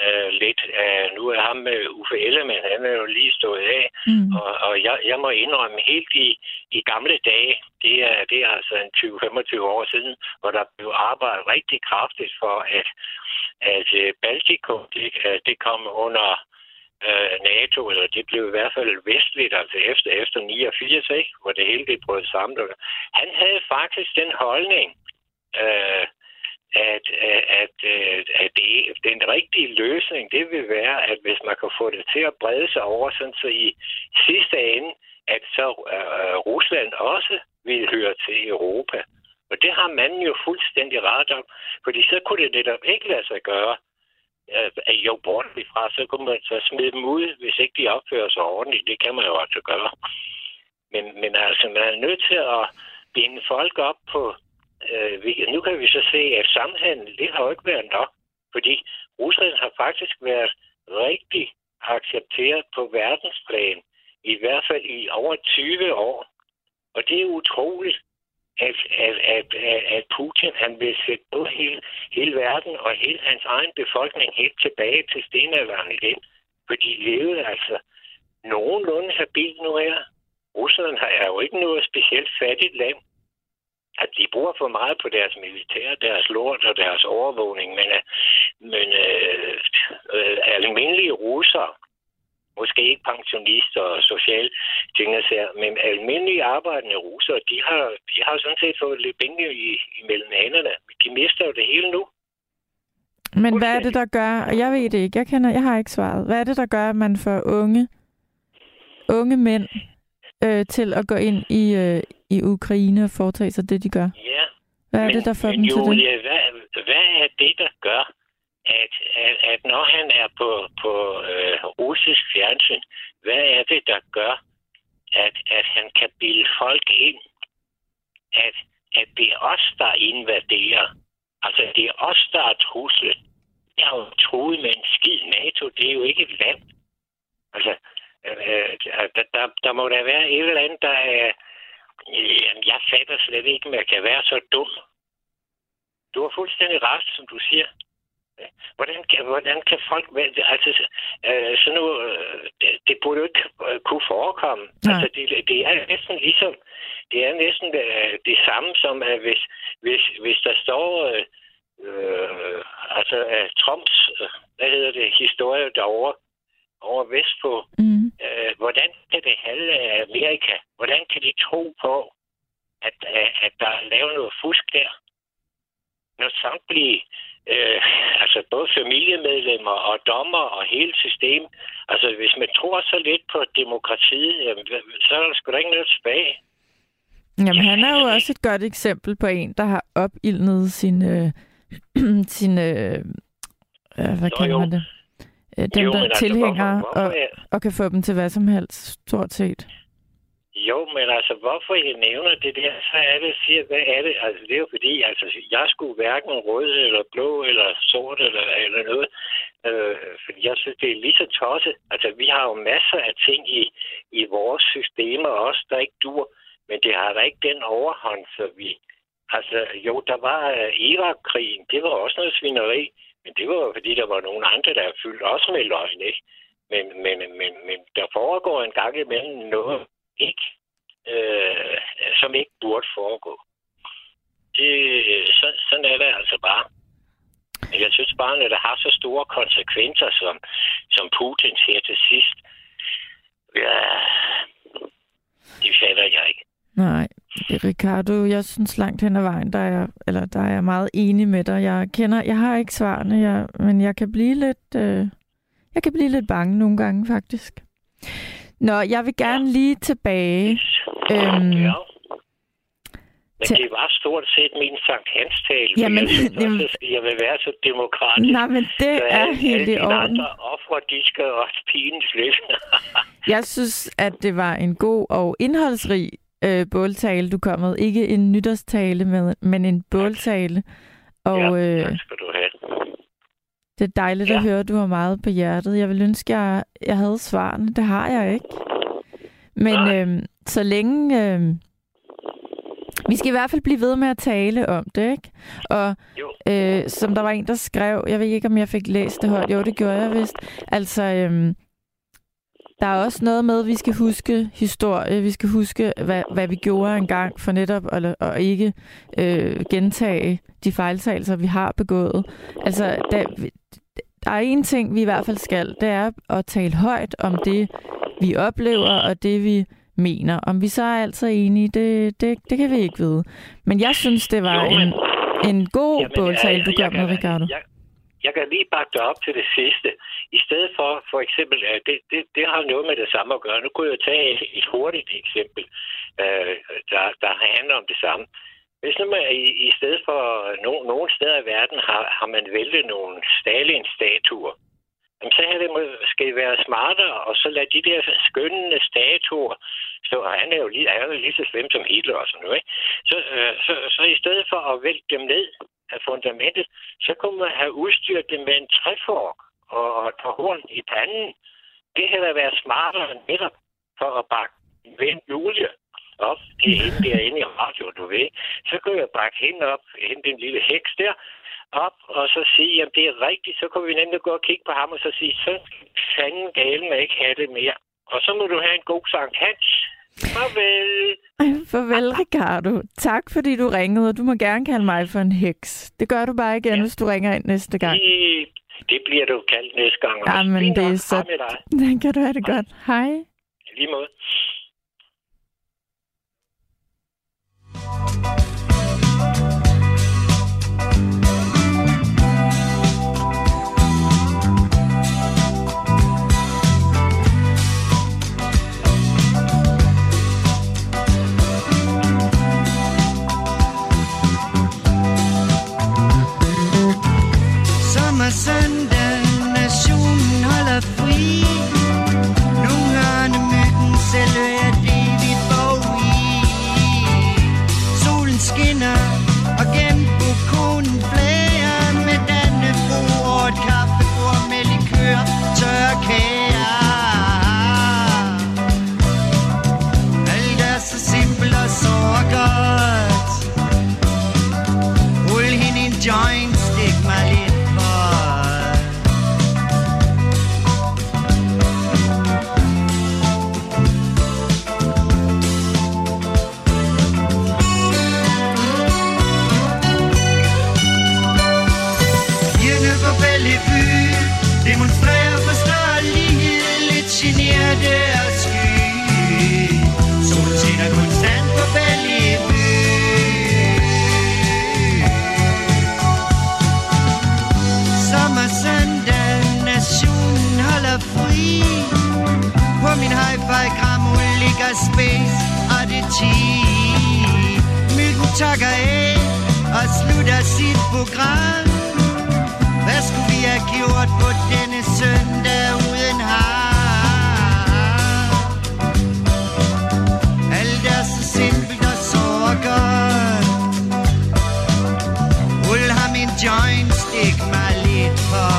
øh, lidt, øh, nu er ham med Uffe Ellemann, han er jo lige stået af, mm. og, og jeg, jeg må indrømme helt i, i gamle dage, det er, det er altså en tyve til femogtyve år siden, hvor der blev arbejdet rigtig kraftigt for, at, at Baltikum, det, det kom under NATO, eller det blev i hvert fald vestligt, altså efter, efter niogfirs, ikke? Hvor det hele det brød sammen. Han havde faktisk den holdning, øh, at, at, at det, den rigtige løsning, det vil være, at hvis man kan få det til at brede sig over, sådan så i sidste ende, at så øh, Rusland også vil høre til Europa. Og det har manden jo fuldstændig ret om, fordi så kunne det netop ikke lade sig gøre, er jo bortligt fra, så kunne man så smide dem ud, hvis ikke de opfører sig ordentligt. Det kan man jo også gøre. Men, men altså, man er nødt til at binde folk op på... Øh, vi, nu kan vi så se, at samhandel, det har jo ikke været nok. Fordi Rusland har faktisk været rigtig accepteret på verdensplan. I hvert fald i over tyve år. Og det er utroligt, at, at, at, at Putin, han vil sætte både hele, hele verden og hele hans egen befolkning helt tilbage til stenalderen igen. For de levede altså nogenlunde habilt nu her. Rusland er jo ikke noget specielt fattigt land. At de bruger for meget på deres militær, deres lort og deres overvågning, men, men øh, øh, almindelige russere, måske ikke pensionister og sociale ting, men almindelige arbejdende russere, de har, de har sådan set fået lidt penge i, imellem hænderne. De mister jo det hele nu. Men hvad er det, der gør, og jeg ved det ikke, jeg, kender, jeg har ikke svaret, hvad er det, der gør, at man får unge, unge mænd øh, til at gå ind i, øh, i Ukraine og foretage sig det, de gør? Ja. Hvad er men, det, der får dem jo, til det? Ja, hvad, hvad er det, der gør, At, at, at når han er på, på øh, russisk fjernsyn, hvad er det, der gør, at, at han kan bilde folk ind, at, at det er os, der invaderer? Altså, det er os, der er truslet. Jeg har jo truet med en skid NATO. Det er jo ikke et land. Altså, øh, der, der, der må da være et eller andet, der er... Øh, jeg fatter slet ikke, at man kan være så dum. Du har fuldstændig ret, som du siger. Hvordan kan, hvordan kan folk... Altså, øh, sådan noget... Øh, det, det burde jo ikke øh, kunne forekomme. Ja. Altså, det, det er næsten ligesom... Det er næsten øh, det samme som, at hvis, hvis, hvis der står... Øh, øh, altså, øh, Trumps... Øh, hvad hedder det? Historie derovre over vestpå. Mm. Øh, hvordan kan det halve af Amerika? Hvordan kan de tro på, at, at, at der er lavet noget fusk der? Når samtlige... Øh, altså både familiemedlemmer og dommer og hele system. Altså hvis man tror så lidt på demokratiet, jamen, så er der sgu da ikke noget tilbage. Jamen han er jo også et godt eksempel på en, der har opildnet sin... Øh, sin øh, hvad kalder man det? Dem, jo, der altså, tilhænger hvorfor, hvorfor, og, og kan få dem til hvad som helst, stort set. Jo, men altså, hvorfor I nævner det der, så er det, siger, hvad er det? Altså, det er jo fordi, altså, jeg skulle hverken rød eller blå eller sort eller, eller noget. Øh, fordi jeg synes, det er lige så tosset. Altså, vi har jo masser af ting i, i vores systemer også, der ikke dur. Men det har da ikke den overhånd, så vi... Altså, jo, der var uh, Irak-krigen. Det var også noget svineri. Men det var jo fordi, der var nogle andre, der er fyldt også med løgn, ikke? Men, men, men, men der foregår en gang imellem noget... Ikke, øh, som ikke burde foregå. Det, så, sådan er det altså bare. Jeg synes bare, at det har så store konsekvenser, som, som Putin siger til sidst. Ja, det fatter jeg ikke. Nej, Ricardo, jeg synes langt hen ad vejen, der er, eller der er jeg meget enig med dig. Jeg kender, jeg har ikke svarene, jeg, men jeg kan blive lidt, øh, jeg kan blive lidt bange nogle gange faktisk. Nå, jeg vil gerne lige tilbage. Øhm, ja. Men til... det var stort set min Sankt Hans-tale. Jamen, jeg synes jamen... også, at jeg vil være så demokratisk. Nej, men det så er helt i orden. Alle de andre ofre, de skal også pines lidt. Jeg synes, at det var en god og indholdsrig øh, båltale, du kom med. Ikke en nytårstale, med, men en båltale. Og, ja, øh, tak skal du have. Det er dejligt ja. at høre, du har meget på hjertet. Jeg vil ønske, at jeg, jeg havde svarene. Det har jeg ikke. Men øh, så længe... Øh, vi skal i hvert fald blive ved med at tale om det, ikke? Og øh, som der var en, der skrev... Jeg ved ikke, om jeg fik læst det højt. Jo, det gjorde jeg vist. Altså, øh, der er også noget med, at vi skal huske historie. Vi skal huske, hvad, hvad vi gjorde engang for netop at, at ikke øh, gentage de fejltagelser, vi har begået. Altså, der, der er en ting, vi i hvert fald skal. Det er at tale højt om det, vi oplever, og det, vi... mener. Om vi så er altså enige, det, det, det kan vi ikke vide. Men jeg synes, det var jo, men, en, en god jamen, båltale, du gør med, Ricardo. Jeg, jeg kan lige bakke dig op til det sidste. I stedet for, for eksempel, det, det, det har noget med det samme at gøre. Nu kunne jeg tage et, et hurtigt eksempel, øh, der, der handler om det samme. Hvis nu man i, i stedet for no, nogle steder i verden, har, har man væltet nogle Stalin-statuer, jamen, så havde det måske været smartere, og så lade de der skønnende statuer, så han er jo lige, er jo lige så slem som Hitler og sådan noget, ikke? Så, øh, så, så i stedet for at vælte dem ned af fundamentet, så kunne man have udstyret dem med en træfork og, og et par horn i panden. Det havde da været smartere end netop for at bakke vendt Julie op til hende derinde i radioen, du ved. Så kunne jeg bakke hende op, hende den lille heks der, op og så sige, jamen det er rigtigt, så kunne vi nemlig gå og kigge på ham og så sige, så fanden galen med ikke have det mere. Og så må du have en god Sankt Hans. Farvel. Farvel, Ricardo. Tak, fordi du ringede, og du må gerne kalde mig for en heks. Det gør du bare igen, ja. Hvis du ringer ind næste gang. Det, det bliver du kaldt næste gang. Jamen, det er så... Den kan du have det godt. Hej. Lige måde. Søndagen nationen holder fri. Nogle ørnemyggen selv er det, vi bor i. Solen skinner, og gennem bokonen blæger med dannebro og et kaffebord med likør, tørre kager. Alt er så simpelt og så godt. Rul hende en joint, stik mig lidt. Min hi-fi grammo ligger space og det tit. Myggen takker af og slutter sit program. Hvad skulle vi have gjort på denne søndag uden ham? Alt er så simpelt og så godt. Rul ham en joint, stik mig lidt for.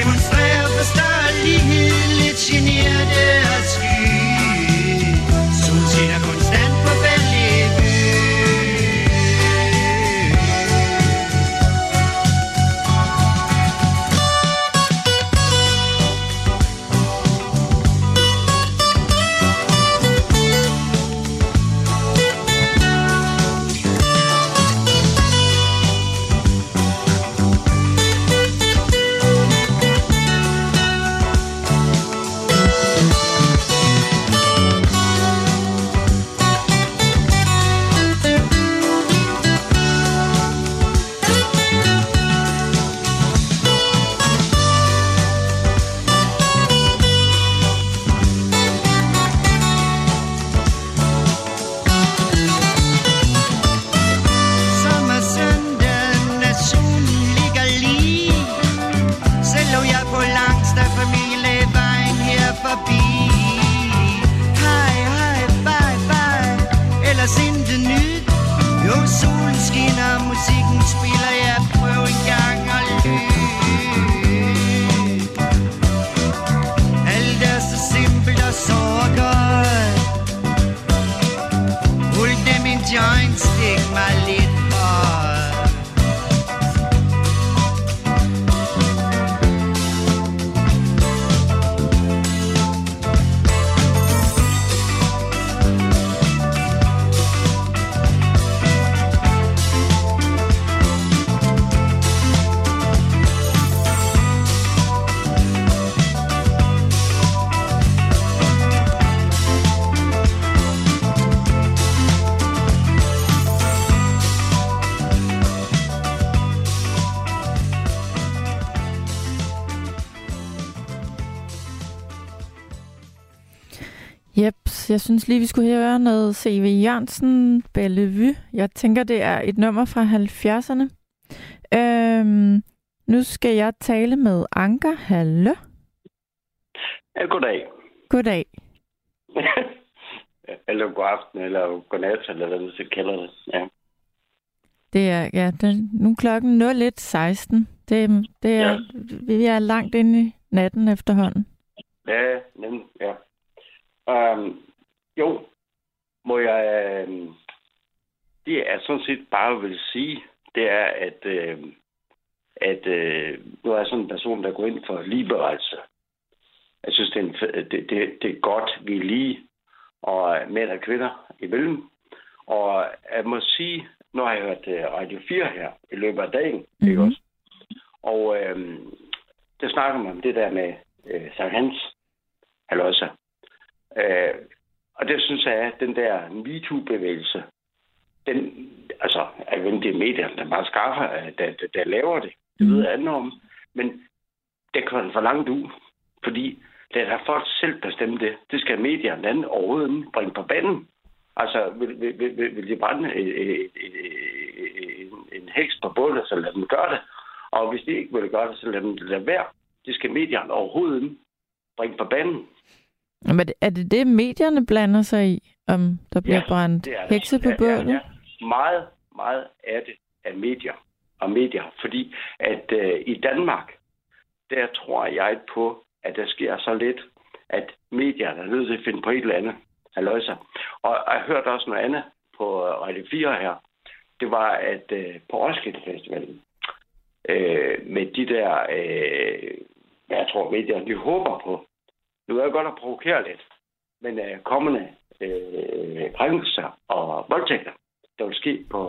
Demonstrerer for større lighed, lidt generte og sky. Solsætter konstant på Vældig By. godt. Jeg synes lige, vi skulle høre noget C V Jørgensen, Bellevue. Jeg tænker, det er et nummer fra halvfjerdserne. Øhm, nu skal jeg tale med Anker. Hallo. Ja, goddag. Goddag. Eller god aften, eller god nat, eller hvad du så kalder det. Ja. Det er, ja, det, nu klokken nul et seksten. Det, det er, ja. Vi er langt inde i natten efterhånden. Ja, nemlig, ja. Um, jo, må jeg... Um, det jeg sådan set bare vil sige, det er, at, uh, at uh, nu er jeg sådan en person, der går ind for ligeberettelse. Jeg synes, det er, en, det, det, det er godt, vi er lige, og mænd og kvinder imellem. Og jeg må sige, nu har jeg hørt Radio fire her i løbet af dagen, mm-hmm. ikke også? Og øh, der snakker man om det der med øh, Sankt Hans, eller også. Øh, og det synes jeg, at den der MeToo-bevægelse, den, altså, jeg ved, det er medierne, der bare skaffer, der, der, der laver det, det ved jeg andet om, men det kan man for langt ud, fordi det har folk selv bestemt det. Det skal medierne andet overhovedet bringe på banen. Altså, vil, vil, vil, vil de brænde en, en, en heks på bålet, så lad dem gøre det. Og hvis de ikke vil gøre det, så lad dem lade være. Det skal medierne overhovedet bringe på banen. Men er det det, medierne blander sig i, om der bliver ja, brændt hekse på bålet? Ja, ja, meget, meget af det er medier og medier. Fordi at øh, i Danmark, der tror jeg på, at der sker så lidt, at medierne er nødt til at finde på et eller andet. Halløjsa. Og jeg hørte også noget andet på Radio fire her. Det var, at øh, på Roskilde Festivalen, øh, med de der, øh, jeg tror, medierne, de håber på. Nu er jeg godt at provokere lidt, men øh, kommende øh, krænkelser og voldtægter, der vil ske på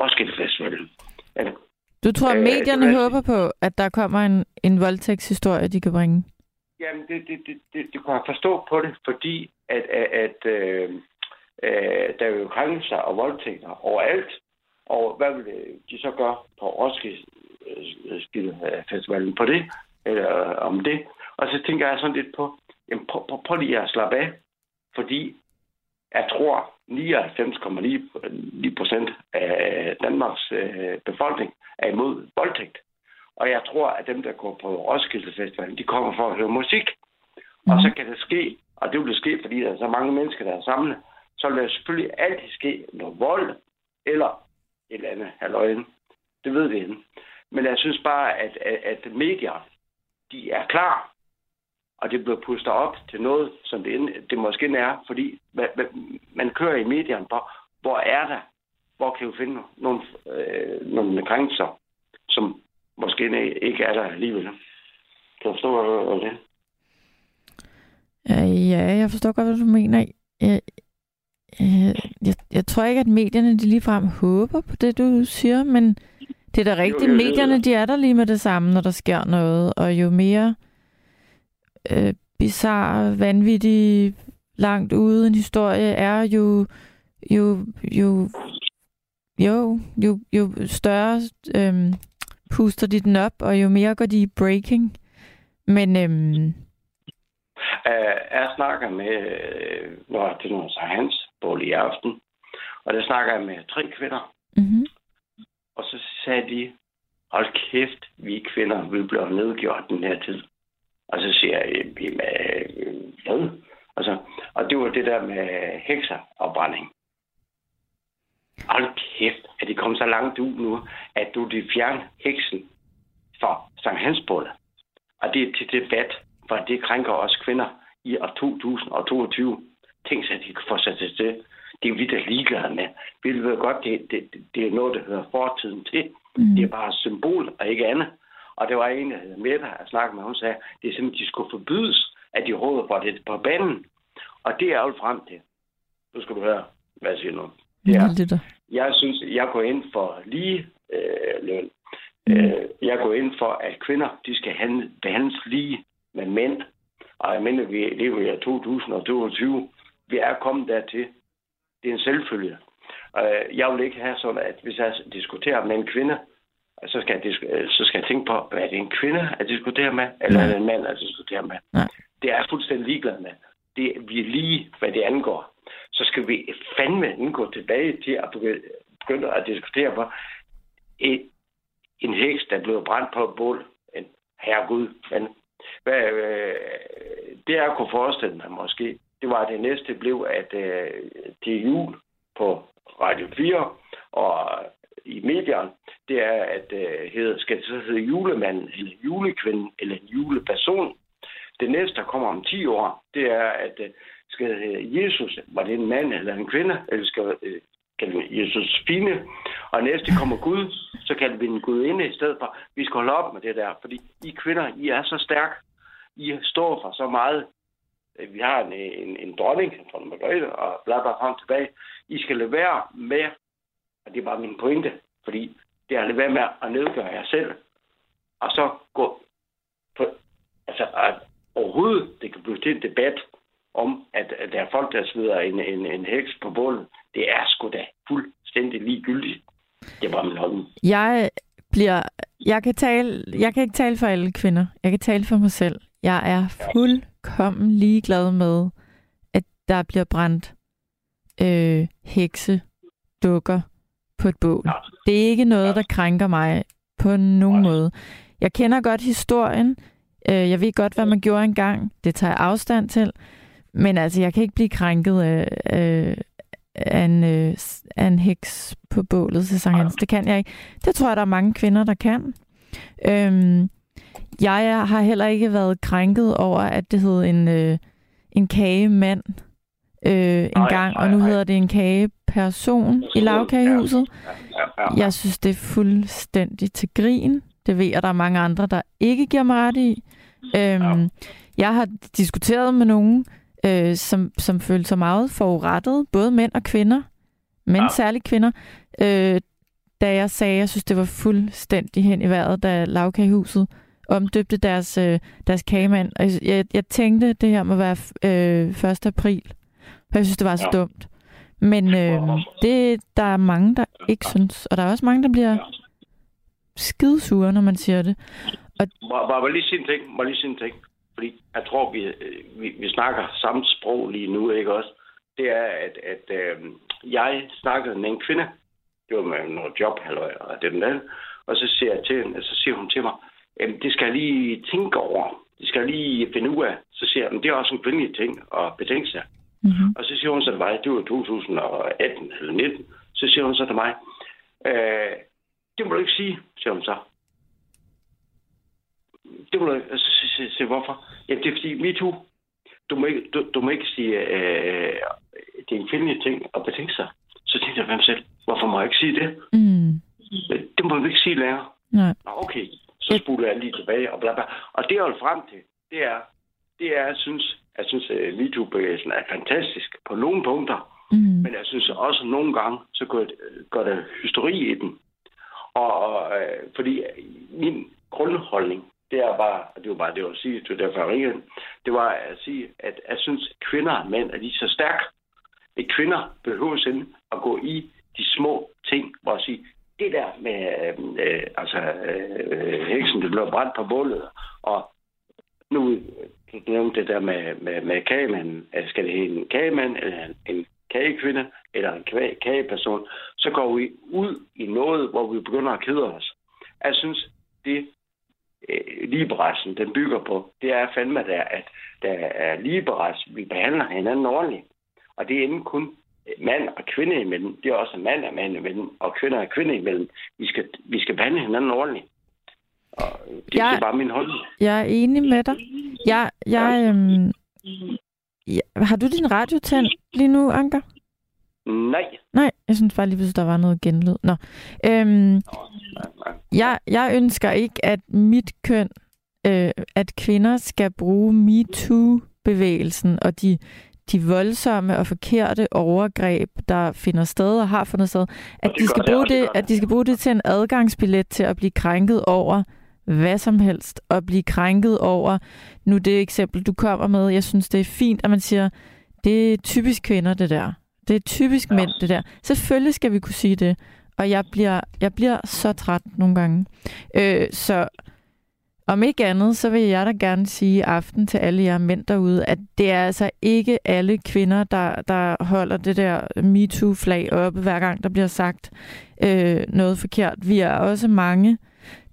Roskilde Festivalen. Eller, du tror, at medierne øh, håber på, at der kommer en, en voldtægtshistorie, de kan bringe? Jamen, det, det, det, det, det kunne jeg forstå på det, fordi at, at, at øh, øh, der er jo krænkelser og voldtægter overalt, og hvad vil de så gøre på Roskilde-festivalen på det, eller om det? Og så tænker jeg sådan lidt på, jamen, prøv, prøv, prøv lige at slappe af, fordi jeg tror nioghalvfems komma ni procent af Danmarks øh, befolkning er imod voldtægt. Og jeg tror, at dem, der går på Roskilde Festivalen, de kommer for at høre musik. Og så kan det ske, og det vil det ske, fordi der er så mange mennesker, der er samlet, så vil der selvfølgelig altid ske noget vold, eller et eller andet halvøjne. Det ved vi ikke. Men jeg synes bare, at, at, at medier, de er klar, og det bliver pustet op til noget, som det, det måske er, fordi man kører i medierne på, hvor er der, hvor kan vi finde nogle, øh, nogle krænkelser, som måske ikke er der alligevel. Kan du forstå, hvad det er? Ja, jeg forstår godt, hvad du mener. Jeg, jeg, jeg tror ikke, at medierne de ligefrem håber på det, du siger, men det er da rigtigt. Jo, jo, medierne de er der lige med det samme, når der sker noget, og jo mere øh, bizarre, vanvittig, langt ude en historie er, jo jo, jo, jo, jo, jo større... Øh, puster de den op, og jo mere går de i breaking. Men øhm... uh, jeg snakker med, nu er det noget Sankt Hans, både i aften, og der snakker jeg med tre kvinder. Mm-hmm. Og så sagde de, hold kæft, vi kvinder, vi bliver nedgjort den her tid. Og så siger jeg, hvad? Og, så, og det var det der med hekser og brænding. Hold kæft, at de kom så langt ud nu, at du de fjerne heksen fra Sankt Hansbålet. Og det er til debat, for det krænker også kvinder i år to tusind og toogtyve. Tænk sig, at de får sat til det. Det er vi, der er ligeglade med. Vi ved godt, det, det, det er noget, der hører fortiden til. Mm. Det er bare symbol og ikke andet. Og det var en, der hedder Mette, jeg snakkede med, hun sagde, det er simpelthen, de skulle forbydes, at de råder for det på banen. Og det er jo frem til. Nu skal du høre, hvad jeg siger nu. Ja. Jeg synes, jeg går ind for lige øh, løn. Mm. Øh, jeg går ind for, at kvinder, de skal handle, behandles lige med mænd. Og jeg mener, vi lever i to tusind og toogtyve. Vi er kommet dertil. Det er en selvfølge. Øh, jeg vil ikke have sådan, at hvis jeg diskuterer med en kvinde, så skal jeg, så skal jeg tænke på, hvad er det en kvinde at diskutere med, eller er det en mand at diskutere med. Nej. Det er jeg fuldstændig ligeglad med. det vi lige, hvad det angår, så skal vi fandme nu gå tilbage til at begynde at diskutere på en heks, der er blevet brændt på et bål. Herregud, men hvad, øh, det jeg kunne forestille mig måske, det var det næste blev, at øh, det er jul på Radio fire og i medierne, det er, at øh, hedder, skal det så hedde julemanden, eller julekvinden, eller en juleperson. Det næste, der kommer om ti år, det er, at øh, skal det hedde Jesus, var det en mand eller en kvinde, eller skal øh, kalder vi Jesus fine, og næste kommer Gud, så kalder vi den gudinde i stedet for. Vi skal holde op med det der, fordi I kvinder, I er så stærke. I står for så meget. Vi har en, en, en dronning, dronning Margrethe, og blader frem tilbage. I skal lade være med, og det er bare min pointe, fordi det er at lade være med at nedgøre jer selv, og så gå på, altså at overhovedet, det kan blive til en debat, om, at, at der er folk, der smider en, en, en heks på bålet. Det er sgu da fuldstændig ligegyldigt. Det var min holdning. Jeg bliver... Jeg kan, tale, jeg kan ikke tale for alle kvinder. Jeg kan tale for mig selv. Jeg er fuldkommen ligeglad med, at der bliver brændt øh, hekse, dukker på et bål. Ja. Det er ikke noget, der krænker mig på nogen ja. måde. Jeg kender godt historien. Jeg ved godt, hvad man gjorde engang. Det tager jeg afstand til. Men altså, jeg kan ikke blive krænket af, øh, af, en, øh, af en heks på bålet til Sankt Hans. Det kan jeg ikke. Det tror jeg, der er mange kvinder, der kan. Øhm, jeg har heller ikke været krænket over, at det hed en, øh, en kagemand øh, en nej, gang, nej, og nu nej. hedder det en kageperson i Lavkagehuset. Ja, ja, ja, ja. Jeg synes, det er fuldstændig til grin. Det ved jeg, der er mange andre, der ikke giver mig ret i. Øhm, ja. Jeg har diskuteret med nogen, Øh, som, som følte sig meget forurettet, både mænd og kvinder, men ja. særligt kvinder, øh, da jeg sagde, jeg synes, det var fuldstændig hen i vejret, da Lavkagehuset omdøbte deres, øh, deres kagemand. Og jeg, jeg tænkte, det her må være øh, første april, for jeg synes, det var så ja. dumt. Men øh, det, der er mange, der ikke synes, og der er også mange, der bliver skidesure, når man siger det. Og... Må, må, må lige sige en ting, må lige sige en ting. Fordi jeg tror, vi, vi, vi snakker samme sprog lige nu, ikke også? Det er, at, at øh, jeg snakkede med en kvinde. Det var med noget job, halløj, og dem der. Og så siger, jeg til hende, så siger hun til mig, det skal jeg lige tænke over. Det skal jeg lige finde ud af. Så siger jeg, det er også en kvindelig ting at betænke sig. Mm-hmm. Og så siger hun så til mig, det var to tusind atten eller nitten. Så siger hun så til mig, øh, det må du ikke sige, siger hun så. Det må du ikke sige. Hvorfor? Jamen, det er fordi, me too. Du må ikke, du, du må ikke sige, øh, det er en kvindelig ting at betænke sig. Så tænkte jeg, hvem selv? Hvorfor må jeg ikke sige det? Mm. Det må vi ikke sige længere. Nej. Nå, okay. Så spoler jeg lige tilbage og bla bla. Og det, jeg holdt frem til, det er, det er, jeg synes, jeg synes, uh, me too-bevægelsen er fantastisk på nogle punkter. Mm. Men jeg synes også, nogle gange, så går, går der hysteri i den. Og, og øh, fordi min grundholdning, det er bare, og det var bare det, jeg ville sige, det var derfor jeg ringede, det var at sige, at jeg synes, at kvinder og mænd er lige så stærke. At kvinder behøver selv at gå i de små ting, hvor at sige, det der med øh, altså, øh, heksen, det blev brændt på bålet, og nu nævnte det der med, med, med kagemanden, skal det hedde en kagemand, eller en, en kagekvinde, eller en kageperson, så går vi ud i noget, hvor vi begynder at kede os. Jeg synes, det liberalsen, den bygger på, det er fandme, der, at der er liberals, vi behandler hinanden ordentligt. Og det er ikke kun mand og kvinde imellem, det er også mand og mand imellem, og kvinder og kvinde imellem. Vi skal, vi skal behandle hinanden ordentligt. Og det, jeg, det er bare min holdning. Jeg er enig med dig. Jeg, jeg, øhm, jeg, har du din radio tændt lige nu, Anker? Nej. Nej, jeg synes bare lige pludselig, der var noget genlyd. Nå. Øhm, Nå nej, nej. Jeg, jeg ønsker ikke, at mit køn, øh, at kvinder skal bruge MeToo-bevægelsen og de, de voldsomme og forkerte overgreb, der finder sted og har fundet sted, at de skal bruge det, at de skal bruge det til en adgangsbillet til at blive krænket over hvad som helst, og blive krænket over, nu det eksempel, du kommer med, jeg synes, det er fint, at man siger, det er typisk kvinder, det der. Det er typisk mænd, det der. Selvfølgelig skal vi kunne sige det. Og jeg bliver, jeg bliver så træt nogle gange. Øh, så Om ikke andet, så vil jeg da gerne sige aften til alle jer mænd derude, at det er altså ikke alle kvinder, der, der holder det der MeToo-flag oppe, hver gang der bliver sagt øh, noget forkert. Vi er også mange,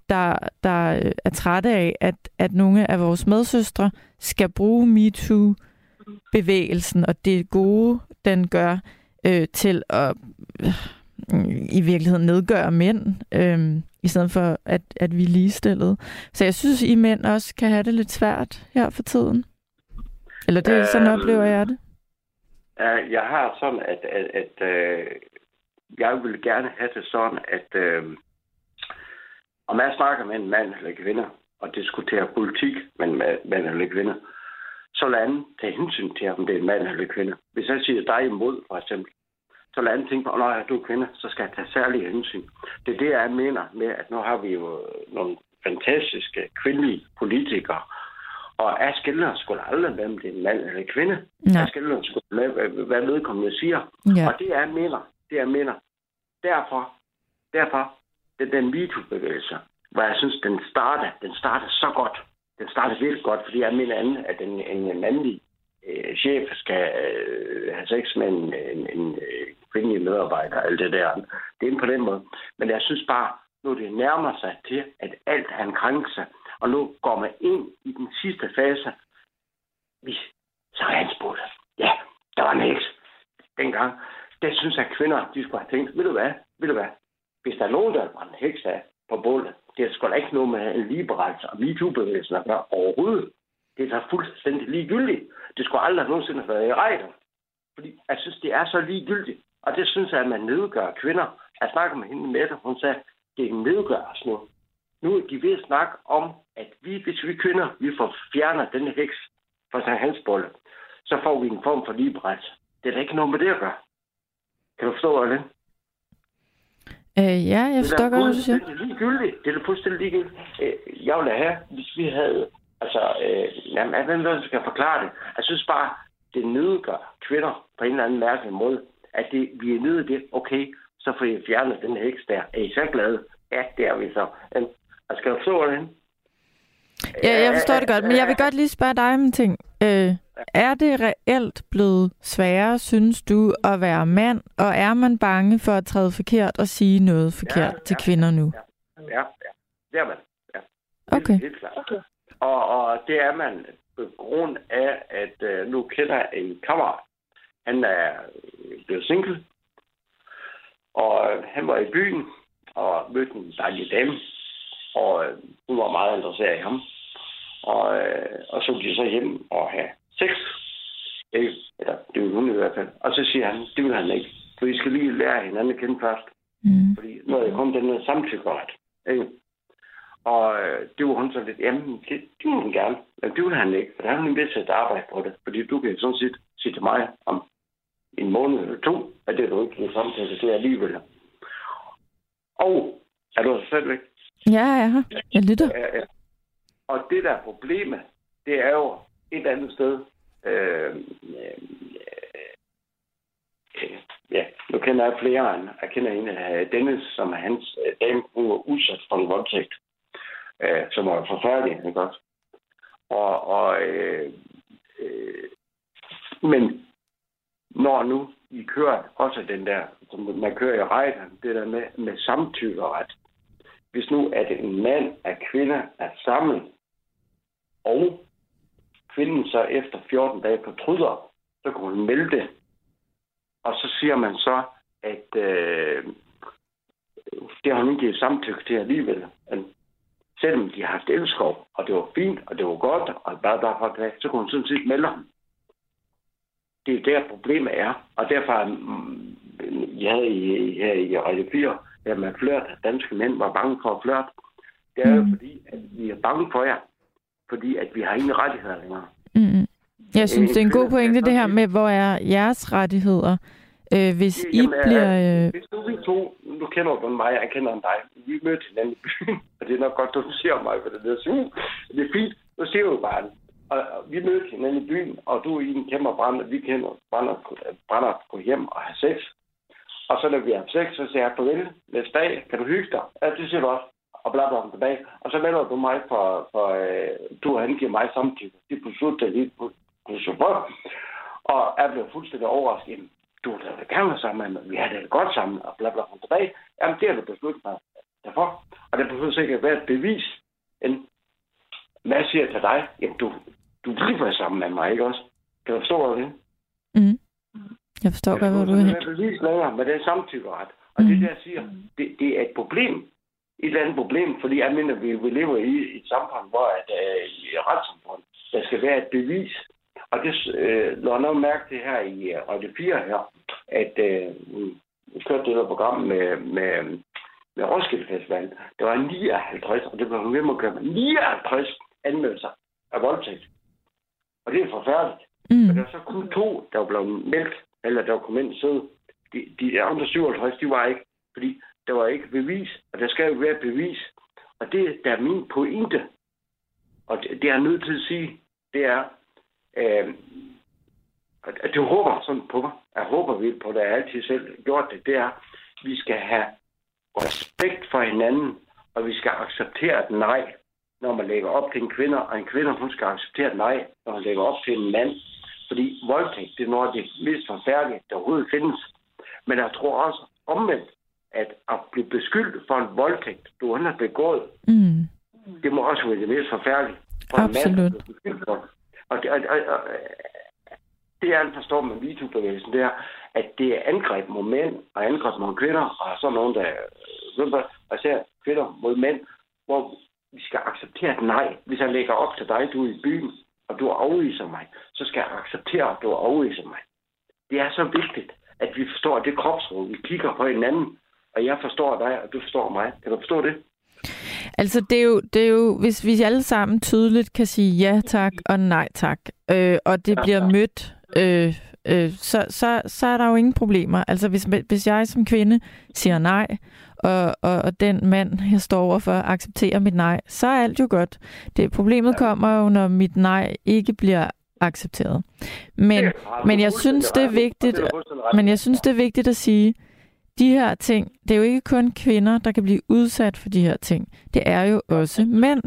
der, der er trætte af, at, at nogle af vores medsøstre skal bruge MeToo-bevægelsen, og det gode, den gør, øh, til at øh, i virkeligheden nedgøre mænd, øh, i stedet for, at, at vi er ligestillede. Så jeg synes, I mænd også kan have det lidt svært her for tiden. Eller det er sådan, øhm, oplever jeg det? Øh, jeg har sådan, at, at, at øh, jeg vil gerne have det sådan, at øh, om jeg snakker med en mand eller kvinder og diskuterer politik med en mand eller kvinder, så lad anden tage hensyn til, om det er en mand eller kvinder. Hvis jeg siger dig imod, for eksempel, så lad anden tænke på, når du er kvinde, så skal jeg tage særlige hensyn. Det er det, jeg mener med, at nu har vi jo nogle fantastiske kvindelige politikere, og jeg skiller sgu aldrig, hvem det er en mand eller en kvinde. Ja. Jeg skiller sgu, hvad vedkommende siger. Ja. Og det er jeg mener. Det er jeg mener. Derfor, derfor, det er den MeToo-bevægelse, hvor jeg synes, den starter, den starter så godt. Den starter virkelig godt, fordi jeg mener anden, at en, en mandlig øh, chef skal øh, have sex med en, en, en kvindelig medarbejder, alt det der. Det er på den måde. Men jeg synes bare, nu det nærmer sig til, at alt er en krænkelse, og nu går man ind i den sidste fase. Vi, så er han spurgt. Ja, der var en heks dengang. Det synes jeg, kvinder, de skulle have tænkt, ved du hvad, ved du hvad, hvis der er nogen, der brænder en heks af på bålet, det er sgu da ikke noget med en liberals og MeToo-bevægelsen at gøre overhovedet. Det er da fuldstændig ligegyldigt. Det skulle aldrig nogensinde have været i rejde. Fordi jeg synes, det er så ligegyldigt. Og det synes jeg, at man nedgør kvinder. Jeg snakker med hende med det, hun sagde, det er nedgøres nu. Nu er de ved at snakke om, at vi, hvis vi kvinder, vi får fjernet denne heks fra Sankt Hansbolle, så får vi en form for liberals. Det er da ikke noget med det at gøre. Kan du forstå det? Øh, ja, jeg forstår godt, hvad du siger. Det er ligegyldigt. Det er da fuldstændig ligegyldigt. Øh, jeg ville have, hvis vi havde... Altså, øh, jamen, jeg ved ikke, jeg skal forklare det. Jeg synes bare, det nedgør kvinder på en eller anden mærkelig måde, at det, vi er nede i det, okay, så får I fjernet den heks der. Er I så glade? Ja, det er vi så. Øh, jeg skal forstå det. Ja, jeg forstår det godt, men jeg vil godt lige spørge dig om en ting. Øh, er det reelt blevet sværere, synes du, at være mand, og er man bange for at træde forkert og sige noget forkert ja, til ja, kvinder nu? Ja, ja, ja. Det er man. Ja. Okay. Helt, helt klart. Okay. Og, og det er man på grund af, at øh, nu kender en kammerat. Han er blevet single, og øh, han var i byen og mødte en dejlig dame, og øh, hun var meget interesseret i ham. Og, øh, og så ville de så hjem og have sex. Ikke? Eller det ville hun i hvert fald. Og så siger han, det vil han ikke. For I skal lige lære hinanden at kende først. Mm. Fordi nu er det kun den her samtykkeret. Og øh, det var hun så lidt, jamen det, det vil han gerne. Men det vil han ikke, for der har hun vist at arbejde på det. Fordi du kan sådan set sige til mig om en måned eller to, at det er du ikke kan samtidig, det er alligevel. Og er du så selv væk? Ja, ja. Jeg lytter. Ja, ja. Og det der problemet, det er jo et eller andet sted. Øh, øh, øh, ja, nu kender jeg flere end. Jeg kender en af Dennis, som er hans øh, dame, hun var udsat for en voldtægt, øh, som var forfærdelig, ikke også? Og, og, øh, øh, men når nu I kører også den der, som man kører i rejden, det der med, med samtykkeret. Hvis nu at en mand og kvinde er sammen, og kvinden så efter fjorten dage fortryder, så kan hun melde det. Og så siger man så, at øh, det har hun ikke givet samtykke til alligevel. Selvom de har haft elskov, og det var fint, og det var godt, og bare derfor, så kunne hun sådan set melde ham. Det er der problemet er. Og derfor, jeg havde i, her i Radio fire, at man flørte, at danske mænd var bange for at flørte. Det er jo fordi, at vi er bange for jer. Fordi at vi har ingen rettigheder længere. Mm-hmm. Jeg synes, det er en god pointe, det her med, hvor er jeres rettigheder, øh, hvis jamen, I bliver... Øh... Hvis nu vi to, nu kender du mig, jeg kender dig, vi mødte hinanden i byen, og det er nok godt, du ser mig, for det er sådan, det er fint, nu ser du bare. Og vi mødte hinanden i byen, og du er i en kæmper brand, og vi kender brænder, brænder på hjem og har sex. Og så når vi har sex, så siger jeg på vel, næste dag, kan du hygge dig? Ja, det siger du også. og bla bla tilbage, og så melder du mig for, for øh, du har hengivet mig samtidig. Det besluttede jeg lige på Søborg, og jeg blev fuldstændig overrasket. Du har da gerne været sammen, men vi har det godt sammen, og bla bla tilbage. Jamen, det har du besluttet mig derfor, og det besluttet sikkert være et bevis, end hvad jeg siger til dig? Jamen, du, du bliver sammen med mig, ikke også? Kan du forstå, hvad det er? Mm. Jeg forstår godt, hvor du er. Jeg er bevis længere, men det er samtykkeret. Og mm. det der siger, det, det er et problem. Et eller andet problem, fordi jeg mener, vi, vi lever i et samfund, hvor at, øh, i et retssamfund, der skal være et bevis. Og det øh, lader noget mærke til her i Radio fire her, at øh, vi kørte det der program med, med, med Roskilde Festival. Der var nioghalvtreds, og det blev ved med at køre med nioghalvtreds anmeldelser af voldtægt. Og det er forfærdeligt. Mm. Og der var så kun to, der blev meldt, eller der kom ind og sidde. De, de andre syvoghalvtreds, de var ikke, fordi der var ikke bevis, og der skal jo være bevis. Og det, der er min pointe, og det, det er nødt til at sige, det er, øh, at du håber sådan på mig, jeg håber vi på, at jeg altid selv gjort det, det er, vi skal have respekt for hinanden, og vi skal acceptere et nej, når man lægger op til en kvinde, og en kvinde, hun skal acceptere et nej, når man lægger op til en mand. Fordi voldtægt, det er noget af det mest forfærdelige, der overhovedet findes. Men jeg tror også omvendt, at at blive beskyldt for en voldtægt, du har begået, mm. det må også være det mest forfærdelige. For absolut. En mand, og det, og, og, og, det jeg forstår med MeToo-bevægelsen, det er, at det er angreb mod mænd, og angreb mod kvinder, og sådan nogen, der og ser kvinder mod mænd, hvor vi skal acceptere et nej. Hvis jeg lægger op til dig, du er i byen, og du afviser mig, så skal jeg acceptere, at du afviser mig. Det er så vigtigt, at vi forstår, at det kropsrum, vi kigger på hinanden, og jeg forstår dig, og du forstår mig. Kan du forstå det? Altså, det er jo, det er jo hvis vi alle sammen tydeligt kan sige ja tak og nej tak, øh, og det bliver mødt, øh, øh, så, så, så er der jo ingen problemer. Altså, hvis, hvis jeg som kvinde siger nej, Og, og, og den mand, jeg står overfor, accepterer mit nej, så er alt jo godt. Det problemet kommer jo, når mit nej ikke bliver accepteret. Men, men jeg synes, det er vigtigt, men jeg synes, det er vigtigt at sige, de her ting, det er jo ikke kun kvinder, der kan blive udsat for de her ting. Det er jo også mænd.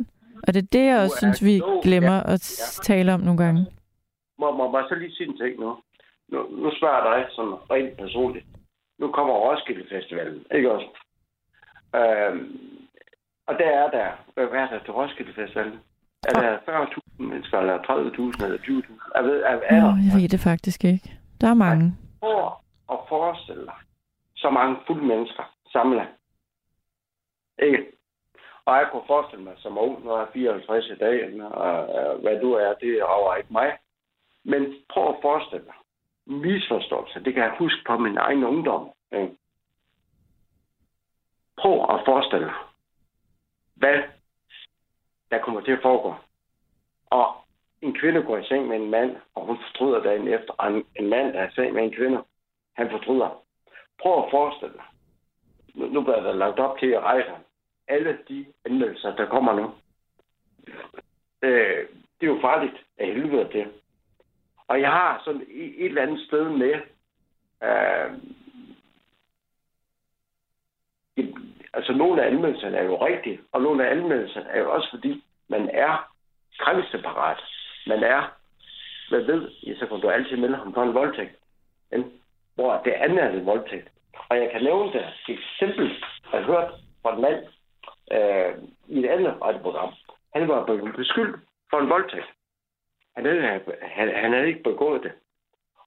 Og det er det, jeg også synes, vi glemmer at tale om nogle gange. Må, må man så lige sige en ting nu? Nu, nu spørger jeg dig sådan rent personligt. Nu kommer Roskilde Festivalen, ikke også? Øhm, og der er der, hvad er der til Roskilde Festival? Er der fyrre tusind mennesker, eller tredive tusind, eller tyve tusind? Jeg ved, er, er Nå, jeg ved det faktisk ikke. Der er mange. For at forestille dig, så mange fulde mennesker samler. Ikke? Og jeg kunne forestille mig som ung, når jeg er fireoghalvtreds i dag, og hvad du er, det rager ikke mig. Men prøv at forestille dig. Misforståelse, det kan jeg huske på min egen ungdom. Ikke? Prøv at forestille dig, hvad der kommer til at foregå. Og en kvinde går i seng med en mand, og hun fortryder dagen efter. Og en, en mand, der er i seng med en kvinde, han fortryder. Prøv at forestille dig. Nu, nu bliver der lagt op til at rejse. Alle de anmeldelser, der kommer nu. Øh, det er jo farligt af helvede det. Og jeg har sådan et, et eller andet sted med... Øh, altså, nogle af anmeldelserne er jo rigtige, og nogle af anmeldelserne er jo også, fordi man er grænseparat. Man er, hvad ved, så kan du altid melde ham på en voldtægt. Hvor det andet er en voldtægt. Og jeg kan nævne det et eksempel, jeg har hørt fra en mand øh, i et andet radioprogram. Han var blevet beskyldt for en voldtægt. Han havde, han, han havde ikke begået det.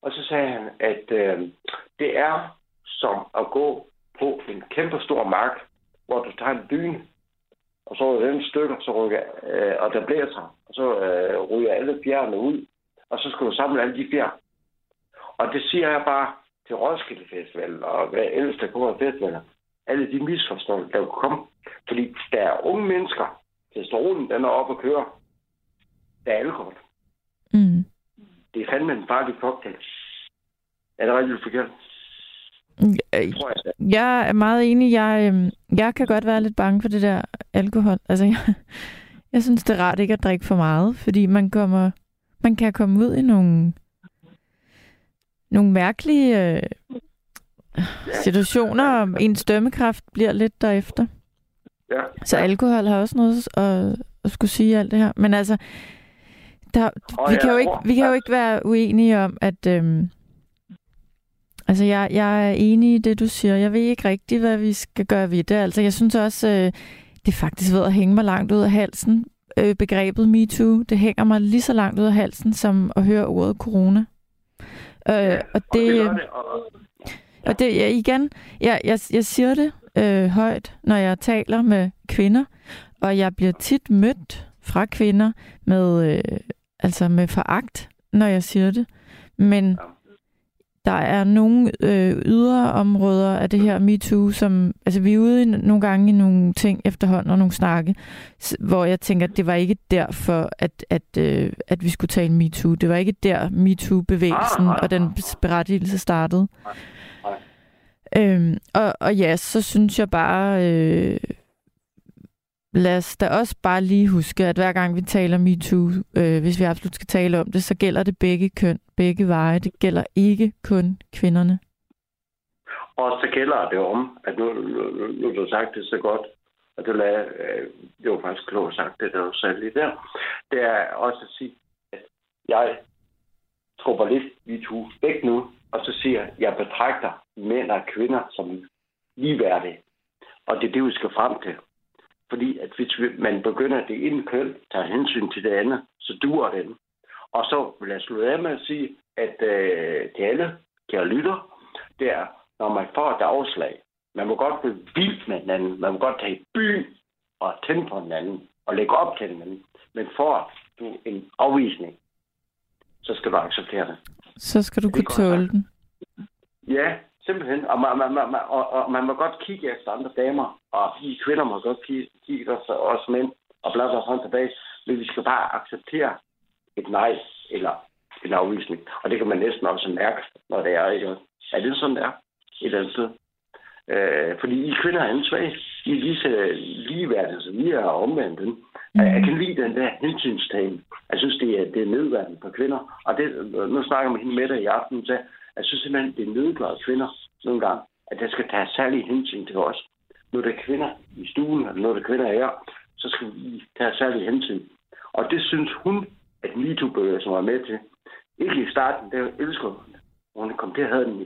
Og så sagde han, at øh, det er som at gå på en kæmpe stor mark, hvor du tager en dyne, og så ryger den stykker, så rykker, øh, og der blæser, og så øh, ryger alle fjerne ud, og så skal du samle alle de fjerne. Og det siger jeg bare til Roskilde Festival, og hvad ellers der kommer af festivaler, alle de misforståelser, der vil komme, fordi der er unge mennesker, testosteronen, den er oppe at køre, der er alkohol. Mm. Det er fandme en farlig cocktail. Er det rigtig forkert? Jeg er meget enig. Jeg, jeg kan godt være lidt bange for det der alkohol. Altså, jeg, jeg synes, det er rart ikke at drikke for meget, fordi man kommer, man kan komme ud i nogle, nogle mærkelige øh, situationer, og ens dømmekraft bliver lidt derefter. Ja. Så alkohol har også noget at, at skulle sige alt det her. Men altså, der, vi, kan jo ikke, vi kan jo ikke være uenige om, at... Øhm, altså, jeg, jeg er enig i det, du siger. Jeg ved ikke rigtigt, hvad vi skal gøre ved det. Altså, jeg synes også, øh, det faktisk ved at hænge mig langt ud af halsen. Øh, begrebet MeToo, det hænger mig lige så langt ud af halsen, som at høre ordet corona. Øh, ja, og det... Og det Og det, ja, igen, jeg, jeg, jeg siger det øh, højt, når jeg taler med kvinder, og jeg bliver tit mødt fra kvinder med, øh, altså med foragt, når jeg siger det. Men der er nogle øh, ydre områder af det her MeToo, som, altså vi er ude i, nogle gange i nogle ting efterhånden og nogle snakke, hvor jeg tænker, at det var ikke derfor, at, at, øh, at vi skulle tale MeToo. Det var ikke der MeToo-bevægelsen og den berettigelse startede. Øhm, og, og ja, så synes jeg bare, øh, lad os da også bare lige huske, at hver gang vi taler MeToo, øh, hvis vi absolut skal tale om det, så gælder det begge køn, begge veje. Det gælder ikke kun kvinderne. Og så gælder det om, at nu, nu, nu du har sagt det så godt, og det, lader, øh, det var faktisk klogt sagt, det der var sat lige der, det er også at sige, at jeg trupper lidt MeToo væk nu, og så siger jeg, at jeg betragter mænd og kvinder som ligeværdige. Og det er det, vi skal frem til. Fordi at hvis man begynder det ene køn, tager hensyn til det andet, så duer den. Og så vil jeg slutte af med at sige, at øh, til alle, kære lytter, det er, når man får et afslag. Man må godt blive vildt med hinanden. Man må godt tage i byen og tænde på hinanden og lægge op til hinanden. Men får du en afvisning, så skal du acceptere det. Så skal du kunne tåle den. Ja, simpelthen. Og man, man, man, og, og man må godt kigge efter andre damer, og de kvinder må godt kigge, kigge efter os mænd, og bladre os hånd tilbage. Men vi skal bare acceptere et nej eller en afvisning. Og det kan man næsten også mærke, når det er. Ikke? Er det sådan, det er? Et andet sted. Øh, fordi I kvinder er ansvage. I er lige så ligeværdige, som vi er omvendt den. Mm. Jeg kan lide den der hensynstagen. Jeg synes, det er, det er nedværende for kvinder. Og det, nu snakker man hende med dig i aften, så jeg synes simpelthen, det er nedgørende kvinder nogle gange, at der skal tage særlig hensyn til os. Når der er kvinder i stuen, eller når der er kvinder her, så skal vi tage særlig hensyn. Og det synes hun, at MeToo-bøger, som var med til, ikke i starten, der elskede hun. Hun kom til at have den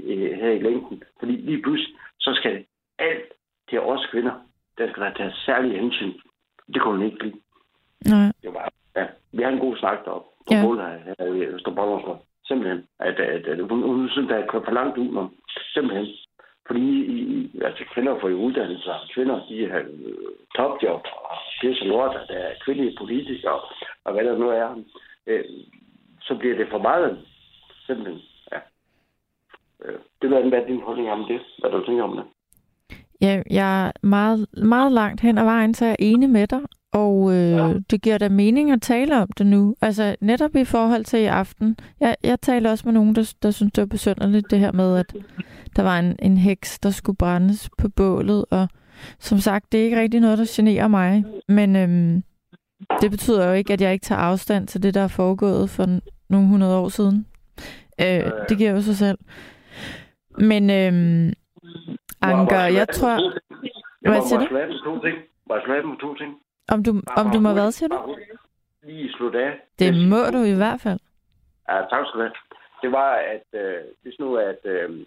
her i længden. Fordi lige pludselig, så skal alt til os kvinder, der skal der tage særlig hensyn. Det kunne hun ikke lide. Nej. Det var, ja, vi har en god snak deroppe på ja. Målet her i Østerborg. Simpelthen. At, at, at, hun, hun synes, at jeg kører for langt ud om. Simpelthen. Fordi altså, kvinder får jo uddannelser. Kvinder, de har topjob. Det er så lort, at der er kvindelige politikere. Og hvad der nu er. Øh, så bliver det for meget. Simpelthen. Ja. Øh, det var den, hvad din holdning er om det. Hvad du tænker om det? Ja, jeg er meget, meget langt hen ad vejen, så jeg er enig med dig. Og øh, ja. Det giver da mening at tale om det nu. Altså netop i forhold til i aften. Jeg, jeg taler også med nogen, der, der synes, det var besynderligt det her med, at der var en, en heks, der skulle brændes på bålet. Og som sagt, det er ikke rigtig noget, der generer mig. Men øh, det betyder jo ikke, at jeg ikke tager afstand til det, der er foregået for nogle hundrede år siden. Øh, det giver jo sig selv. Men øh, Anker, jeg tror... Hvad siger du? Må jeg slå med to ting? Om du, om du må hvad, siger du? Lige slut af. Det må du i hvert fald. Ja, tak skal du have. Det var, at øh, hvis nu at øh,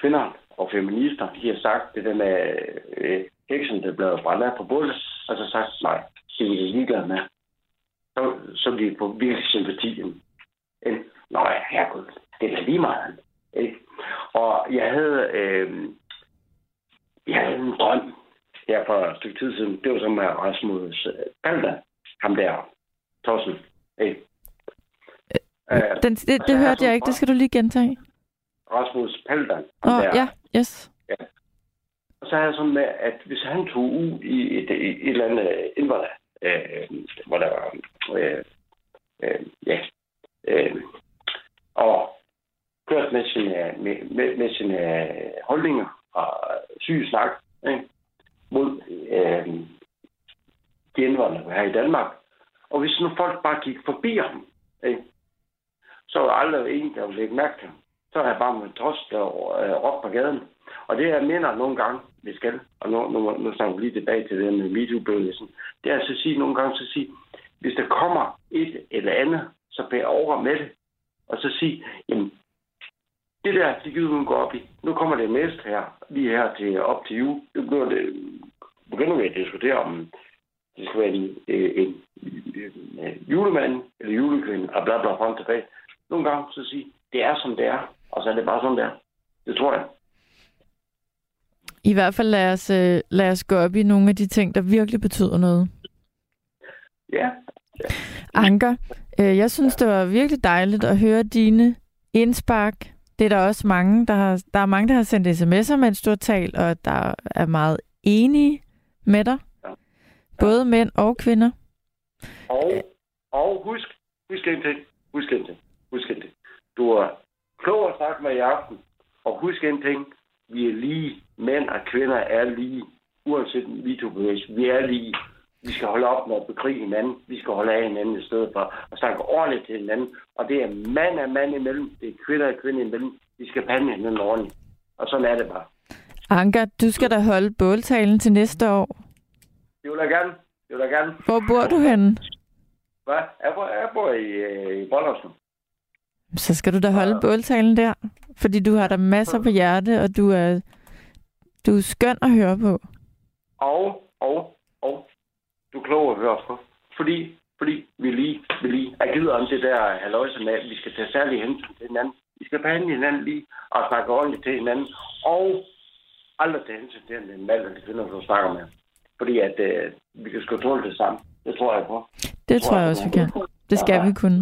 kvinder og feminister, de har sagt, det der med øh, heksen, der blev brændt af på bålet, og så sagt, nej, det er vi ligeglade med. Så, så bliver det på virkelig sympatien. Nej, herregud, det er lige meget. Ikke? Og jeg havde, øh, jeg havde en drøm. Ja, for et stykke tid siden, det var som med Rasmus Paldan, ham der, Torsen. Hey. Øh, den, det det altså, hørte Rasmus, jeg ikke, det skal du lige gentage. Rasmus Paldan. Åh, oh, ja, yes. Ja. Og så er jeg sådan med, at hvis han tog ud i et, et, et eller andet indvandrer, øh, hvor der var, øh, øh, ja, øh, og kørte med sine, med, med, med sine holdninger og syge snak, ikke? Mod øh, de indvandrere her i Danmark. Og hvis nu folk bare gik forbi ham, ikke? Så var der aldrig en, der ville lægge mærke til ham. så er jeg bare med trost og øh, op på gaden. Og det, jeg mener nogle gange, vi skal, og nu, nu, nu snakker vi lige tilbage til det med MeToo-bølgelsen, det er at så sige nogle gange, så sige, hvis der kommer et eller andet, så bærer over med det, og så sige, jamen, det der, det gider hun gå op i. Nu kommer det mest her, lige her til op til jul. Nu begynder vi at diskutere, om det skal være en, en, en, en, en julemand eller julekvinde, og bla bla frem tilbage. Nogle gange så sige, det er som det er, og så er det bare som det er. Det tror jeg. I hvert fald lad os, lad os gå op i nogle af de ting, der virkelig betyder noget. Ja. Ja. Anker, øh, jeg synes, det var virkelig dejligt at høre dine indspark. Det er der også mange, der har, der er mange, der har sendt sms'er med et stort tal, og der er meget enige med dig. Ja. Ja. Både mænd og kvinder. Og, og husk, husk en ting, husk en ting, husk en ting. Du er klog at snakke med i aften, og husk en ting. Vi er lige. Mænd og kvinder er lige. Uanset MeToo-bevægelsen. Vi er lige. Vi skal holde op med at bekrige hinanden. Vi skal holde af hinanden i stedet for at snakke ordentligt til hinanden. Og det er mand og mand imellem. Det er kvinder og kvinder imellem. Vi skal pande hinanden ordentligt. Og sådan er det bare. Anker, du skal da holde båltalen til næste år. Det vil jeg gerne. Det vil jeg gerne. Hvor bor du henne? Hvad? Jeg bor, jeg bor i, i Bollersen. Så skal du da holde båltalen der. Fordi du har der masser på hjerte, og du er, du er skøn at høre på. Og, og, og. Du er klog at høre på. Fordi, fordi vi lige, vi lige. Jeg gider om det der halløjse med, at vi skal tage særlig hensyn til hinanden. Vi skal behandle hinanden lige, og snakke ordentligt til hinanden. Og aldrig tage hensyn til den mand, der finder, du snakker med. Fordi at øh, vi kan sgu tåle det sammen. Det tror jeg på. Det, det tror, tror jeg, jeg også, vi kan. Det skal ja, vi kunne.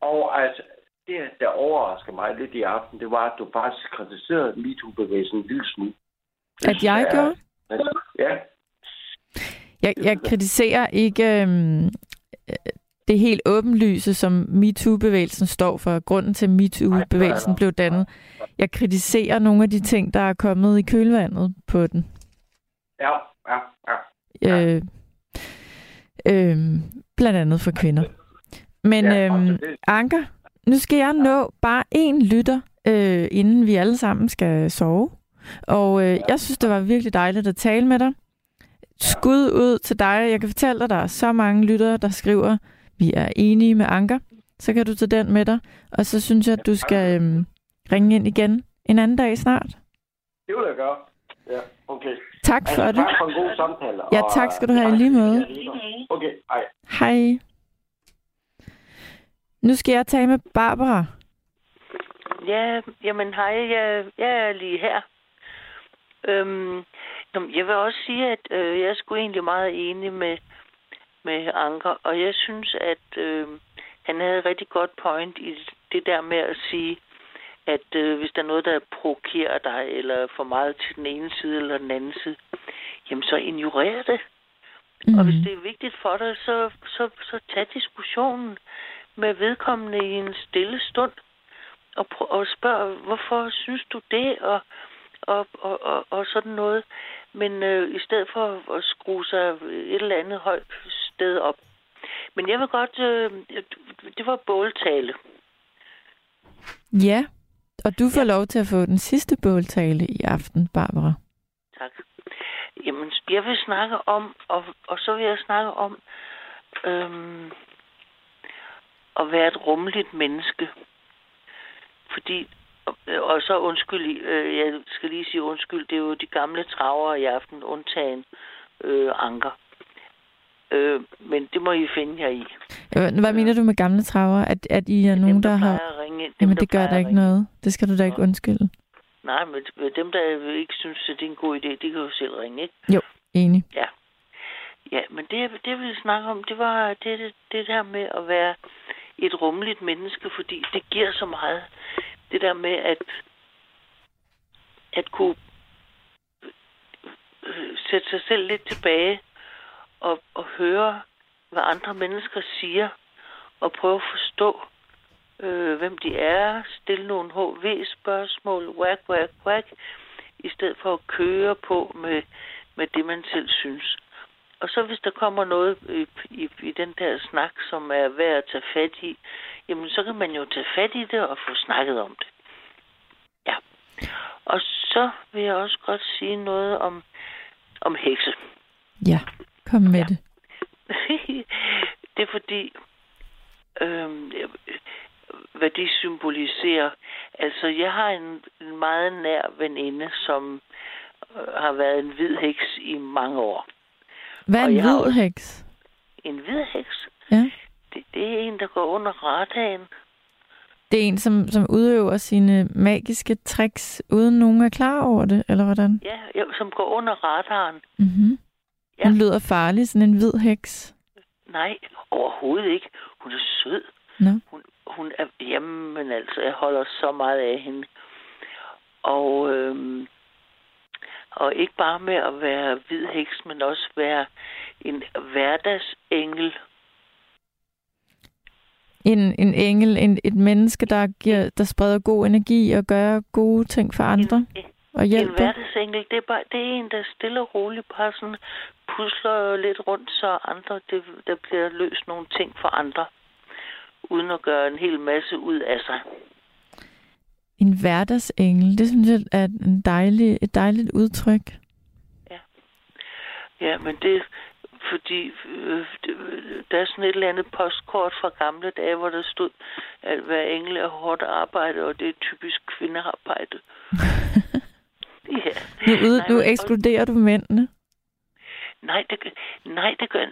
Og at det, der overrasker mig lidt i aften, det var, at du faktisk kritiserede MeToo-bevægelsen en lille smule. At jeg gjorde? Ja. Jeg, jeg kritiserer ikke øhm, det helt åbenlyse, som MeToo-bevægelsen står for. Grunden til, at MeToo-bevægelsen blev dannet. Jeg kritiserer nogle af de ting, der er kommet i kølvandet på den. Ja, ja, ja. ja. Øh, øh, blandt andet for kvinder. Men øhm, Anker, nu skal jeg nå bare én lytter, øh, inden vi alle sammen skal sove. Og øh, jeg synes, det var virkelig dejligt at tale med dig. Skud ud til dig. Jeg kan fortælle dig, der er så mange lyttere, der skriver, vi er enige med Anker. Så kan du tage den med dig. Og så synes jeg, at du skal øh, ringe ind igen en anden dag snart. Det vil jeg gøre. Ja, okay. Tak for det. Tak for en god samtale. Ja, tak skal du have i lige måde. Okay, hej. Hej. Nu skal jeg tale med Barbara. Ja, jamen hej, jeg, jeg er lige her. Øhm, jeg vil også sige, at øh, jeg er sgu egentlig meget enig med, med Anker, og jeg synes, at øh, han havde et rigtig godt point i det der med at sige, at øh, hvis der er noget, der provokerer dig, eller for meget til den ene side eller den anden side, jamen så ignorer det. Mm-hmm. Og hvis det er vigtigt for dig, så, så, så tag diskussionen med vedkommende i en stille stund, og, pr- og spørg, hvorfor synes du det, og Og, og, og sådan noget. Men øh, i stedet for at skrue sig et eller andet højt sted op. Men jeg vil godt... Øh, det var båltale. Ja, og du får ja. lov til at få den sidste båltale i aften, Barbara. Tak. Jamen, jeg vil snakke om... Og, og så vil jeg snakke om... Øh, at være et rummeligt menneske. Fordi... Og så undskyld, øh, jeg skal lige sige undskyld, det er jo de gamle traver i aften, undtagen øh, Anker. Øh, men det må I finde jer i. Hvad mener du med gamle traver? At, at I er dem, nogen, der, der har... Ringe, dem, Jamen, der det gør der ikke noget. Det skal du da ikke ja. undskylde. Nej, men dem, der ikke synes, at det er en god idé, de kan jo selv ringe, ikke? Jo, enig. Ja, ja men det, det vi snakker om, det var det, det der med at være et rummeligt menneske, fordi det giver så meget... Det der med at, at kunne sætte sig selv lidt tilbage og, og høre, hvad andre mennesker siger, og prøve at forstå, øh, hvem de er, stille nogle H V-spørgsmål, whack, whack, whack, i stedet for at køre på med, med det, man selv synes. Og så hvis der kommer noget i, i, i den der snak, som er værd at tage fat i, jamen så kan man jo tage fat i det og få snakket om det. Og så vil jeg også godt sige noget om, om hekse. Ja, kom med ja. det. Det er fordi, øh, hvad de symboliserer. Altså, jeg har en, en meget nær veninde, som øh, har været en hvid heks i mange år. Hvad er en hvid heks? En hvid heks? Ja. Det, det er en, der går under radaren. Det er en, som, som udøver sine magiske tricks, uden nogen er klar over det, eller hvordan? Ja, ja, som går under radaren. Mm-hmm. Ja. Hun lyder farlig, sådan en hvid heks. Nej, overhovedet ikke. Hun er sød. No. Hun, hun er, jamen altså, jeg holder så meget af hende. Og, øhm, og ikke bare med at være hvid heks, men også være en hverdagsengel. En, en engel, en, et menneske, der, giver, der spreder god energi og gør gode ting for andre en, og hjælper. En hverdagsengel, det er, bare, det er en, der stille og roligt bare sådan pusler lidt rundt, så andre, det, der bliver løst nogle ting for andre, uden at gøre en hel masse ud af sig. En hverdagsengel, det synes jeg er en dejlig, et dejligt udtryk. Ja, ja, men det... Fordi øh, der er sådan et eller andet postkort fra gamle dage, hvor der stod, at hver engel er hårdt arbejde, og det er typisk kvindearbejde. Ja. Nu, ude, nej, nu ekskluderer og... du mændene? Nej, det, nej, det gør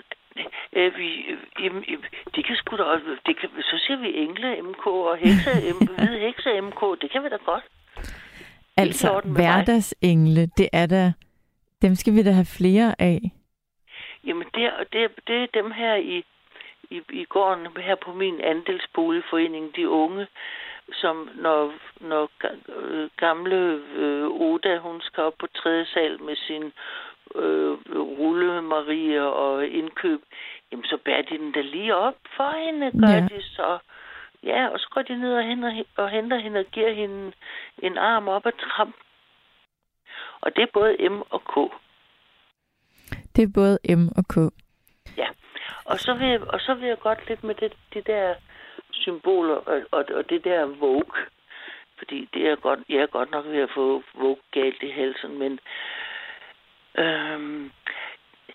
øh, vi, øh, øh, de kan sgu da også... De kan, så siger vi engle M K og hekse, hvide hekse M K. Det kan vi da godt. Altså, hverdagsengle, det er da... Dem skal vi da have flere af. Jamen, det er, det, er, det er dem her i, i, i gården, her på min andelsboligforening, de unge, som når, når gamle øh, Oda, hun skal op på tredje sal med sin øh, rulle Maria og indkøb, jamen så bærer de den da lige op for hende, gør ja. de så. Ja, og så går de ned og henter, og henter hende og giver hende en arm op ad trappen. Og det er både M og K. Det er både M og K. Ja, og så vil jeg, og så vil jeg godt lidt med det, de der symboler og, og, og det der Vogue. Fordi det er godt, jeg er godt nok ved at få Vogue galt i halsen, men øhm,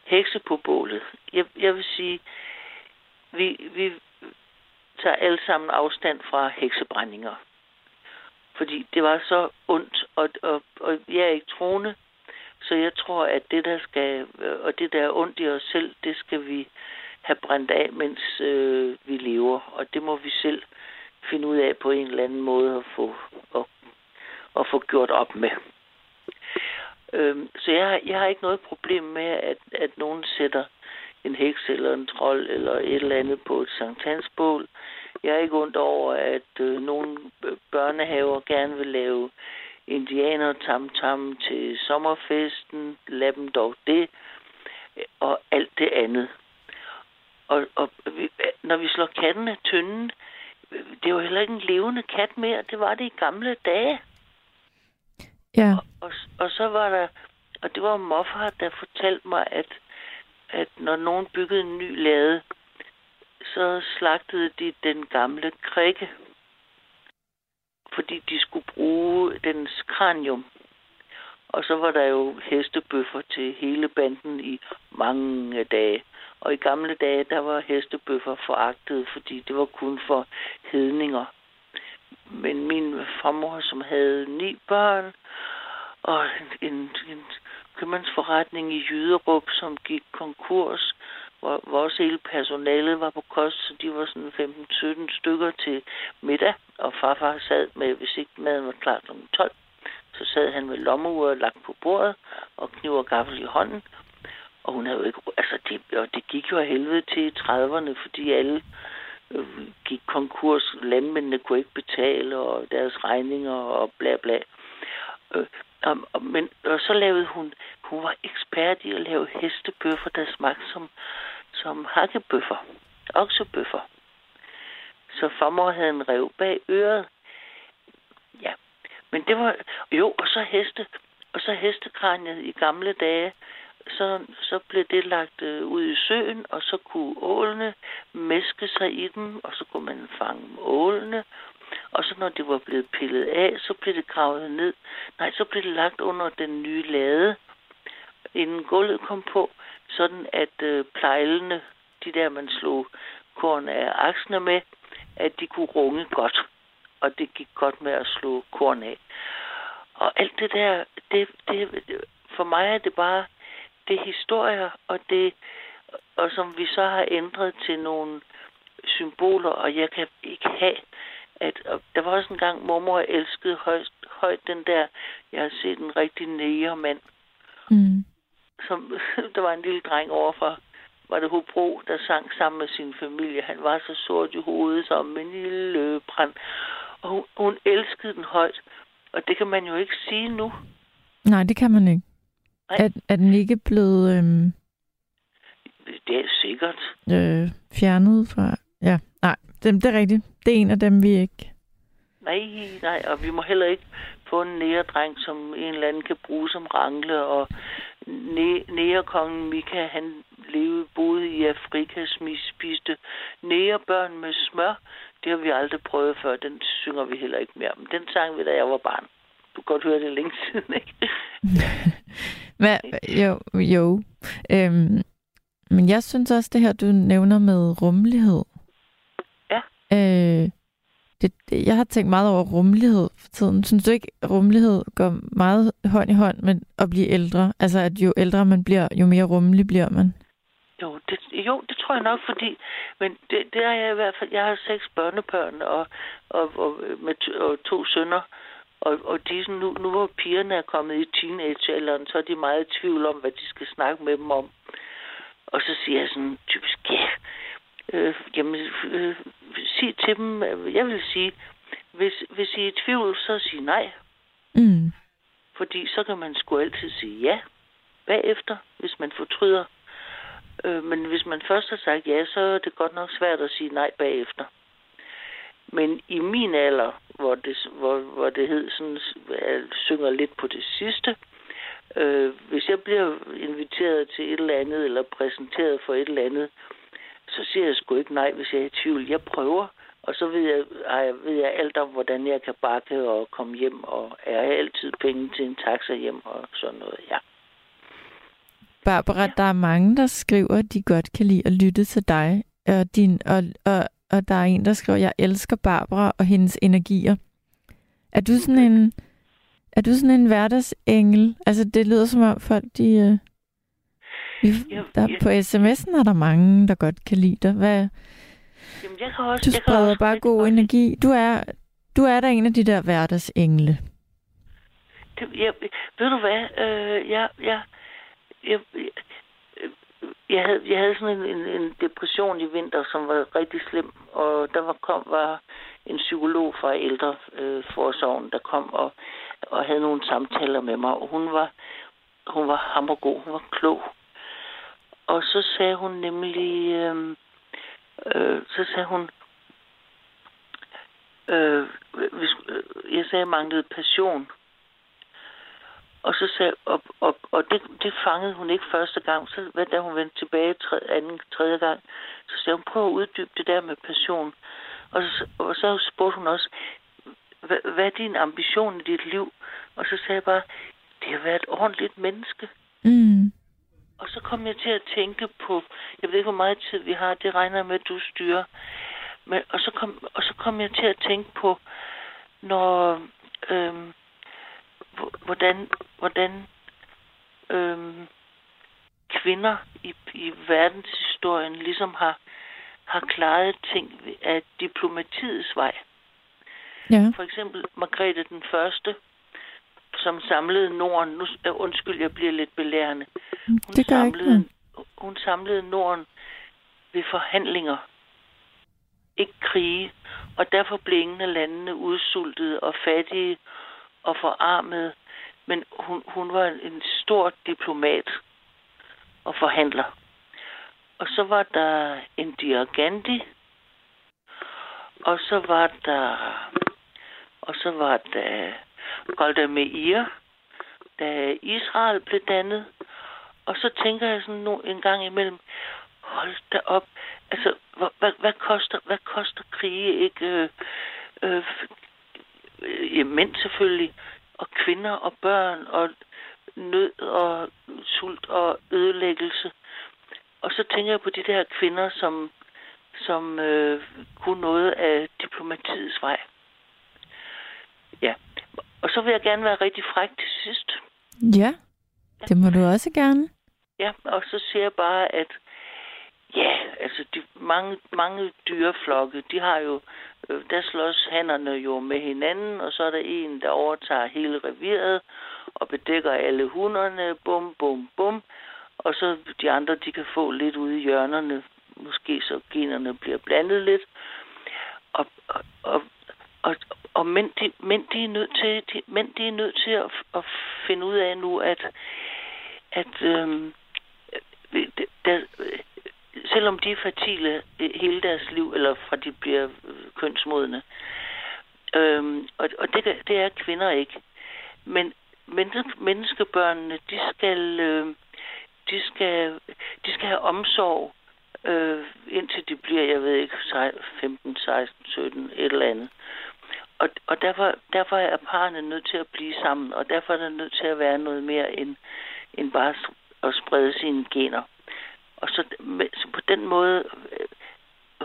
hekse på bålet. Jeg, jeg vil sige, vi, vi tager alle sammen afstand fra heksebrændinger. Fordi det var så ondt, og, og, og jeg er ikke troende. Så jeg tror, at det, der skal, og det, der er ondt i os selv, det skal vi have brændt af, mens øh, vi lever. Og det må vi selv finde ud af på en eller anden måde at få, at, at få gjort op med. Øhm, så jeg har, jeg har ikke noget problem med, at, at nogen sætter en heks eller en trold eller et eller andet på et sankthansbål. Jeg er ikke ondt over, at øh, nogle børnehaver gerne vil lave indianer tam-tam til sommerfesten, lad dem dog det, og alt det andet. Og, og vi, når vi slår katten af tynden, det er jo heller ikke en levende kat mere, det var det i gamle dage. Ja. Og, og, og så var der, og det var morfar, der fortalte mig, at, at når nogen byggede en ny lade, så slagtede de den gamle krikke, fordi de skulle bruge dens kranium. Og så var der jo hestebøffer til hele banden i mange dage. Og i gamle dage, der var hestebøffer foragtet, fordi det var kun for hedninger. Men min farmor, som havde ni børn, og en, en købmandsforretning i Jyderup, som gik konkurs, hvor, hvor også hele personalet var på kost, så de var sådan femten sytten stykker til middag, og farfar sad med, hvis ikke maden var klar klokken tolv, så sad han med lommeuret lagt på bordet, og kniv og gaffel i hånden, og hun havde jo ikke, altså det, og det gik jo af helvede til i trediverne, fordi alle øh, gik konkurs, landmændene kunne ikke betale, og deres regninger, og bla bla. Øh, Um, men, og så lavede hun, hun var ekspert i at lave hestebøffer, der smagte som, som hakkebøffer, oksebøffer. Så farmor havde en rev bag øret. Ja, men det var, jo, og så heste, og så hestekraniet i gamle dage, så, så blev det lagt ud i søen, og så kunne ålene mæske sig i dem, og så kunne man fange ålene, Og så når det var blevet pillet af, så blev det gravet ned. Nej, så blev det lagt under den nye lade, inden gulvet kom på, sådan at øh, plejlene, de der man slog korn af aksene med, at de kunne runge godt. Og det gik godt med at slå korn af. Og alt det der, det, det, for mig er det bare, det er historier, og det, og som vi så har ændret til nogle symboler, og jeg kan ikke have, at der var også en gang, mormor elskede højt, højt den der, jeg har set en rigtig negermand, mm. som, der var en lille dreng overfor, var det Hobro, der sang sammen med sin familie. Han var så sort i hovedet som en lille løvebrand. Og hun, hun elskede den højt. Og det kan man jo ikke sige nu. Nej, det kan man ikke. Er, er den ikke blevet... Øhm, det er sikkert. Øh, fjernet fra... Ja, nej, det, det er rigtigt. Det er en af dem, vi ikke... Nej, nej, og vi må heller ikke få en næredreng, som en eller anden kan bruge som rangle, og nærekongen Mika, han levede, boede i Afrika, spiste nærebørn med smør. Det har vi aldrig prøvet før, den synger vi heller ikke mere om. Den sang vi, da jeg var barn. Du kan godt høre det længe siden, ikke? Men, jo, jo. Øhm, men jeg synes også, det her, du nævner med rummelighed. Ja. Øh, det, det, jeg har tænkt meget over rummelighed for tiden. Synes du ikke, rummelighed går meget hånd i hånd med at blive ældre? Altså, at jo ældre man bliver, jo mere rummelig bliver man? Jo, det, jo, det tror jeg nok, fordi... Men det, det er jeg i hvert fald... Jeg har seks børnebørn og, og, og, med t- og to sønner. Og, og de, nu, nu hvor pigerne er kommet i teenagealderen, så er de meget i tvivl om, hvad de skal snakke med dem om. Og så siger jeg sådan typisk, ja... Øh, jamen, øh, sig til dem... Jeg vil sige, hvis, hvis I er i tvivl, så sig nej. Mm. Fordi så kan man sgu altid sige ja bagefter, hvis man fortryder. Men hvis man først har sagt ja, så er det godt nok svært at sige nej bagefter. Men i min alder, hvor det, hvor, hvor det hed sådan, synger lidt på det sidste, øh, hvis jeg bliver inviteret til et eller andet, eller præsenteret for et eller andet, så siger jeg sgu ikke nej, hvis jeg er i tvivl. Jeg prøver, og så ved jeg, ej, ved jeg alt om, hvordan jeg kan bakke og komme hjem, og jeg har altid penge til en taxa hjem og sådan noget, ja. Barbara, ja. Der er mange, der skriver, at de godt kan lide at lytte til dig. Og, din, og, og, og der er en, der skriver, at jeg elsker Barbara og hendes energier. Er du sådan en, er du sådan en hverdagsengel? Altså, det lyder som om folk, de... Der, på sms'en er der mange, der godt kan lide dig. Hvad? Jamen, jeg kan også, du spreder jeg kan bare god energi. Du er, du er der en af de der hverdagsengle. Det, jeg, ved du hvad? Øh, jeg... jeg Jeg, jeg, havde, jeg havde sådan en, en, en depression i vinter, som var rigtig slem, og der var, kom, var en psykolog fra ældreforsorgen, øh, der kom og, og havde nogle samtaler med mig, og hun var, hun var hammergod, hun var klog. Og så sagde hun nemlig, øh, øh, så sagde hun, øh, hvis, øh, jeg sagde, jeg manglede passion. Og så sagde, og, og, og det, det fangede hun ikke første gang. Så da hun vendte tilbage tredje, anden, tredje gang, så sagde hun, prøv at uddybe det der med passion. Og så, og så spurgte hun også, hvad er din ambition i dit liv? Og så sagde jeg bare, det at være et ordentligt menneske. Mm. Og så kom jeg til at tænke på, jeg ved ikke, hvor meget tid vi har, det regner med, at du styrer. Men, og, så kom, og så kom jeg til at tænke på, når... Øhm, hvordan, hvordan øhm, kvinder i, i verdenshistorien ligesom har, har klaret ting af diplomatiets vej. Ja. For eksempel Margrethe den Første, som samlede Norden. Nu, undskyld, jeg bliver lidt belærende. Hun, det gør samlede, ikke. Hun samlede Norden ved forhandlinger. Ikke krige. Og derfor blev ingen af landene udsultede og fattige og forarmet, men hun, hun var en stor diplomat og forhandler. Og så var der Indira Gandhi, og så var der og så var der Golda Meir, da Israel blev dannet. Og så tænker jeg sådan nu en gang imellem, hold da op, altså hvad, hvad, hvad koster hvad koster krige ikke? Øh, øh, ja, mænd selvfølgelig, og kvinder og børn og nød og sult og ødelæggelse. Og så tænker jeg på de der kvinder, som, som øh, kunne noget af diplomatiets vej. Ja. Og så vil jeg gerne være rigtig fræk til sidst. Ja, det må du også gerne. Ja, og så siger jeg bare, at ja, altså de mange, mange dyreflokke, de har jo, øh, der slås hannerne jo med hinanden, og så er der en, der overtager hele reviret og bedækker alle hunderne, bum, bum, bum. Og så de andre, de kan få lidt ude i hjørnerne, måske så generne bliver blandet lidt. Og, og, og, og, og mænd, de, mænd, de er nødt til, de, mænd, de er nødt til at, at finde ud af nu, at, at øhm, der, selvom de er fertile hele deres liv, eller fra de bliver kønsmodne, øhm, og, og det, det er kvinder ikke. Men menneskebørnene, de skal... Øh, De skal, de skal have omsorg, øh, indtil de bliver, jeg ved ikke, femten, seksten, sytten, et eller andet. Og, og derfor, derfor er parrene nødt til at blive sammen, og derfor er der nødt til at være noget mere end, end bare at sprede sine gener. Og så, så på den måde øh,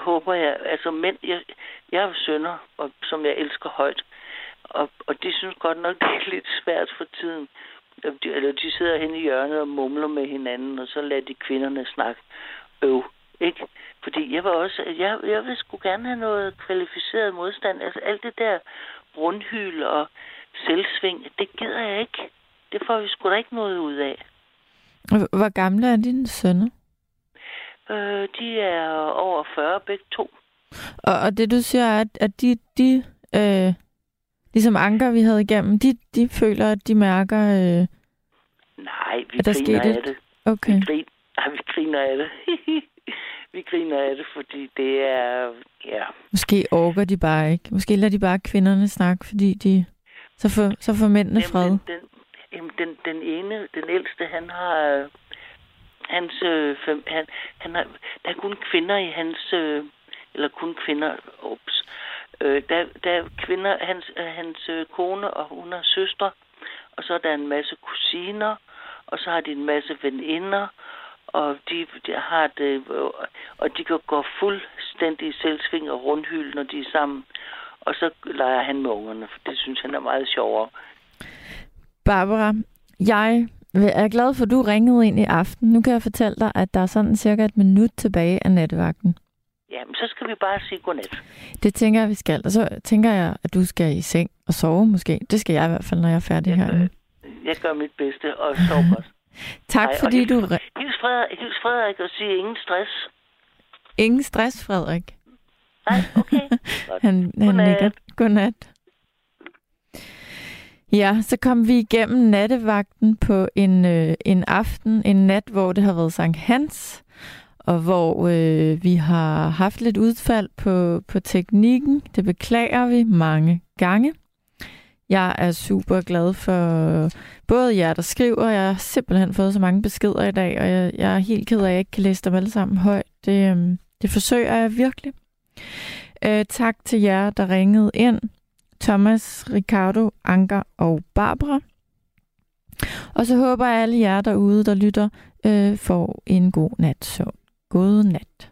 håber jeg, altså mænd, jeg, jeg er sønner, og, som jeg elsker højt, og, og de synes godt nok, det er lidt svært for tiden. De, eller de sidder hen i hjørnet og mumler med hinanden, og så lader de kvinderne snakke øv, ikke? Fordi jeg var også, jeg, jeg ville sgu gerne have noget kvalificeret modstand. Altså alt det der rundhyl og selvsving, det gider jeg ikke. Det får vi sgu da ikke noget ud af. Hvor gamle er dine sønner? Øh, de er over fyrre, begge to. Og, og det du siger er, at, at de... de øh... ligesom anker, vi havde igennem, de, de føler, at de mærker, øh, Nej, vi at der griner af det. Okay. Vi griner, nej, vi griner af det. vi griner af det, fordi det er... Ja. Måske orker de bare ikke. Måske lader de bare kvinderne snakke, fordi de... Så får, så får mændene jamen, fred. Den, den, den, den ene, den ældste, han har... Hans... Øh, han, han har, der er kun kvinder i hans... Øh, eller kun kvinder... Ups. Øh, der, der er kvinder, hans, hans kone, og hun har søstre, og så er der en masse kusiner, og så har de en masse veninder, og de, de har det, og de kan gå fuldstændig i selvsving og rundhyl, når de er sammen, og så leger han med ungerne, for det synes han er meget sjovere. Barbara, jeg er glad for, at du ringede ind i aften. Nu kan jeg fortælle dig, at der er sådan cirka et minut tilbage af nattevagten. Jamen, så skal vi bare sige godnat. Det tænker jeg, vi skal. Og så tænker jeg, at du skal i seng og sove måske. Det skal jeg i hvert fald, når jeg er færdig her. Jeg, jeg gør mit bedste og sover godt. Tak, Ej, fordi og du... Hils Frederik, hils Frederik og sige ingen stress. Ingen stress, Frederik. Nej, okay. han han nikker. Godnat. Ja, så kom vi igennem nattevagten på en, øh, en aften, en nat, hvor det har været Sankt Hans. Og hvor øh, vi har haft lidt udfald på, på teknikken. Det beklager vi mange gange. Jeg er super glad for både jer, der skriver. Jeg har simpelthen fået så mange beskeder i dag, og jeg, jeg er helt ked af, at jeg ikke kan læse dem alle sammen højt. Det, øh, det forsøger jeg virkelig. Øh, tak til jer, der ringede ind. Thomas, Ricardo, Anker og Barbara. Og så håber jeg, alle jer derude, der lytter, øh, får en god nat søvn. God nat.